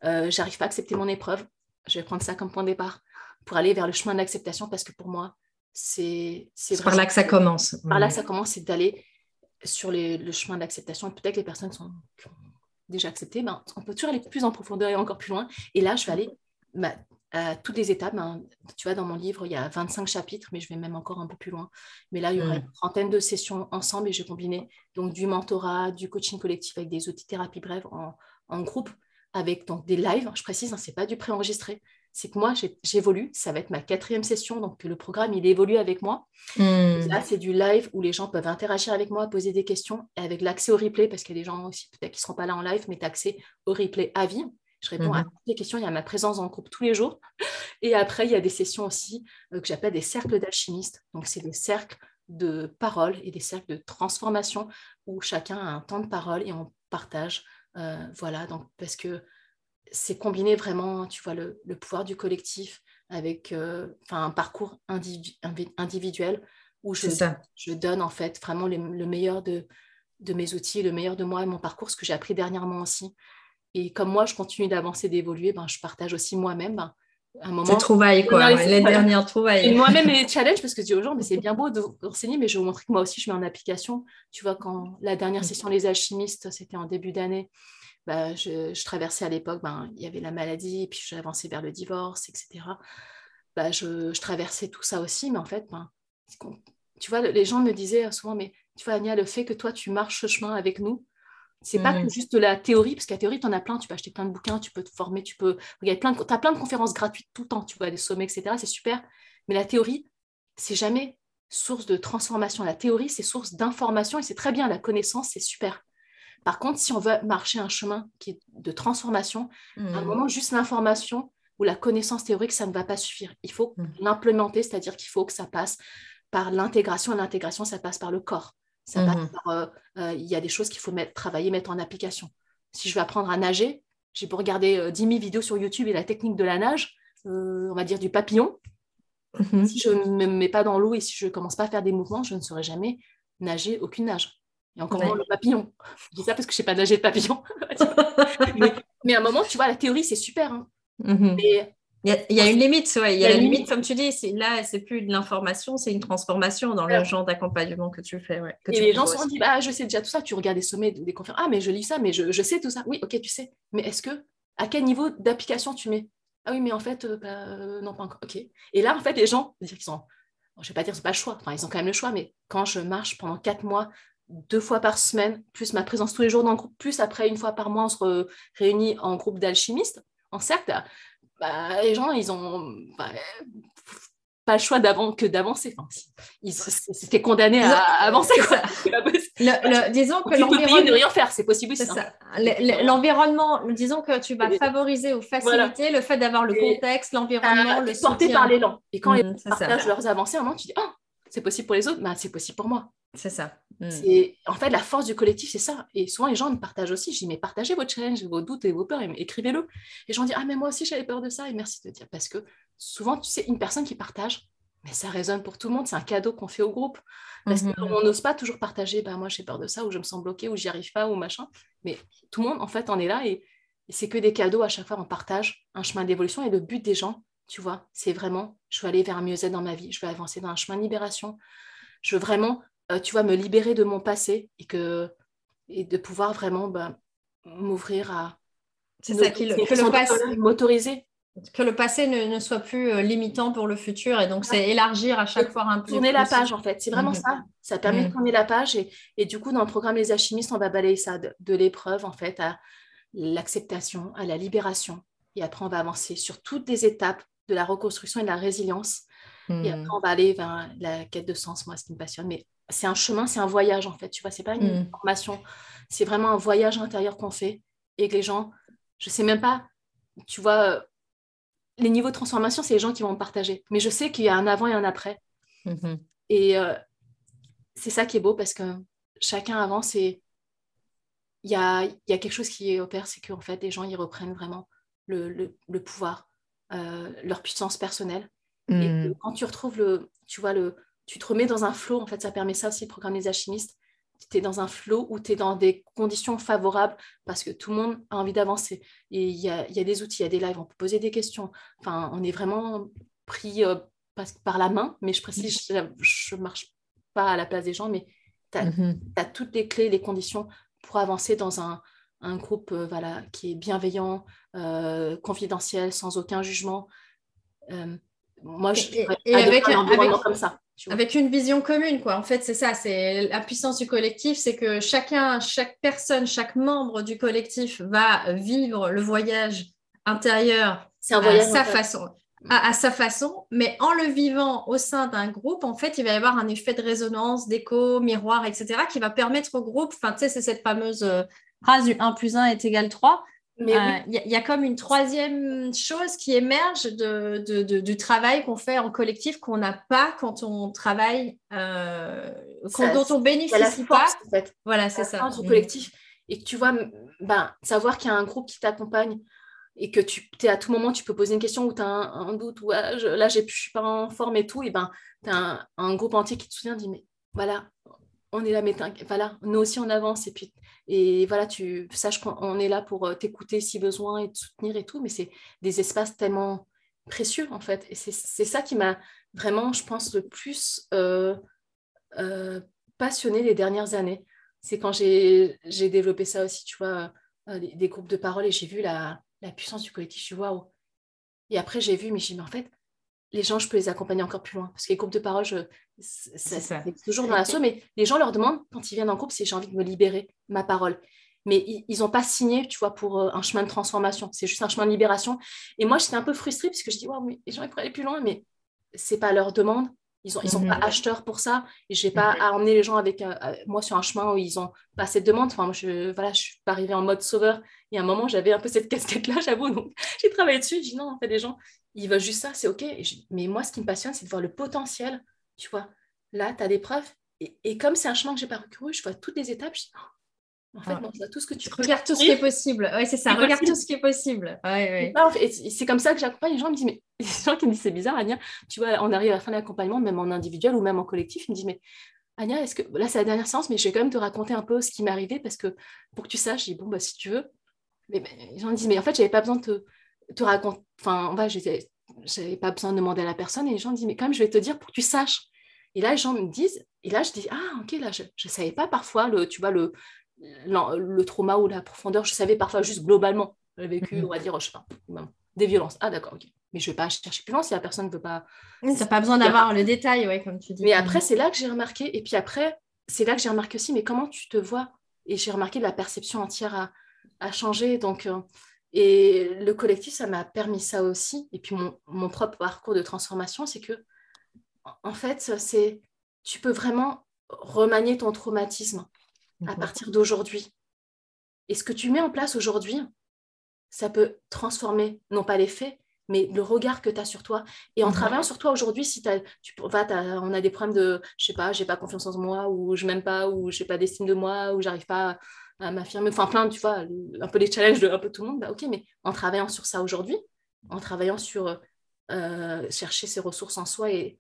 est, j'arrive pas à accepter mon épreuve, je vais prendre ça comme point de départ pour aller vers le chemin de l'acceptation, parce que pour moi, c'est par là que ça commence. Par là que ça commence, c'est d'aller sur le chemin de l'acceptation. Peut-être les personnes qui ont déjà accepté, on peut toujours aller plus en profondeur et encore plus loin. Et là, je vais aller à toutes les étapes. Tu vois, dans mon livre, il y a 25 chapitres, mais je vais même encore un peu plus loin. Mais là, il y aura une trentaine de sessions ensemble et je vais combiner donc, du mentorat, du coaching collectif avec des outils de thérapie brève en groupe, avec donc, des lives. Je précise, ce n'est pas du préenregistré. C'est que moi, j'évolue. Ça va être ma 4e session. Donc, le programme, il évolue avec moi. Là, c'est du live où les gens peuvent interagir avec moi, poser des questions, et avec l'accès au replay, parce qu'il y a des gens aussi peut-être qui ne seront pas là en live, mais tu as accès au replay à vie. Je réponds à toutes les questions. Il y a ma présence en groupe tous les jours. Et après, il y a des sessions aussi que j'appelle des cercles d'alchimistes. Donc, c'est des cercles de parole et des cercles de transformation où chacun a un temps de parole et on partage. Voilà, donc, parce que c'est combiner vraiment, tu vois, le pouvoir du collectif avec un parcours individuel où je donne en fait vraiment le meilleur de mes outils, le meilleur de moi et mon parcours, ce que j'ai appris dernièrement aussi. Et comme moi, je continue d'avancer, d'évoluer, je partage aussi moi-même à un moment. Ces trouvailles, quoi, les dernières trouvailles. Et moi-même, les challenges, parce que je dis aux gens, c'est bien beau d'enseigner, mais je vais vous montrer que moi aussi, je mets en application. Tu vois, quand la dernière session, Les Alchimistes, c'était en début d'année, je traversais à l'époque, il y avait la maladie, et puis j'avançais vers le divorce, etc. Je traversais tout ça aussi, mais en fait, tu vois, les gens me disaient souvent, mais tu vois, Anya, le fait que toi, tu marches ce chemin avec nous, c'est pas que juste de la théorie, parce qu'à théorie, tu en as plein, tu peux acheter plein de bouquins, tu peux te former, tu peux regarder t'as plein de conférences gratuites tout le temps, tu vois, des sommets, etc. C'est super, mais la théorie, c'est jamais source de transformation. La théorie, c'est source d'information, et c'est très bien, la connaissance, c'est super. Par contre, si on veut marcher un chemin qui est de transformation, à un moment, juste l'information ou la connaissance théorique, ça ne va pas suffire. Il faut l'implémenter, c'est-à-dire qu'il faut que ça passe par l'intégration. Et l'intégration, ça passe par le corps. Ça passe par, y a des choses qu'il faut mettre en application. Si je veux apprendre à nager, j'ai pour regarder 10 000 vidéos sur YouTube et la technique de la nage, on va dire du papillon. Si je ne me mets pas dans l'eau et si je ne commence pas à faire des mouvements, je ne saurai jamais nager aucune nage. Et encore moins le papillon. Je dis ça parce que je ne sais pas nager de papillon. mais à un moment, tu vois, la théorie, c'est super. Mais il y a une limite, ouais. Il y a la limite, comme tu dis. Là, ce n'est plus de l'information, c'est une transformation dans le genre d'accompagnement que tu fais. Ouais, et les gens se disent, je sais déjà tout ça. Tu regardes des sommets, des conférences. Ah, mais je lis ça, mais je sais tout ça. Oui, ok, tu sais. Mais à quel niveau d'application tu mets? Ah oui, mais en fait, non, pas encore. Ok. Et là, en fait, les gens, dire qu'ils sont, je ne vais pas dire qu'ils n'ont pas le choix. Enfin, ils ont quand même le choix, mais quand je marche pendant 4 mois, 2 fois par semaine, plus ma présence tous les jours dans le groupe, plus après 1 fois par mois, on se réunit en groupe d'alchimistes, en cercle, les gens, ils n'ont pas le choix d'avancer. Enfin, c'était condamné à avancer. Quoi. Disons que l'environnement ne rien faire, c'est possible aussi. L'environnement, disons que tu vas favoriser ou faciliter le fait d'avoir le contexte, l'environnement, le soutien. Porté par l'élan. Et quand les gens partagent leurs avancées, à un moment, tu dis, c'est possible pour les autres, c'est possible pour moi. C'est ça. C'est, en fait, la force du collectif, c'est ça. Et souvent, les gens me partagent aussi. Je dis, mais partagez vos challenges, vos doutes et vos peurs, et écrivez-le. Les gens disent, mais moi aussi, j'avais peur de ça. Et merci de dire. Parce que souvent, tu sais, une personne qui partage, mais ça résonne pour tout le monde. C'est un cadeau qu'on fait au groupe. Parce qu'on n'ose pas toujours partager, moi, j'ai peur de ça, ou je me sens bloquée, ou j'y arrive pas, ou machin. Mais tout le monde, en fait, en est là. Et c'est que des cadeaux. À chaque fois, on partage un chemin d'évolution. Et le but des gens, tu vois, c'est vraiment, je veux aller vers un mieux-être dans ma vie. Je veux avancer dans un chemin de libération. Je veux vraiment... tu vois, me libérer de mon passé et de pouvoir vraiment m'ouvrir à... C'est ça, m'autoriser. Que le passé ne soit plus limitant pour le futur, et donc c'est élargir à chaque fois un peu. Tourner la page, en fait, c'est vraiment ça. Ça permet de tourner la page, et du coup, dans le programme Les Alchimistes, on va balayer ça, de l'épreuve, en fait, à l'acceptation, à la libération. Et après, on va avancer sur toutes les étapes de la reconstruction et de la résilience. Et après, on va aller vers la quête de sens, moi, ce qui me passionne. Mais c'est un chemin, c'est un voyage, en fait. Tu vois, c'est pas une formation. C'est vraiment un voyage intérieur qu'on fait. Et que les gens, je sais même pas, tu vois, les niveaux de transformation, c'est les gens qui vont me partager. Mais je sais qu'il y a un avant et un après. Et c'est ça qui est beau, parce que chacun avance et il y a quelque chose qui opère, c'est qu'en fait, les gens, ils reprennent vraiment le pouvoir, leur puissance personnelle. Mmh. Et quand tu retrouves tu te remets dans un flow, en fait, ça permet ça aussi, le programme des alchimistes. Tu es dans un flow où tu es dans des conditions favorables parce que tout le monde a envie d'avancer. Et il y a des outils, il y a des lives, on peut poser des questions. Enfin, on est vraiment pris par la main, mais je précise, je ne marche pas à la place des gens, mais tu as mm-hmm. toutes les clés, les conditions pour avancer dans un groupe qui est bienveillant, confidentiel, sans aucun jugement. Moi, je avec un environnement comme ça. Avec une vision commune, quoi. En fait, c'est ça, c'est la puissance du collectif, c'est que chaque personne, chaque membre du collectif va vivre le voyage intérieur à sa façon, mais en le vivant au sein d'un groupe, en fait, il va y avoir un effet de résonance, d'écho, miroir, etc., qui va permettre au groupe, enfin, tu sais, c'est cette fameuse phrase du 1 + 1 = 3, mais il y a comme une troisième chose qui émerge du travail qu'on fait en collectif, qu'on n'a pas quand on travaille, dont on bénéficie pas. En fait. Voilà, c'est ça. La force du collectif. Et que tu vois, savoir qu'il y a un groupe qui t'accompagne et que à tout moment, tu peux poser une question ou tu as un doute ou là, je ne suis pas en forme et tout, et tu as un groupe entier qui te soutient, dit mais voilà, on est là, mais nous aussi on avance et tu saches qu'on est là pour t'écouter si besoin et te soutenir et tout, mais c'est des espaces tellement précieux en fait, et c'est ça qui m'a vraiment, je pense, le plus passionnée les dernières années. C'est quand j'ai développé ça aussi, tu vois, des groupes de parole, et j'ai vu la puissance du collectif, je suis waouh. Et après j'ai dit mais en fait les gens, je peux les accompagner encore plus loin. Parce que les groupes de parole, c'est toujours dans l'assaut, mais les gens leur demandent, quand ils viennent en groupe, c'est « j'ai envie de me libérer, ma parole ». Mais ils n'ont pas signé, tu vois, pour un chemin de transformation. C'est juste un chemin de libération. Et moi, j'étais un peu frustrée, parce que je dis wow, « mais les gens, ils pourraient aller plus loin », mais ce n'est pas leur demande. Ils ne sont pas acheteurs pour ça. Et je n'ai pas à emmener les gens avec moi sur un chemin où ils n'ont pas cette demande. Enfin, moi, je ne suis pas arrivée en mode sauveur. Il y a un moment, j'avais un peu cette casquette-là, j'avoue. Donc, j'ai travaillé dessus. Je dis non, en fait, les gens, ils veulent juste ça, c'est OK. Mais moi, ce qui me passionne, c'est de voir le potentiel. Tu vois, là, tu as des preuves. Et comme c'est un chemin que j'ai pas parcouru, je vois toutes les étapes. Je dis, oh, en fait, non, tout ce que tu regardes, tout ce qui est possible. Oui, c'est ça. Regarde tout ce qui est possible. Ouais, ouais. Non, en fait, c'est comme ça que j'accompagne. Les gens me disent, mais les gens qui me disent, c'est bizarre, Anya. Tu vois, on arrive à la fin de l'accompagnement, même en individuel ou même en collectif. Ils me disent, mais Anya, est-ce que là, c'est la dernière séance, mais je vais quand même te raconter un peu ce qui m'est arrivé parce que pour que tu saches. Je dis, bon, si tu veux. Mais les gens me disent, mais en fait, j'avais pas besoin de te raconter, enfin, j'avais pas besoin de demander à la personne, et les gens me disent, mais quand même, je vais te dire pour que tu saches. Et là, les gens me disent, et là, je dis, ah, OK, là, je savais pas parfois, le trauma ou la profondeur, je savais parfois juste globalement, j'ai vécu, on va dire, je sais pas, des violences. Ah, d'accord, OK. Mais je vais pas chercher plus loin si la personne ne veut pas. T'as pas besoin d'avoir le détail, ouais, comme tu dis. Mais après, c'est là que j'ai remarqué, et puis après, c'est là que j'ai remarqué aussi, mais comment tu te vois? Et j'ai remarqué la perception entière a changé, donc... Et le collectif, ça m'a permis ça aussi. Et puis, mon propre parcours de transformation, c'est que, en fait, tu peux vraiment remanier ton traumatisme à partir d'aujourd'hui. Et ce que tu mets en place aujourd'hui, ça peut transformer, non pas les faits, mais le regard que tu as sur toi. Et en travaillant sur toi aujourd'hui, si on a des problèmes de, je sais pas, j'ai pas confiance en moi, ou je m'aime pas, ou j'ai pas d'estime de moi, ou j'arrive pas... à m'affirmer, enfin plein, tu vois, un peu les challenges de un peu tout le monde, OK, mais en travaillant sur ça aujourd'hui, en travaillant sur chercher ses ressources en soi, et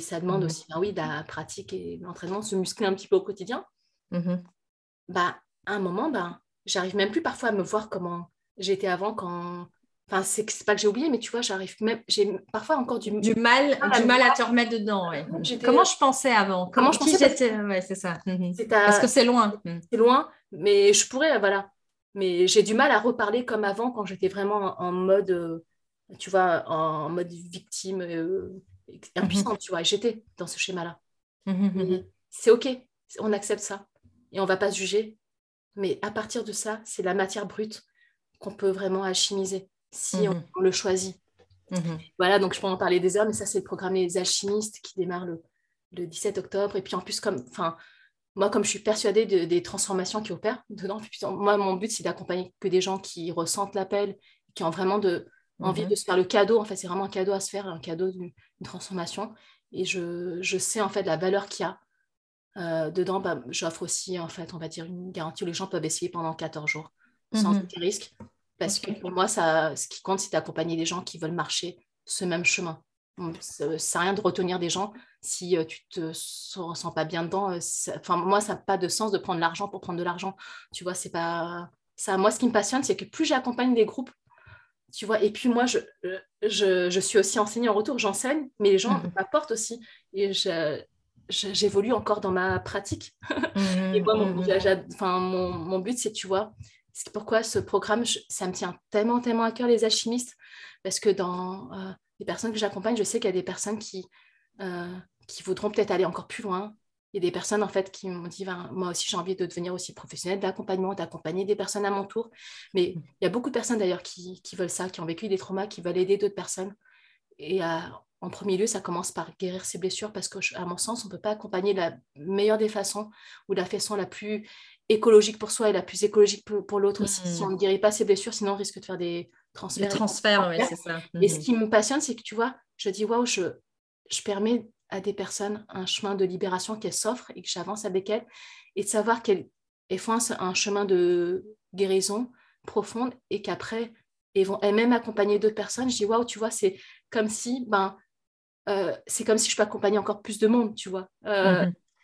ça demande aussi, de la pratique et l'entraînement, se muscler un petit peu au quotidien, à un moment, j'arrive même plus parfois à me voir comment j'étais avant quand... Enfin, c'est pas que j'ai oublié, mais tu vois, j'arrive même... J'ai parfois encore du mal à te remettre dedans, ouais. Comment je pensais avant? Comment je pensais j'étais... Ouais, c'est ça. Parce que c'est loin. C'est loin, mais je pourrais, voilà. Mais j'ai du mal à reparler comme avant, quand j'étais vraiment en mode, tu vois, en mode victime, impuissante, tu vois. Et j'étais dans ce schéma-là. C'est OK, on accepte ça. Et on va pas se juger. Mais à partir de ça, c'est la matière brute qu'on peut vraiment alchimiser. Si on le choisit. Voilà, donc je peux en parler des heures, mais ça, c'est le programme Les Alchimistes qui démarre le 17 octobre. Et puis en plus, comme je suis persuadée des transformations qui opèrent dedans, moi, mon but, c'est d'accompagner que des gens qui ressentent l'appel, qui ont vraiment envie de se faire le cadeau. En fait, c'est vraiment un cadeau à se faire, un cadeau d'une transformation. Et je sais, en fait, la valeur qu'il y a Dedans, bah, j'offre aussi, en fait, on va dire, une garantie où les gens peuvent essayer pendant 14 jours sans aucun risque. Parce que pour moi, ça, ce qui compte, c'est d'accompagner des gens qui veulent marcher ce même chemin. Donc, ça ne sert à rien de retenir des gens si tu ne te ressens pas bien dedans. Moi, ça n'a pas de sens de prendre l'argent pour prendre de l'argent. Tu vois, c'est pas ça. Moi, ce qui me passionne, c'est que plus j'accompagne des groupes, tu vois, et puis moi, je suis aussi enseignée en retour. J'enseigne, mais les gens m'apportent aussi. Et j'évolue encore dans ma pratique. Et moi, mon but, c'est, tu vois, c'est pourquoi ce programme, ça me tient tellement, tellement à cœur, les alchimistes, parce que dans les personnes que j'accompagne, je sais qu'il y a des personnes qui voudront peut-être aller encore plus loin. Il y a des personnes, en fait, qui m'ont dit, bah, moi aussi, j'ai envie de devenir aussi professionnelle d'accompagnement, d'accompagner des personnes à mon tour. Mais il y a beaucoup de personnes, d'ailleurs, qui veulent ça, qui ont vécu des traumas, qui veulent aider d'autres personnes. Et en premier lieu, ça commence par guérir ses blessures, parce qu'à mon sens, on ne peut pas accompagner de la meilleure des façons ou de la façon la plus écologique pour soi et la plus écologique pour l'autre aussi. Si on ne guérit pas ses blessures, sinon on risque de faire des transferts. Des transferts, oui, c'est ça. Et ce qui me passionne, c'est que tu vois, je dis, waouh, je permets à des personnes un chemin de libération qu'elles s'offrent et que j'avance avec elles, et de savoir qu'elles effacent un chemin de guérison profonde et qu'après, elles vont elles-mêmes accompagner d'autres personnes. Je dis, waouh, tu vois, c'est comme si... c'est comme si je peux accompagner encore plus de monde, tu vois.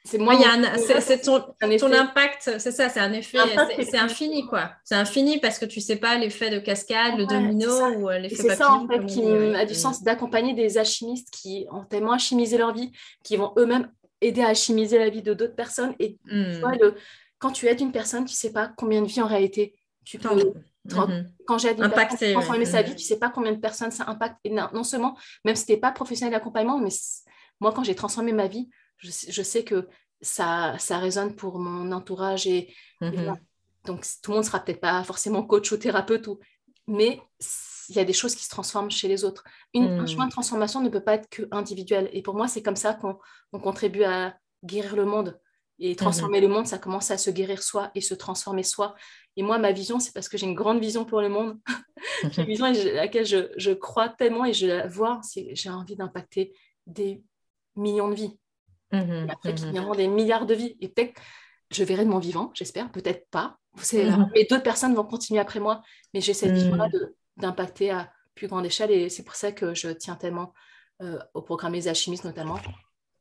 C'est moins. C'est ton impact, c'est ça, c'est un effet, c'est infini, quoi. C'est infini parce que tu sais pas l'effet de cascade, le domino ou l'effet papillon. C'est ça, en fait, qui a du sens d'accompagner des alchimistes qui ont tellement alchimisé leur vie, qui vont eux-mêmes aider à alchimiser la vie de d'autres personnes. Et tu vois, quand tu aides une personne, tu sais pas combien de vies en réalité tu peux. Quand j'aide une personne à transformer sa vie, tu sais pas combien de personnes ça impacte. Et non seulement, même si t'es pas professionnel d'accompagnement, mais moi, quand j'ai transformé ma vie, je sais que ça résonne pour mon entourage et voilà. Donc tout le monde sera peut-être pas forcément coach ou thérapeute mais il y a des choses qui se transforment chez les autres. Un chemin de transformation ne peut pas être que individuel, et pour moi c'est comme ça qu'on contribue à guérir le monde. Et transformer le monde, ça commence à se guérir soi et se transformer soi. Et moi, ma vision, c'est parce que j'ai une grande vision pour le monde. J'ai une vision à laquelle je crois tellement, et je la vois, j'ai envie d'impacter des millions de vies. Et après, qu'il y aura des milliards de vies. Et peut-être, je verrai de mon vivant, j'espère, peut-être pas. Mais d'autres personnes vont continuer après moi. Mais j'ai cette vision-là d'impacter à plus grande échelle. Et c'est pour ça que je tiens tellement au programme Les Alchimistes, notamment.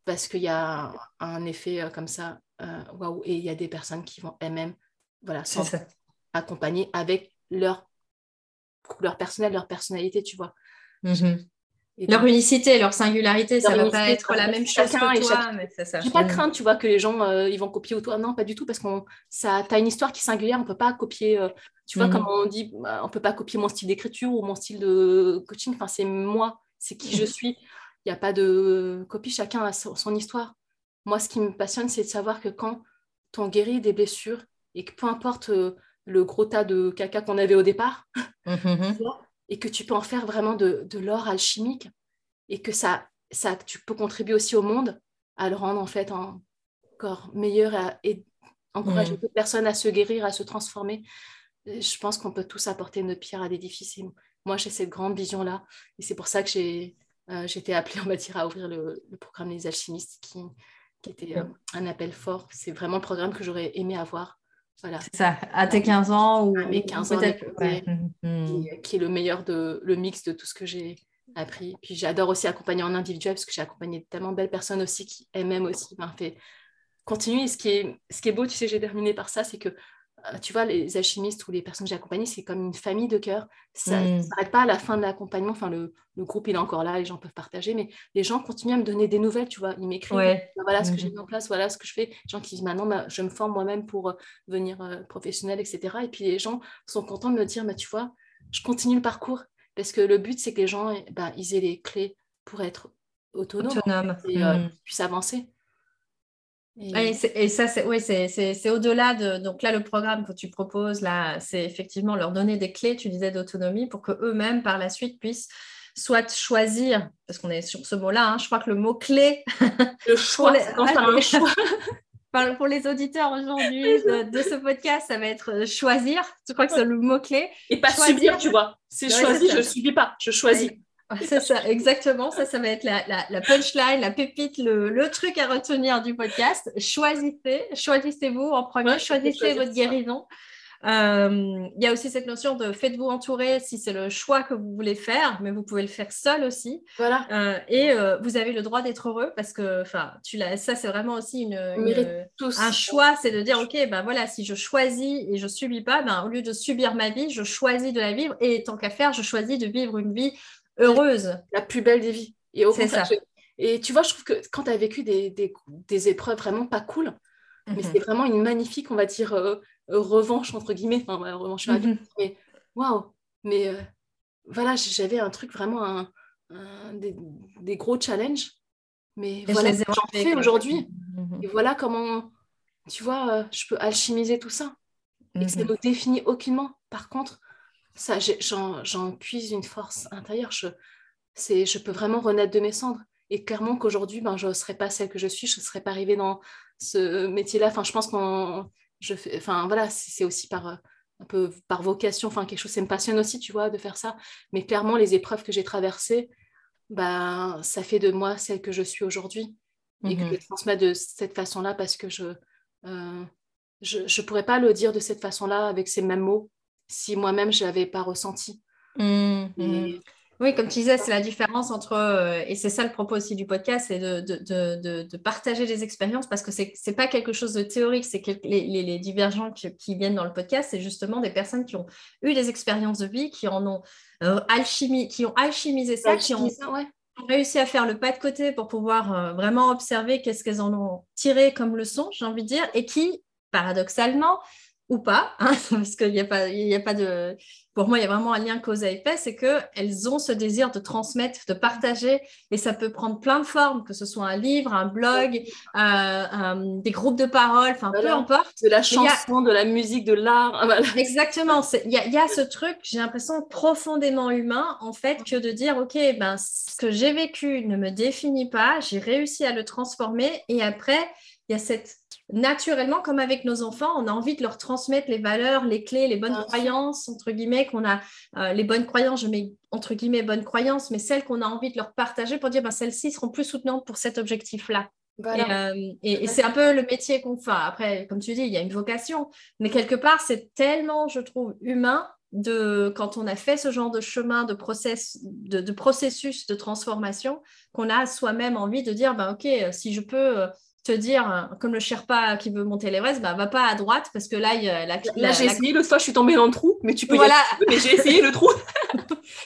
Parce qu'il y a un effet comme ça, waouh, et il y a des personnes qui vont elles-mêmes, voilà, s'accompagner avec leur couleur personnelle, leur personnalité, tu vois. Donc, leur unicité, leur singularité, ça ne va pas être la même chose que toi. Je n'ai pas de crainte, tu vois, que les gens ils vont copier ou toi. Non, pas du tout, parce que tu as une histoire qui est singulière, on ne peut pas copier, tu vois, comme on dit, on ne peut pas copier mon style d'écriture ou mon style de coaching. Enfin, c'est moi, c'est qui je suis. Il n'y a pas de copie, chacun a son histoire. Moi, ce qui me passionne, c'est de savoir que quand on guérit des blessures, et que peu importe le gros tas de caca qu'on avait au départ, et que tu peux en faire vraiment de l'or alchimique, et que tu peux contribuer aussi au monde, à le rendre en fait encore meilleur, et encourager d'autres personnes à se guérir, à se transformer. Je pense qu'on peut tous apporter notre pierre à l'édifice. Et moi, j'ai cette grande vision-là, et c'est pour ça que j'étais appelée, on va dire, à ouvrir le programme Les Alchimistes, qui était un appel fort. C'est vraiment le programme que j'aurais aimé avoir. Voilà. C'est ça, à tes 15 ans ou mes 15 ans, qui est le meilleur, le mix de tout ce que j'ai appris. Puis j'adore aussi accompagner en individuel, parce que j'ai accompagné tellement de belles personnes aussi qui elles-mêmes aussi fait continuer. Et ce qui est beau, tu sais, j'ai terminé par ça, c'est que tu vois, les alchimistes ou les personnes que j'ai accompagnées, c'est comme une famille de cœur. Ça ne s'arrête pas à la fin de l'accompagnement. Enfin, le groupe, il est encore là, les gens peuvent partager, mais les gens continuent à me donner des nouvelles, tu vois. Ils m'écrivent, voilà ce que j'ai mis en place, voilà ce que je fais. Les gens qui disent, maintenant, je me forme moi-même pour devenir professionnelle, etc. Et puis, les gens sont contents de me dire, tu vois, je continue le parcours. Parce que le but, c'est que les gens, ils aient les clés pour être autonomes et puissent avancer. Et ça, c'est au-delà donc là, le programme que tu proposes, là, c'est effectivement leur donner des clés, tu disais, d'autonomie, pour qu'eux-mêmes, par la suite, puissent soit choisir, parce qu'on est sur ce mot-là, je crois que le mot-clé... Le choix, un choix. Pour les auditeurs aujourd'hui de ce podcast, ça va être choisir, je crois que c'est le mot-clé. Et pas choisir, subir, tu vois. C'est choisir, je ne subis pas, je choisis. C'est ça, exactement. Ça va être la punchline, la pépite, le truc à retenir du podcast. Choisissez-vous en premier, choisissez votre guérison. Il y a aussi cette notion de faites-vous entourer si c'est le choix que vous voulez faire, mais vous pouvez le faire seul aussi. Voilà. Vous avez le droit d'être heureux parce que, enfin, ça c'est vraiment aussi un choix, c'est de dire ok, ben voilà, si je choisis et je subis pas, ben au lieu de subir ma vie, je choisis de la vivre et tant qu'à faire, je choisis de vivre une vie heureuse, la plus belle des vies. Et au contraire, et tu vois, je trouve que quand t'as vécu des épreuves vraiment pas cool, mais c'est vraiment une magnifique, on va dire. Revanche entre guillemets, enfin revanche sur la vie, mais waouh, mais voilà, j'avais un truc vraiment des gros challenges, mais et voilà, j'en fais aujourd'hui, et voilà comment, tu vois, je peux alchimiser tout ça, et que ça ne me définit aucunement. Par contre, ça, j'en puise une force intérieure, je peux vraiment renaître de mes cendres. Et clairement qu'aujourd'hui, ben, je ne serais pas celle que je suis, je ne serais pas arrivée dans ce métier-là. Enfin, je pense qu'on enfin voilà, c'est aussi un peu par vocation, enfin quelque chose, ça me passionne aussi, tu vois, de faire ça, mais clairement les épreuves que j'ai traversées, ben, ça fait de moi celle que je suis aujourd'hui, et que je transmets de cette façon-là, parce que je pourrais pas le dire de cette façon-là avec ces mêmes mots si moi-même je l'avais pas ressenti. Oui, comme tu disais, c'est la différence entre, et c'est ça le propos aussi du podcast, c'est de partager des expériences, parce que c'est pas quelque chose de théorique, c'est que les divergents qui viennent dans le podcast, c'est justement des personnes qui ont eu des expériences de vie, qui en ont alchimisé ça, qui ont réussi à faire le pas de côté pour pouvoir vraiment observer qu'est-ce qu'elles en ont tiré comme leçon, j'ai envie de dire, et qui, paradoxalement, ou pas, hein, parce qu'il n'y a pas, de... Pour moi, il y a vraiment un lien cause à effet, c'est qu'elles ont ce désir de transmettre, de partager, et ça peut prendre plein de formes, que ce soit un livre, un blog, des groupes de parole, enfin, peu importe. De la chanson, de la musique, de l'art. Voilà. Exactement. Il y a ce truc, j'ai l'impression, profondément humain, en fait, que de dire, OK, ben, ce que j'ai vécu ne me définit pas, j'ai réussi à le transformer, et après, il y a cette... Naturellement, comme avec nos enfants, on a envie de leur transmettre les valeurs, les clés, les bonnes croyances, entre guillemets, qu'on a, les bonnes croyances, je mets entre guillemets bonnes croyances, mais celles qu'on a envie de leur partager pour dire, ben, celles-ci seront plus soutenantes pour cet objectif-là. Voilà. Et c'est un peu le métier qu'on fait. Après, comme tu dis, il y a une vocation, mais quelque part, c'est tellement, je trouve, humain quand on a fait ce genre de chemin, de processus de transformation, qu'on a soi-même envie de dire, ben, OK, si je peux... te dire, comme le Sherpa qui veut monter l'Everest, bah, va pas à droite parce que là, il y a là j'ai essayé, l'autre fois, je suis tombée dans le trou, mais tu peux y aller, mais j'ai essayé le trou.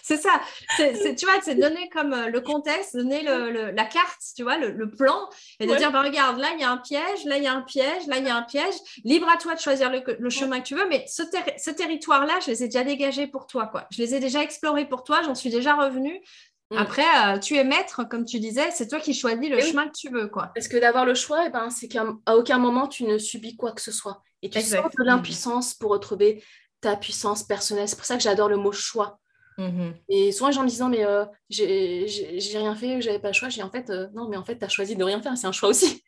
C'est ça. Tu vois, c'est donner comme le contexte, donner la carte, tu vois, le plan, et de dire, bah, regarde, là, il y a un piège, là, il y a un piège, là, il y a un piège. Libre à toi de choisir le chemin que tu veux, mais ce territoire-là, je les ai déjà dégagés pour toi, quoi. Je les ai déjà explorés pour toi, j'en suis déjà revenue. Après, tu es maître, comme tu disais, c'est toi qui choisis le chemin que tu veux, quoi. Parce que d'avoir le choix, eh ben, c'est qu'à aucun moment, tu ne subis quoi que ce soit. Et tu sens de l'impuissance pour retrouver ta puissance personnelle. C'est pour ça que j'adore le mot « choix ». Et souvent, les gens me disent « Non, mais j'ai rien fait, j'avais pas le choix. » En fait, non, mais en fait, tu as choisi de rien faire. C'est un choix aussi.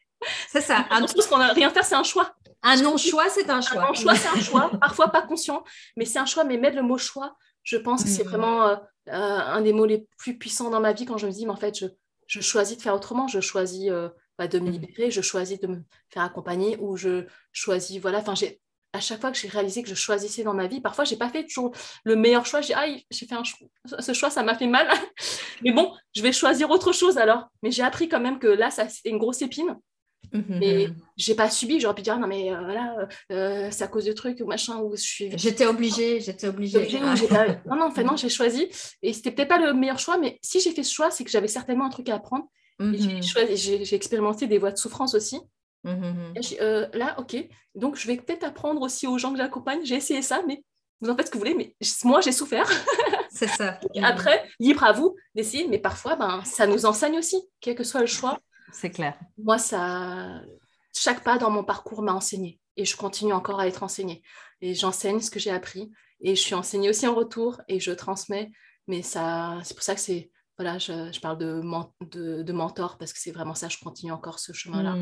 C'est ça. Je pense qu'on a rien faire, c'est un choix. Un non-choix, c'est un choix. Un non-choix, c'est un choix. Parfois, pas conscient, mais c'est un choix. Mais mettre le mot « choix », je pense que c'est vraiment... un des mots les plus puissants dans ma vie, quand je me dis, mais en fait, je choisis de faire autrement, je choisis de me libérer, je choisis de me faire accompagner, ou je choisis, voilà, enfin, à chaque fois que j'ai réalisé que je choisissais dans ma vie, parfois, j'ai pas fait toujours le meilleur choix, j'ai fait ce choix, ça m'a fait mal, mais bon, je vais choisir autre chose alors, mais j'ai appris quand même que là, c'était une grosse épine, mais j'ai pas subi, j'aurais pu dire non mais voilà, c'est à cause de trucs ou machin, ou je suis j'étais obligée. Non, j'ai choisi, et c'était peut-être pas le meilleur choix, mais si j'ai fait ce choix, c'est que j'avais certainement un truc à apprendre. J'ai expérimenté des voies de souffrance aussi. Là, ok, donc je vais peut-être apprendre aussi aux gens que j'accompagne, j'ai essayé ça, mais vous en faites ce que vous voulez, mais moi j'ai souffert. C'est ça. Et après, libre à vous d'essayer, mais parfois ben, ça nous enseigne aussi, quel que soit le choix. C'est clair. Moi, chaque pas dans mon parcours m'a enseigné, et je continue encore à être enseignée. Et j'enseigne ce que j'ai appris, et je suis enseignée aussi en retour, et je transmets. Mais ça, c'est pour ça que voilà, je parle de mentor, parce que c'est vraiment ça, je continue encore ce chemin-là.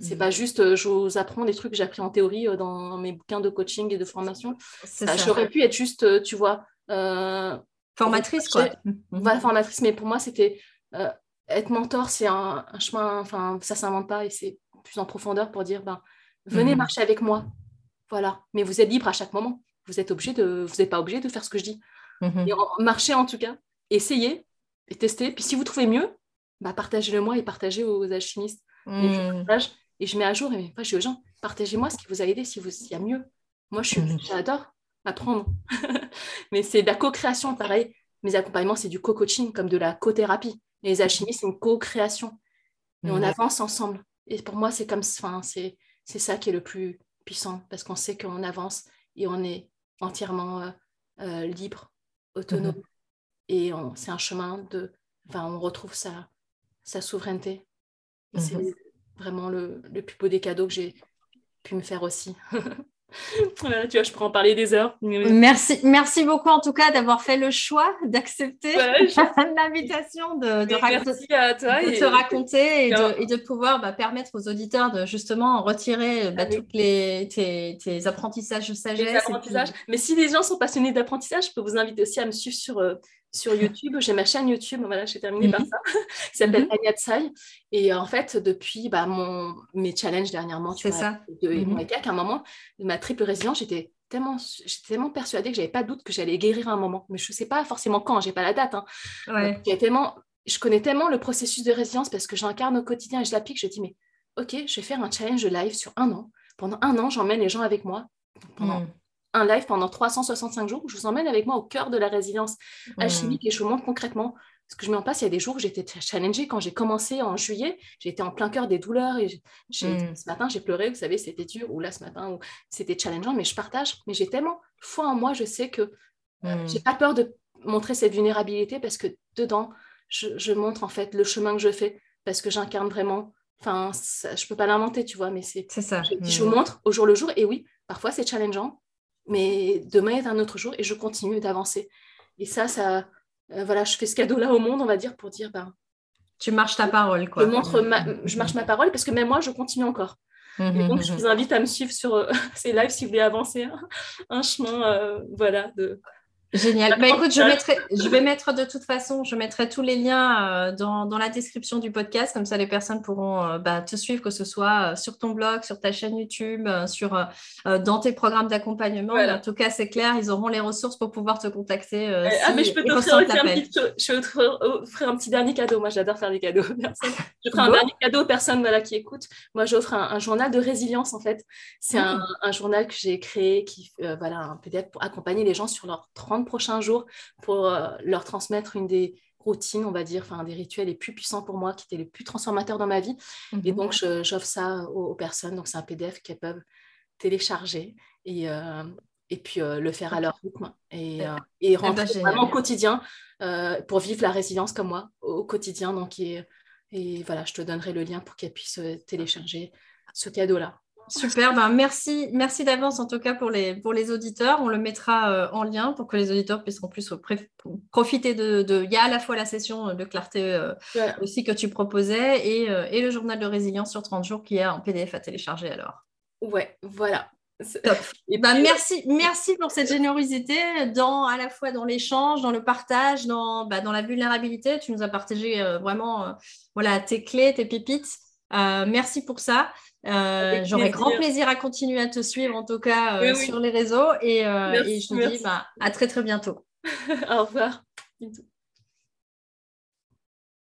C'est pas juste, je vous apprends des trucs que j'ai appris en théorie dans mes bouquins de coaching et de formation. J'aurais pu être juste, tu vois, Formatrice, quoi. Voilà, formatrice, mais pour moi, c'était... être mentor, c'est un chemin... Enfin, ça ne s'invente pas et c'est plus en profondeur pour dire, ben, venez marcher avec moi. Voilà. Mais vous êtes libre à chaque moment. Vous n'êtes pas obligé de faire ce que je dis. Et marchez, en tout cas. Essayez et testez. Puis si vous trouvez mieux, bah, partagez-le moi et partagez aux alchimistes. Et je mets à jour, et enfin, je dis aux gens, partagez-moi ce qui vous a aidé, s'il y a mieux. Moi, j'adore apprendre. Mais c'est de la co-création, pareil. Mes accompagnements, c'est du co-coaching, comme de la co-thérapie. Et les alchimistes, c'est une co-création. Et on avance ensemble. Et pour moi, c'est comme, enfin, c'est ça qui est le plus puissant, parce qu'on sait qu'on avance et on est entièrement libre, autonome. Et c'est un chemin de... Enfin, on retrouve sa souveraineté. Et c'est vraiment le plus beau des cadeaux que j'ai pu me faire aussi. Voilà, tu vois, je pourrais en parler des heures. Merci beaucoup en tout cas d'avoir fait le choix d'accepter l'invitation de te raconter et de pouvoir permettre aux auditeurs de justement retirer tous tes apprentissages de sagesse. Mais si les gens sont passionnés d'apprentissage, je peux vous inviter aussi à me suivre sur YouTube. J'ai ma chaîne YouTube, voilà, j'ai terminé par ça, qui s'appelle Anya Tsai. Et en fait, depuis mes challenges dernièrement, mon ECAC, à un moment, ma triple résilience, j'étais tellement persuadée que je n'avais pas de doute que j'allais guérir à un moment. Mais je ne sais pas forcément quand, je n'ai pas la date. Hein. Ouais. Donc, je connais tellement le processus de résilience parce que j'incarne au quotidien et je l'applique. Je dis, mais ok, je vais faire un challenge live sur 1 an. Pendant 1 an, j'emmène les gens avec moi. Donc, pendant un live pendant 365 jours, je vous emmène avec moi au cœur de la résilience alchimique et je vous montre concrètement ce que je mets en place. Il y a des jours où j'étais challengée. Quand j'ai commencé en juillet, j'étais en plein cœur des douleurs et ce matin, j'ai pleuré, vous savez, c'était dur, ou là, ce matin, où c'était challengeant, mais je partage. Mais j'ai tellement foi en moi, je sais que j'ai pas peur de montrer cette vulnérabilité parce que dedans, je montre en fait le chemin que je fais parce que j'incarne vraiment. Enfin, ça, je peux pas l'inventer, tu vois, mais c'est ça. Je vous montre au jour le jour et oui, parfois, c'est challengeant. Mais demain est un autre jour et je continue d'avancer. Et voilà, je fais ce cadeau-là au monde, on va dire, pour dire... tu marches ta parole, quoi. Je marche ma parole parce que même moi, je continue encore. Et donc, je vous invite à me suivre sur ces lives si vous voulez avancer un chemin, Génial. Écoute, je mettrai tous les liens dans la description du podcast, comme ça les personnes pourront te suivre, que ce soit sur ton blog, sur ta chaîne YouTube, dans tes programmes d'accompagnement. Voilà. En tout cas, c'est clair, ils auront les ressources pour pouvoir te contacter. Mais je peux t'offrir un petit dernier cadeau. Moi, j'adore faire des cadeaux. Je ferai un dernier cadeau aux personnes qui écoutent. Moi, j'offre un journal de résilience, en fait. C'est un journal que j'ai créé qui, peut-être pour accompagner les gens sur leurs 30 prochains jours pour leur transmettre une des routines, on va dire, des rituels les plus puissants pour moi, qui étaient les plus transformateurs dans ma vie. Et donc, j'offre ça aux personnes. Donc, c'est un PDF qu'elles peuvent télécharger et puis le faire à leur rythme et rentrer vraiment au quotidien pour vivre la résilience comme moi au quotidien. Donc, je te donnerai le lien pour qu'elles puissent télécharger ce cadeau-là. Super, merci d'avance en tout cas pour les auditeurs. On le mettra en lien pour que les auditeurs puissent en plus profiter de... Il y a à la fois la session de clarté aussi que tu proposais et le journal de résilience sur 30 jours qui est en PDF à télécharger alors. Ouais, voilà. Top. Et merci pour cette générosité à la fois dans l'échange, dans le partage, dans la vulnérabilité. Tu nous as partagé vraiment tes clés, tes pépites. Merci pour ça. J'aurai grand plaisir à continuer à te suivre en tout cas sur les réseaux et je te dis à très très bientôt. Au revoir.